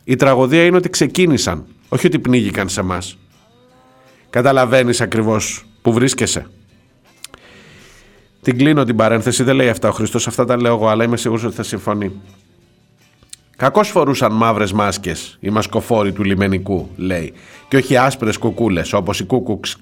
η τραγωδία είναι ότι ξεκίνησαν, όχι ότι πνίγηκαν σε μας. Καταλαβαίνεις ακριβώς που βρίσκεσαι. Την κλείνω την παρένθεση, δεν λέει αυτά ο Χριστός, αυτά τα λέω εγώ, αλλά είμαι σίγουρος ότι θα συμφωνεί. Κακώς φορούσαν μαύρες μάσκες οι μασκοφόροι του λιμενικού, λέει, και όχι άσπρες κουκούλες όπως η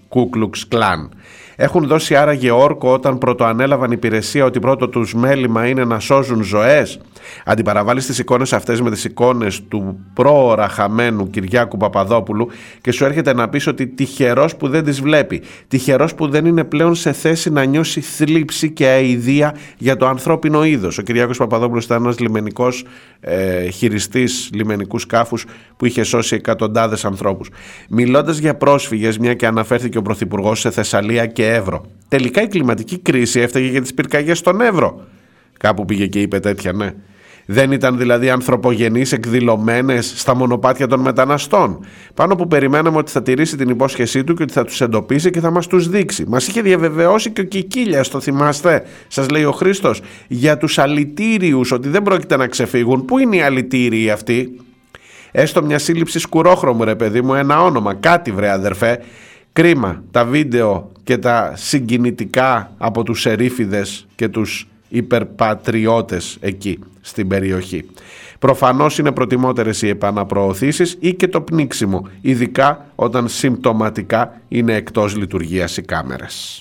Κούκλουξ Κλάν. Έχουν δώσει άραγε όρκο όταν πρωτοανέλαβαν υπηρεσία ότι πρώτο τους μέλημα είναι να σώζουν ζωές. Αντιπαραβάλλεις τις εικόνες αυτές με τις εικόνες του πρόωρα χαμένου Κυριάκου Παπαδόπουλου και σου έρχεται να πεις ότι τυχερός που δεν τις βλέπει, τυχερός που δεν είναι πλέον σε θέση να νιώσει θλίψη και αηδία για το ανθρώπινο είδος. Ο Κυριάκος Παπαδόπουλος ήταν ένας λιμενικός ε, χειριστής λιμενικού σκάφους που είχε σώσει εκατοντάδες ανθρώπους. Μιλώντας για πρόσφυγες, μια και αναφέρθηκε ο Πρωθυπουργός σε Θεσσαλία και Έβρο. Τελικά η κλιματική κρίση έφταγε για τις πυρκαγιές στον Έβρο. Κάπου πήγε και είπε τέτοια, ναι. Δεν ήταν δηλαδή ανθρωπογενείς, εκδηλωμένες στα μονοπάτια των μεταναστών, πάνω που περιμέναμε ότι θα τηρήσει την υπόσχεσή του και ότι θα τους εντοπίσει και θα μας τους δείξει. Μας είχε διαβεβαιώσει και ο Κικίλιας, το θυμάστε, σας λέει ο Χρήστος, για τους αλητήριους, ότι δεν πρόκειται να ξεφύγουν. Πού είναι οι αλητήριοι αυτοί? Έστω μια σύλληψη σκουρόχρωμου, ρε παιδί μου, ένα όνομα, κάτι βρε αδερφέ. Κρίμα, τα βίντεο και τα συγκινητικά από τους σερίφιδες και τους υπερπατριώτες εκεί στην περιοχή. Προφανώς είναι προτιμότερες οι επαναπροωθήσεις ή και το πνίξιμο, ειδικά όταν συμπτωματικά είναι εκτός λειτουργίας οι κάμερες.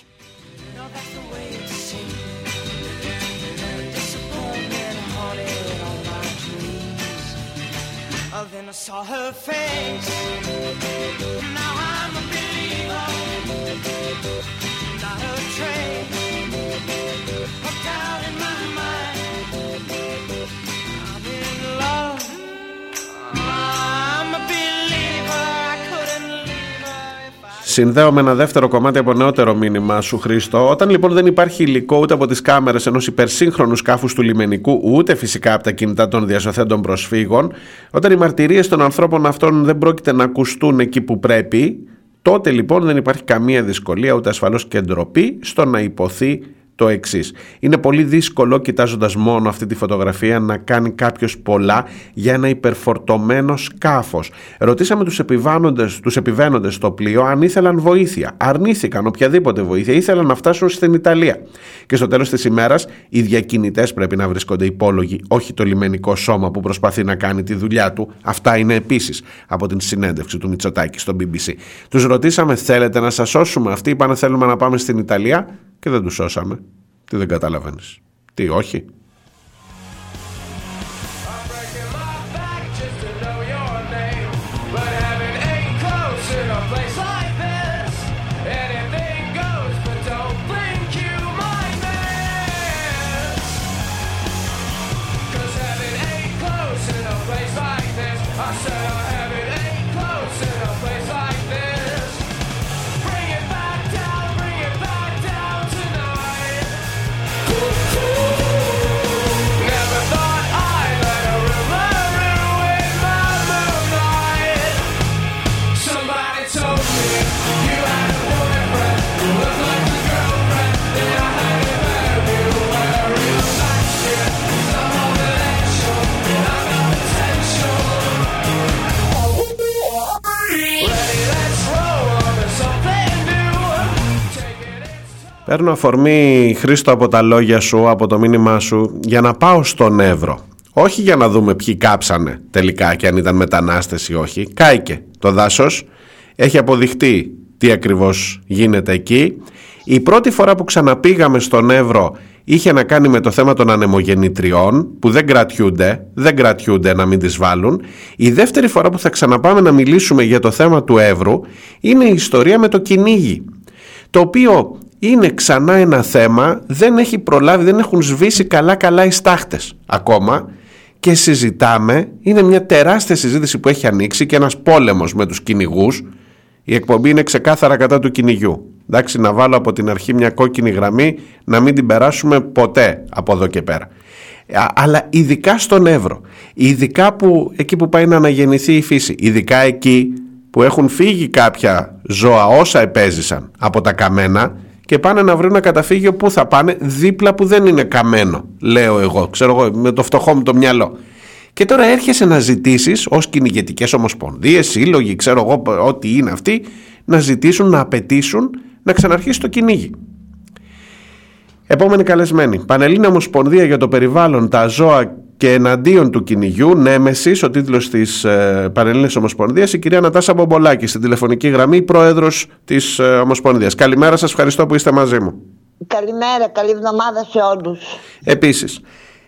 Συνδέω με ένα δεύτερο κομμάτι από νεότερο μήνυμα σου, Χρήστο. Όταν λοιπόν δεν υπάρχει υλικό ούτε από τις κάμερες ενός υπερσύγχρονου σκάφους του λιμενικού, ούτε φυσικά από τα κινητά των διασωθέντων προσφύγων, όταν οι μαρτυρίες των ανθρώπων αυτών δεν πρόκειται να ακουστούν εκεί που πρέπει, τότε λοιπόν δεν υπάρχει καμία δυσκολία, ούτε ασφαλώς και ντροπή, στο να υποθεί το εξής. Είναι πολύ δύσκολο, κοιτάζοντας μόνο αυτή τη φωτογραφία, να κάνει κάποιος πολλά για ένα υπερφορτωμένο σκάφος. Ρωτήσαμε τους επιβαίνοντες, τους επιβαίνοντες στο πλοίο αν ήθελαν βοήθεια. Αρνήθηκαν οποιαδήποτε βοήθεια, ήθελαν να φτάσουν στην Ιταλία. Και στο τέλος της ημέρας, οι διακινητές πρέπει να βρίσκονται υπόλογοι, όχι το λιμενικό σώμα που προσπαθεί να κάνει τη δουλειά του. Αυτά είναι επίσης από την συνέντευξη του Μητσοτάκη στο μπι μπι σι. Τους ρωτήσαμε, θέλετε να σας σώσουμε? Αυτοί είπαν, θέλουμε να πάμε στην Ιταλία. Και δεν τους σώσαμε. Τι δεν καταλαβαίνεις? Τι όχι? Παίρνω αφορμή, Χρήστο, από τα λόγια σου, από το μήνυμά σου, για να πάω στον Έβρο. Όχι για να δούμε ποιοι κάψανε τελικά και αν ήταν μετανάστες ή όχι. Κάηκε το δάσος, έχει αποδειχτεί τι ακριβώς γίνεται εκεί. Η πρώτη φορά που ξαναπήγαμε στον Έβρο είχε να κάνει με το θέμα των ανεμογεννητριών, που δεν κρατιούνται, δεν κρατιούνται να μην τις βάλουν. Η δεύτερη φορά που θα ξαναπάμε να μιλήσουμε για το θέμα του Εύρου είναι η ιστορία με το κυνήγι, το οποίο είναι ξανά ένα θέμα, δεν έχει προλάβει, δεν έχουν σβήσει καλά-καλά οι στάχτες ακόμα και συζητάμε, είναι μια τεράστια συζήτηση που έχει ανοίξει και ένας πόλεμος με τους κυνηγούς. Η εκπομπή είναι ξεκάθαρα κατά του κυνηγιού. Εντάξει, να βάλω από την αρχή μια κόκκινη γραμμή, να μην την περάσουμε ποτέ από εδώ και πέρα. Αλλά ειδικά στον Εύρο, ειδικά που, εκεί που πάει να αναγεννηθεί η φύση, ειδικά εκεί που έχουν φύγει κάποια ζώα όσα επέζησαν από τα καμένα και πάνε να βρουν ένα καταφύγιο, που θα πάνε? Δίπλα που δεν είναι καμένο, λέω εγώ, ξέρω εγώ με το φτωχό μου το μυαλό. Και τώρα έρχεσαι να ζητήσεις ως κυνηγετικές ομοσπονδίες, σύλλογοι, ξέρω εγώ ό,τι είναι αυτοί, να ζητήσουν, να απαιτήσουν να ξαναρχίσει το κυνήγι. Επόμενη καλεσμένη. Πανελλήνια Ομοσπονδία για το Περιβάλλον, τα Ζώα και Εναντίον του Κυνηγιού, Νέμεση, ο τίτλος της ε, Πανελλήνιας Ομοσπονδίας, η κυρία Νατάσα Μπομπολάκη, στην τηλεφωνική γραμμή, πρόεδρος της ε, Ομοσπονδίας. Καλημέρα σας, ευχαριστώ που είστε μαζί μου. Καλημέρα, καλή εβδομάδα σε όλους. Επίσης,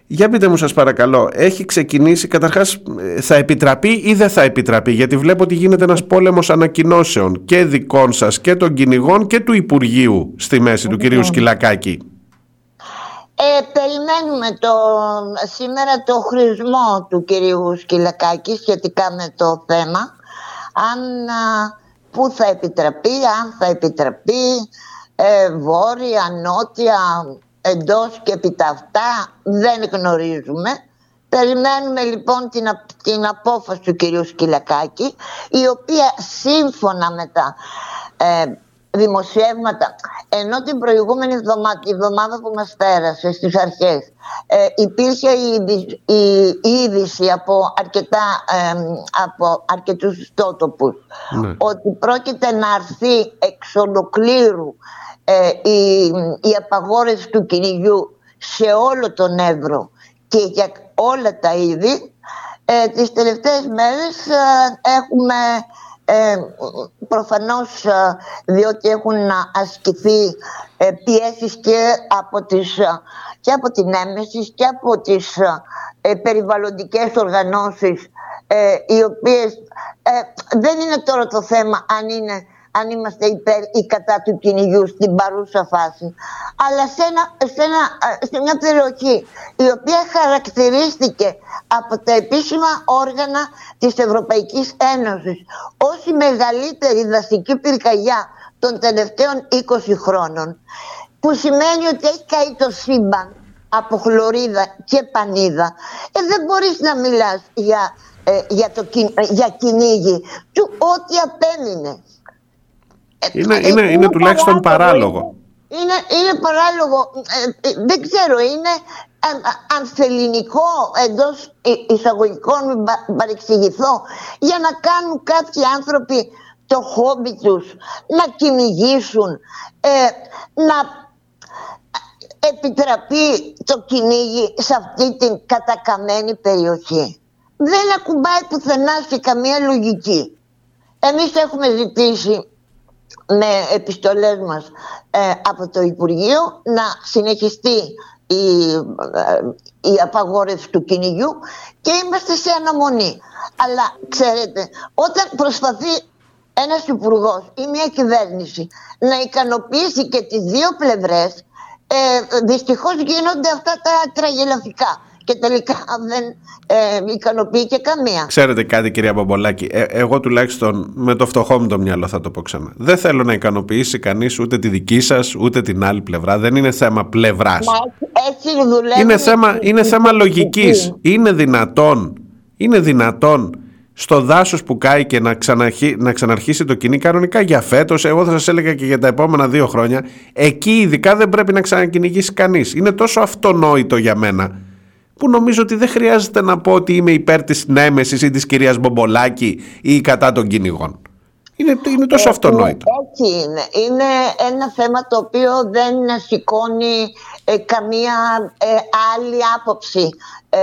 για πείτε μου σας παρακαλώ, έχει ξεκινήσει, καταρχάς θα επιτραπεί ή δεν θα επιτραπεί? Γιατί βλέπω ότι γίνεται ένας πόλεμος ανακοινώσεων και δικών σας και των κυνηγών και του Υπουργείου στη μέση, του κυρίου Σκυλακάκη. Ε, περιμένουμε το, σήμερα το χρησμό του κυρίου Σκυλακάκη σχετικά με το θέμα, αν, που θα επιτραπεί, αν θα επιτραπεί ε, βόρεια, νότια, εντός και επιταυτά, δεν γνωρίζουμε. Περιμένουμε λοιπόν την, την απόφαση του κυρίου Σκυλακάκη, η οποία σύμφωνα με τα ε, δημοσιεύματα, ενώ την προηγούμενη εβδομάδα, η εβδομάδα που μας πέρασε στις αρχές, ε, υπήρχε η, η, η είδηση από, αρκετά, ε, από αρκετούς ιστότοπους, ναι, ότι πρόκειται να αρθεί εξ ολοκλήρου ε, η, η απαγόρευση του κυνηγιού σε όλο τον Έβρο και για όλα τα είδη. ε, τις τελευταίες μέρες ε, έχουμε ε, προφανώς ε, διότι έχουν ασκηθεί ε, πιέσεις και από, τις, και από την Νέμεση και από τις ε, περιβαλλοντικές οργανώσεις, ε, οι οποίες ε, δεν είναι τώρα το θέμα αν είναι, αν είμαστε υπέρ ή κατά του κυνηγιού στην παρούσα φάση, αλλά σε, ένα, σε, ένα, σε μια περιοχή η οποία χαρακτηρίστηκε από τα επίσημα όργανα της Ευρωπαϊκής Ένωσης ως η μεγαλύτερη δασική πυρκαγιά των τελευταίων είκοσι χρόνων, που σημαίνει ότι έχει καεί το σύμπαν από χλωρίδα και πανίδα. Ε, δεν μπορείς να μιλάς για, ε, για, το, για κυνήγι του ό,τι απέμεινε. Είναι, ε, είναι, είναι τουλάχιστον παράλογο. Είναι, είναι παράλογο. Ε, δεν ξέρω, είναι ε, ανθελληνικό, εντός εισαγωγικών, μην παρεξηγηθώ, για να κάνουν κάποιοι άνθρωποι το χόμπι τους, να κυνηγήσουν, ε, να επιτραπεί το κυνήγι σε αυτή την κατακαμένη περιοχή. Δεν ακουμπάει πουθενά σε καμία λογική. Εμείς έχουμε ζητήσει με επιστολές μας ε, από το Υπουργείο να συνεχιστεί η, ε, η απαγόρευση του κυνηγιού και είμαστε σε αναμονή. Αλλά ξέρετε, όταν προσπαθεί ένας υπουργός ή μια κυβέρνηση να ικανοποιήσει και τις δύο πλευρές, ε, δυστυχώς γίνονται αυτά τα τραγελαφικά και τελικά δεν ε, ικανοποιεί και καμία. Ξέρετε κάτι, κυρία Μπαμπολάκη, ε, εγώ τουλάχιστον με το φτωχό μου το μυαλό θα το πω ξανά. Δεν θέλω να ικανοποιήσει κανείς ούτε τη δική σας ούτε την άλλη πλευρά. Δεν είναι θέμα πλευράς. Μα, έτσι δουλεύει. Είναι θέμα, είναι θέμα λογικής. Είναι δυνατόν, είναι δυνατόν στο δάσος που κάει και να, ξαναρχί, να ξαναρχίσει το κυνήγι κανονικά για φέτος, εγώ θα σας έλεγα και για τα επόμενα δύο χρόνια, εκεί ειδικά δεν πρέπει να ξανακυνηγήσει κανείς. Είναι τόσο αυτονόητο για μένα, που νομίζω ότι δεν χρειάζεται να πω ότι είμαι υπέρ της Νέμεσης ή της κυρίας Μπομπολάκη ή κατά των κυνηγών. Είναι, είναι τόσο αυτονόητο. Όχι, είναι. Είναι ένα θέμα το οποίο δεν σηκώνει ε, καμία ε, άλλη άποψη. Ε,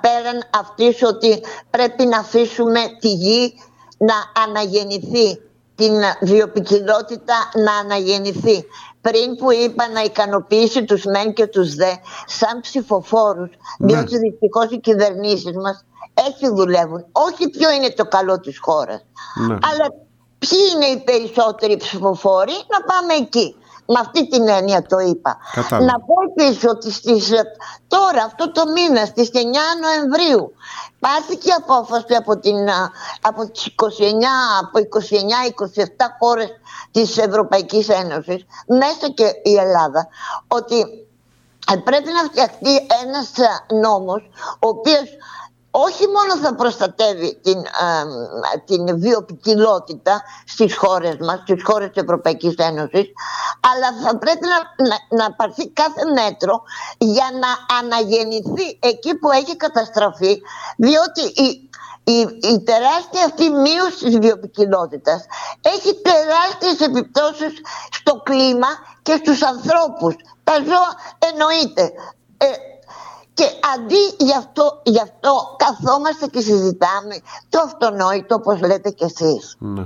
πέραν αυτής ότι πρέπει να αφήσουμε τη γη να αναγεννηθεί, την βιοποικιλότητα να αναγεννηθεί. Πριν που είπα να ικανοποιήσει τους μεν και τους δε σαν ψηφοφόρους, ναι, διότι δυστυχώς οι κυβερνήσεις μας έτσι δουλεύουν. Όχι ποιο είναι το καλό της χώρας, ναι, αλλά ποιοι είναι οι περισσότεροι ψηφοφόροι, να πάμε εκεί. Με αυτή την έννοια το είπα. Κατάλω. Να πω επίσης ότι στις, τώρα αυτό το μήνα στις εννιά Νοεμβρίου πάρθηκε απόφαση από, την, από τις είκοσι εννιά είκοσι επτά χώρες της Ευρωπαϊκής Ένωσης, μέσα και η Ελλάδα, ότι πρέπει να φτιαχτεί ένας νόμος ο οποίος όχι μόνο θα προστατεύει την, ε, την βιοποικιλότητα στις χώρες μας, στις χώρες της Ευρωπαϊκής Ένωσης, αλλά θα πρέπει να, να, να πάρθει κάθε μέτρο για να αναγεννηθεί εκεί που έχει καταστραφεί, διότι η, η, η τεράστια αυτή μείωση της βιοποικιλότητας έχει τεράστιες επιπτώσεις στο κλίμα και στους ανθρώπους. Τα ζώα εννοείται. Ε, Και αντί γι' αυτό, γι' αυτό καθόμαστε και συζητάμε το αυτονόητο, όπως λέτε κι εσείς. Ναι.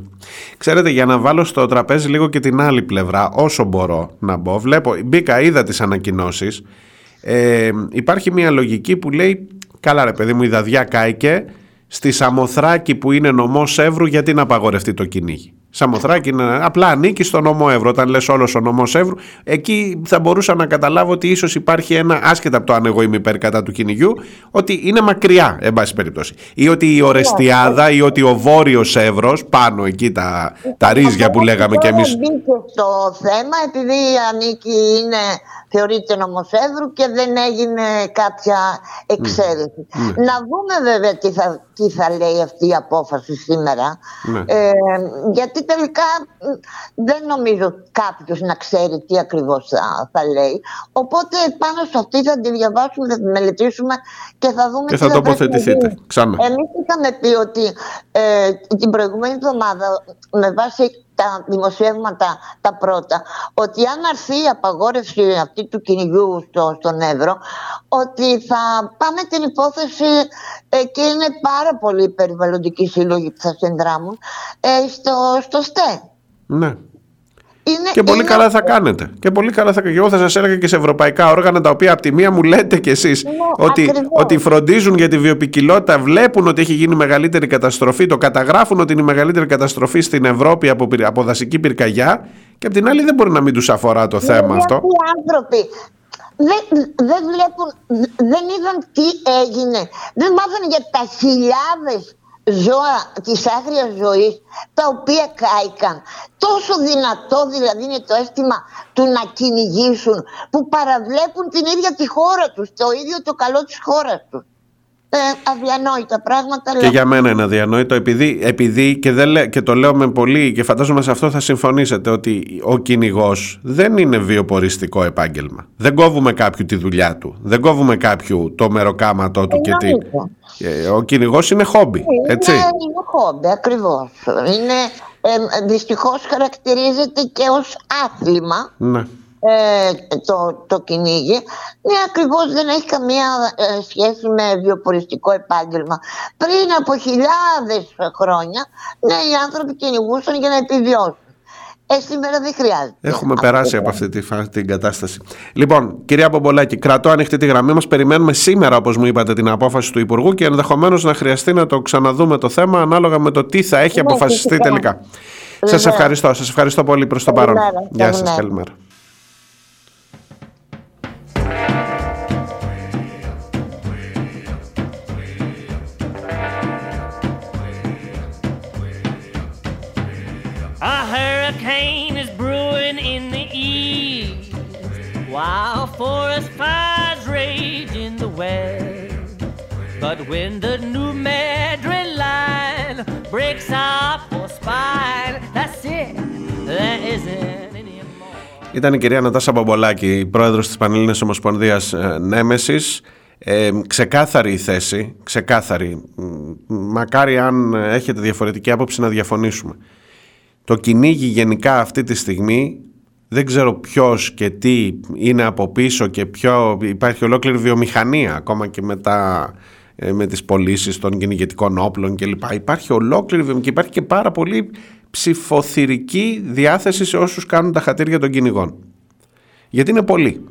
Ξέρετε, για να βάλω στο τραπέζι λίγο και την άλλη πλευρά, όσο μπορώ να μπω, βλέπω, μπήκα, είδα τις ανακοινώσεις. Ε, υπάρχει μια λογική που λέει, καλά ρε παιδί μου, η δαδιά κάηκε, στη Σαμοθράκη που είναι νομός Εύρου, γιατί να απαγορευτεί το κυνήγι. Σαμοθράκη είναι, απλά ανήκει στο νομό Εύρου. Όταν λες όλος ο νομός Εύρου, εκεί θα μπορούσα να καταλάβω ότι ίσως υπάρχει ένα, άσχετα από το αν εγώ είμαι υπέρ κατά του κυνηγιού, ότι είναι μακριά, εν πάση περιπτώσει. Ή ότι η Ορεστιάδα, ή ότι ο Βόρειος Εύρος, πάνω εκεί τα, τα ρίζια που λέγαμε κι εμείς. Δεν μπήκε στο θέμα, επειδή ανήκει, είναι θεωρείται νομοσέδρου και δεν έγινε κάποια εξαίρεση. Mm. Να δούμε βέβαια τι θα, τι θα λέει αυτή η απόφαση σήμερα. Mm. Ε, γιατί τελικά δεν νομίζω κάποιος να ξέρει τι ακριβώς θα, θα λέει. Οπότε πάνω σε αυτή θα τη διαβάσουμε, θα τη μελετήσουμε και θα δούμε. Και θα, θα τοποθετηθείτε ξανά. Εμείς είχαμε πει ότι ε, την προηγούμενη εβδομάδα με βάση τα δημοσιεύματα τα πρώτα, ότι αν αρθεί η απαγόρευση αυτή του κυνηγιού στο, στον Έβρο, ότι θα πάμε την υπόθεση ε, και είναι πάρα πολλοί περιβαλλοντικοί σύλλογοι που θα συνδράμουν ε, στο, στο ΣΤΕ. Ναι. Είναι, και πολύ είναι... καλά θα κάνετε. Και πολύ καλά θα... Εγώ θα σας έλεγα και σε ευρωπαϊκά όργανα, τα οποία από τη μία μου λέτε κι εσείς ναι, ότι, ότι φροντίζουν για τη βιοποικιλότητα, βλέπουν ότι έχει γίνει μεγαλύτερη καταστροφή, το καταγράφουν ότι είναι η μεγαλύτερη καταστροφή στην Ευρώπη από, από δασική πυρκαγιά, και απ' την άλλη δεν μπορεί να μην τους αφορά το ναι, θέμα αυτό. Οι άνθρωποι δεν, δεν βλέπουν, δεν είδαν τι έγινε, δεν μάθαν για τα χιλιάδες ζώα της άγριας ζωής τα οποία κάηκαν. Τόσο δυνατό δηλαδή είναι το αίσθημα του να κυνηγήσουν, που παραβλέπουν την ίδια τη χώρα τους, το ίδιο το καλό της χώρας τους. Ε, αδιανόητα πράγματα. Και λέω. Για μένα είναι αδιανόητο, επειδή, επειδή και, δεν λέ, και το λέω με πολύ, και φαντάζομαι σε αυτό θα συμφωνήσετε, ότι ο κυνηγός δεν είναι βιοποριστικό επάγγελμα. Δεν κόβουμε κάποιου τη δουλειά του, δεν κόβουμε κάποιου το μεροκάματό του και τι. Ο κυνηγός είναι χόμπι, έτσι. Είναι, είναι χόμπι, ακριβώς. Είναι, ε, δυστυχώς χαρακτηρίζεται και ως άθλημα. Ναι. Ε, το, το κυνήγι. Ναι, ακριβώς, δεν έχει καμία ε, σχέση με βιοποριστικό επάγγελμα. Πριν από χιλιάδες χρόνια, ναι, οι άνθρωποι κυνηγούσαν για να επιβιώσουν. Ε, σήμερα δεν χρειάζεται. Έχουμε αυτή περάσει από αυτή τη, την κατάσταση. Λοιπόν, κυρία Μπομπολάκη, κρατώ ανοιχτή τη γραμμή μας. Περιμένουμε σήμερα, όπως μου είπατε, την απόφαση του Υπουργού και ενδεχομένως να χρειαστεί να το ξαναδούμε το θέμα ανάλογα με το τι θα έχει αποφασιστεί ναι, τελικά. Σας ευχαριστώ. Σας ευχαριστώ πολύ προς το παρόν. Γεια σας. Καλημέρα. While forest fires rage in the west, but when the New Madrid line breaks up or spine, that's it, there isn't any more. Ήταν η κυρία Νατάσα Μπομπολάκη, πρόεδρος της Πανελλήνιας Ομοσπονδίας Νέμεσης. Ε, ξεκάθαρη η θέση, ξεκάθαρη. Μακάρι αν έχετε διαφορετική άποψη να διαφωνήσουμε. Το κυνήγι γενικά αυτή τη στιγμή, δεν ξέρω ποιος και τι είναι από πίσω και ποιο, υπάρχει ολόκληρη βιομηχανία ακόμα και με, τα, με τις πωλήσεις των κυνηγετικών όπλων κλπ. Υπάρχει ολόκληρη βιομηχανία, υπάρχει και πάρα πολύ ψηφοθυρική διάθεση σε όσους κάνουν τα χατήρια των κυνηγών. Γιατί είναι πολλοί.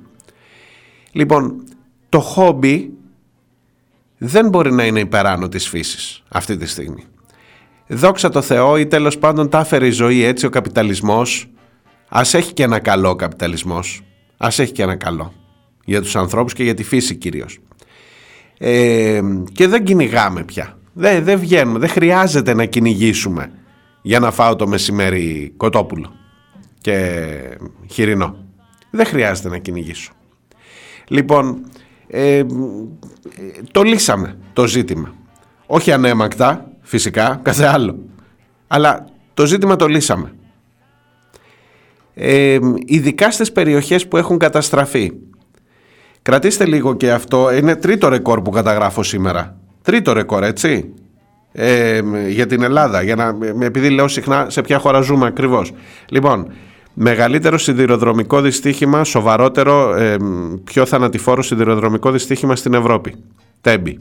Λοιπόν, το χόμπι δεν μπορεί να είναι υπεράνω της φύσης αυτή τη στιγμή. Δόξα τω Θεώ, ή τέλος πάντων τα έφερε η ζωή έτσι ο καπιταλισμός. Ας έχει και ένα καλό ο καπιταλισμός, ας έχει και ένα καλό για τους ανθρώπους και για τη φύση κυρίως. Ε, και δεν κυνηγάμε πια, δεν, δεν βγαίνουμε, δεν χρειάζεται να κυνηγήσουμε για να φάω το μεσημέρι κοτόπουλο και χοιρινό. Δεν χρειάζεται να κυνηγήσω. Λοιπόν, ε, το λύσαμε το ζήτημα, όχι ανέμακτα φυσικά, κάθε άλλο, αλλά το ζήτημα το λύσαμε. Ε, ειδικά στις περιοχές που έχουν καταστραφεί. Κρατήστε λίγο και αυτό, είναι τρίτο ρεκόρ που καταγράφω σήμερα. Τρίτο ρεκόρ, έτσι, ε, για την Ελλάδα, για να, επειδή λέω συχνά σε ποια χώρα ζούμε ακριβώς. Λοιπόν, μεγαλύτερο σιδηροδρομικό δυστύχημα, σοβαρότερο, ε, πιο θανατηφόρο σιδηροδρομικό δυστύχημα στην Ευρώπη. Τέμπη.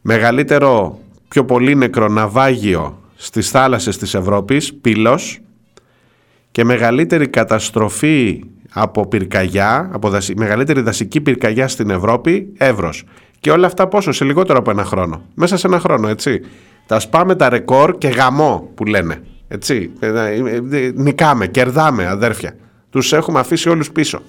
Μεγαλύτερο, πιο πολύ νεκρό ναυάγιο στις θάλασσες της Ευρώπης, Πύλος. Και μεγαλύτερη καταστροφή από πυρκαγιά, από δασι... μεγαλύτερη δασική πυρκαγιά στην Ευρώπη, Έβρος. Και όλα αυτά πόσο, σε λιγότερο από ένα χρόνο. Μέσα σε ένα χρόνο, έτσι. Τα σπάμε τα ρεκόρ και γαμό που λένε. Έτσι. Νικάμε, κερδάμε, αδέρφια. Τους έχουμε αφήσει όλους πίσω.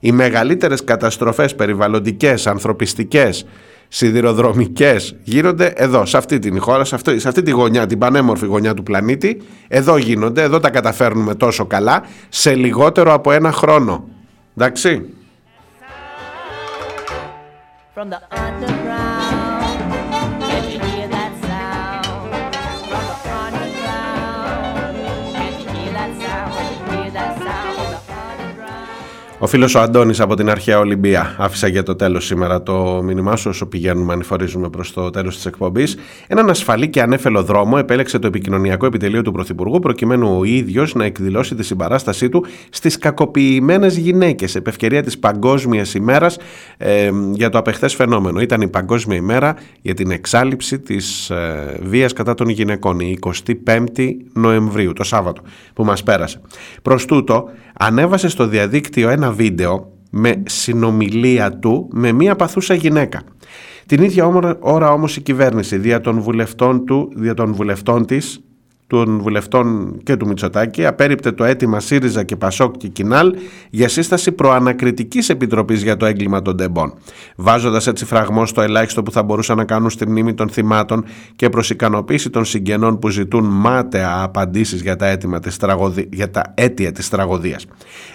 Οι μεγαλύτερες καταστροφές περιβαλλοντικές, ανθρωπιστικές, σιδηροδρομικές γίνονται εδώ, σε αυτή την χώρα, σε αυτή, σε αυτή τη γωνιά, την πανέμορφη γωνιά του πλανήτη. Εδώ γίνονται, εδώ τα καταφέρνουμε τόσο καλά, σε λιγότερο από ένα χρόνο. Εντάξει. From the underground, can you hear that sound? From the underground, can you hear that sound? Can you hear that sound? The underground. Ο φίλος ο Αντώνης από την αρχαία Ολυμπία. Άφησα για το τέλος σήμερα το μήνυμά σου, όσο πηγαίνουμε, ανηφορίζουμε προς το τέλος της εκπομπής. Έναν ασφαλή και ανέφελο δρόμο επέλεξε το επικοινωνιακό επιτελείο του Πρωθυπουργού, προκειμένου ο ίδιος να εκδηλώσει τη συμπαράστασή του στις κακοποιημένες γυναίκες, επ' ευκαιρία της Παγκόσμιας ημέρας ε, για το απεχθές φαινόμενο. Ήταν η Παγκόσμια ημέρα για την εξάλειψη της ε, βίας κατά των γυναικών, η εικοστή πέμπτη Νοεμβρίου, το Σάββατο που μας πέρασε. Προς τούτο, ανέβασε στο διαδίκτυο ένα βίντεο με συνομιλία του με μία παθούσα γυναίκα. Την ίδια ώρα όμως η κυβέρνηση δια των βουλευτών του, δια των βουλευτών της, των βουλευτών και του Μητσοτάκη, απέρριπτε το αίτημα ΣΥΡΙΖΑ και ΠΑΣΟΚ και ΚΙΝΑΛ για σύσταση προανακριτικής επιτροπής για το έγκλημα των τεμπών, βάζοντας έτσι φραγμό στο ελάχιστο που θα μπορούσαν να κάνουν στη μνήμη των θυμάτων και προς ικανοποίηση των συγγενών που ζητούν μάταια απαντήσεις για τα, αίτημα της τραγωδι... για τα αίτια της τραγωδίας.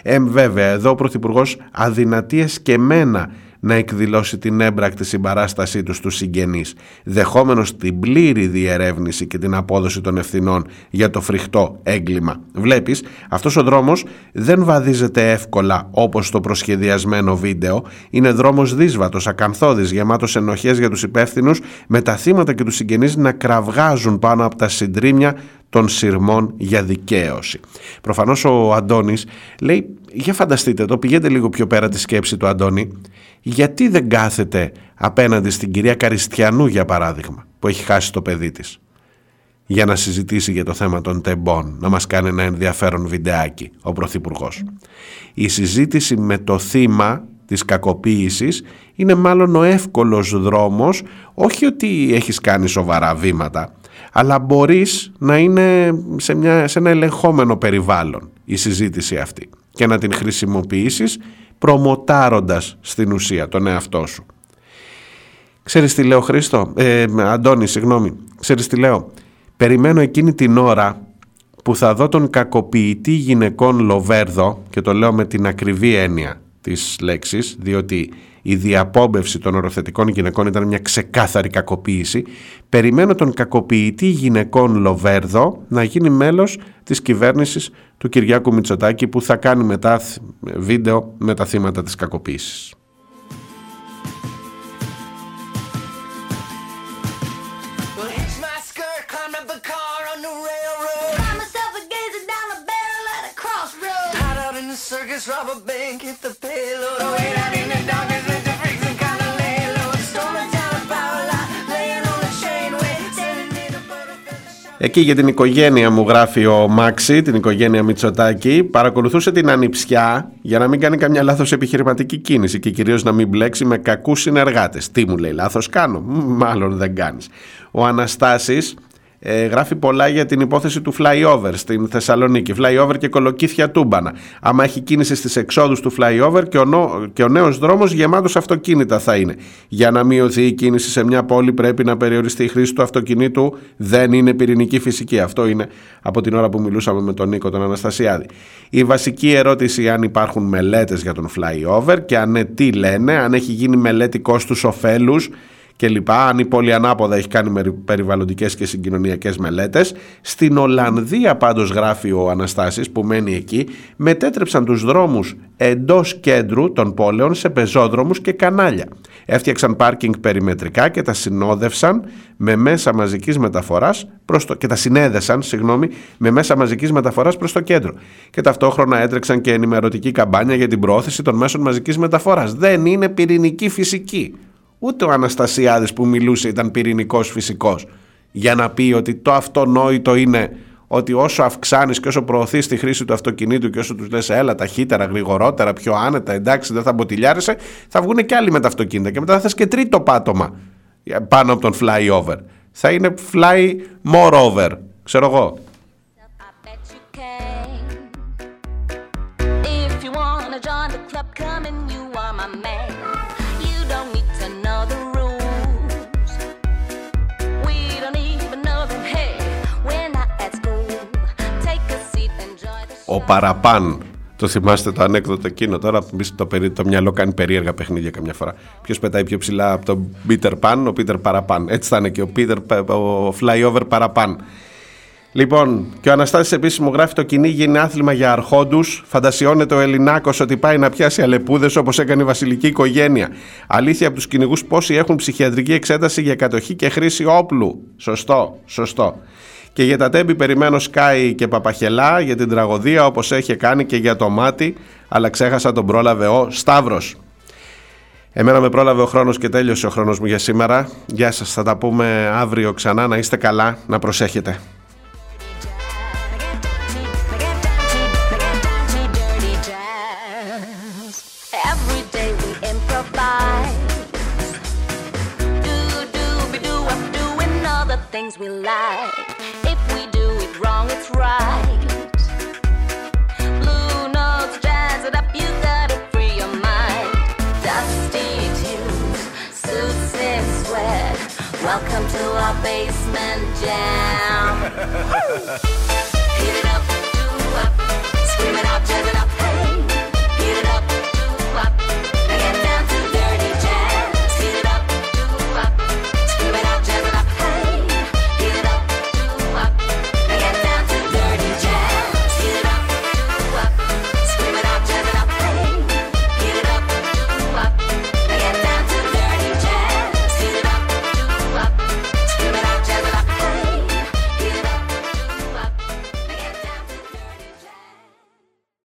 Ε, βέβαια, εδώ ο Πρωθυπουργός αδυνατείες και μένα να εκδηλώσει την έμπρακτη συμπαράστασή του στους συγγενείς, δεχόμενος την πλήρη διερεύνηση και την απόδοση των ευθυνών για το φρικτό έγκλημα. Βλέπεις, αυτός ο δρόμος δεν βαδίζεται εύκολα όπως το προσχεδιασμένο βίντεο. Είναι δρόμος δύσβατος, ακαμθώδης, γεμάτος ενοχές για τους υπεύθυνους, με τα θύματα και τους συγγενείς να κραυγάζουν πάνω από τα συντρίμια των σειρμών για δικαίωση. Προφανώς ο Αντώνης λέει, για φανταστείτε το, πηγαίνετε λίγο πιο πέρα τη σκέψη του Αντώνη, γιατί δεν κάθεται απέναντι στην κυρία Καριστιανού, για παράδειγμα, που έχει χάσει το παιδί της, για να συζητήσει για το θέμα των τεμπών, να μας κάνει ένα ενδιαφέρον βιντεάκι ο Πρωθυπουργός. Η συζήτηση με το θύμα της κακοποίησης είναι μάλλον ο εύκολος δρόμος, όχι ότι έχεις κάνει σοβαρά βήματα, αλλά μπορείς να είναι σε, μια, σε ένα ελεγχόμενο περιβάλλον η συζήτηση αυτή και να την χρησιμοποιήσεις προμοτάροντας στην ουσία τον εαυτό σου. Ξέρεις τι λέω, Χρήστο, ε, Αντώνη, συγγνώμη, ξέρεις τι λέω, περιμένω εκείνη την ώρα που θα δω τον κακοποιητή γυναικών Λοβέρδο, και το λέω με την ακριβή έννοια της λέξης, διότι η διαπόμπευση των οροθετικών γυναικών ήταν μια ξεκάθαρη κακοποίηση. Περιμένω τον κακοποιητή γυναικών Λοβέρδο να γίνει μέλος της κυβέρνησης του Κυριάκου Μητσοτάκη, που θα κάνει μετά βίντεο με τα θύματα της κακοποίησης. Εκεί για την οικογένεια μου γράφει ο Μάξι, την οικογένεια Μητσοτάκη. Παρακολουθούσε την ανιψιά για να μην κάνει καμιά λάθος επιχειρηματική κίνηση και κυρίως να μην μπλέξει με κακούς συνεργάτες. Τι μου λέει, λάθος κάνω? Μάλλον δεν κάνεις. Ο Αναστάσης Ε, γράφει πολλά για την υπόθεση του Flyover στην Θεσσαλονίκη. Flyover και κολοκύθια τούμπανα. Άμα έχει κίνηση στις εξόδους του Flyover και ο, νο, και ο νέος δρόμος γεμάτος αυτοκίνητα θα είναι. Για να μειωθεί η κίνηση σε μια πόλη πρέπει να περιοριστεί η χρήση του αυτοκινήτου. Δεν είναι πυρηνική φυσική. Αυτό είναι από την ώρα που μιλούσαμε με τον Νίκο τον Αναστασιάδη. Η βασική ερώτηση, αν υπάρχουν μελέτες για τον Flyover και αν ναι, τι λένε, αν έχει γίνει μελέτη κόστους-οφέλους και λοιπά, αν η πόλη Ανάποδα έχει κάνει περιβαλλοντικές και συγκοινωνιακές μελέτες. Στην Ολλανδία πάντως, γράφει ο Αναστάσης που μένει εκεί, μετέτρεψαν τους δρόμους εντός κέντρου των πόλεων σε πεζόδρομους και κανάλια. Έφτιαξαν πάρκινγκ περιμετρικά και τα συνόδευσαν με μέσα μαζικής μεταφοράς προς το, και τα συνέδεσαν, συγγνώμη, με μέσα μαζικής μεταφοράς προς το κέντρο. Και ταυτόχρονα έτρεξαν και ενημερωτική καμπάνια για την προώθηση των μέσων μαζικής μεταφοράς. Δεν είναι πυρηνική φυσική. Ούτε ο Αναστασιάδης που μιλούσε ήταν πυρηνικός φυσικός, για να πει ότι το αυτονόητο είναι ότι όσο αυξάνεις και όσο προωθείς τη χρήση του αυτοκινήτου και όσο τους λες έλα ταχύτερα, γρηγορότερα, πιο άνετα, εντάξει, δεν θα μποτιλιάρεσαι, θα βγουν και άλλοι με τα αυτοκίνητα και μετά θα θες και τρίτο πάτωμα πάνω από τον flyover. Θα είναι fly more over, ξέρω εγώ. Ο παραπάν Το θυμάστε το ανέκδοτο εκείνο τώρα, το, περί, το μυαλό κάνει περίεργα παιχνίδια καμιά φορά. Ποιος πετάει πιο ψηλά από τον Peter Pan, ο Peter Παραπάν. Έτσι θα είναι και ο, Peter, ο Flyover Παραπάν. Λοιπόν, και ο Αναστάσης επίσης μου γράφει: το κυνήγι είναι άθλημα για αρχόντους. Φαντασιώνεται ο Ελληνάκος ότι πάει να πιάσει αλεπούδες όπως έκανε η βασιλική οικογένεια. Αλήθεια από τους κυνηγούς πόσοι έχουν ψυχιατρική εξέταση για κατοχή και χρήση όπλου. Σωστό, σωστό. Και για τα Τέμπη περιμένω Σκάι και Παπαχελά, για την τραγωδία όπως έχει κάνει και για το μάτι, αλλά ξέχασα τον πρόλαβε ο Σταύρος. Εμένα με πρόλαβε ο χρόνος και τέλειωσε ο χρόνος μου για σήμερα. Γεια σας, θα τα πούμε αύριο ξανά, να είστε καλά, να προσέχετε. Welcome to our basement jam. Hit it up, do up, scream it out, jam it out.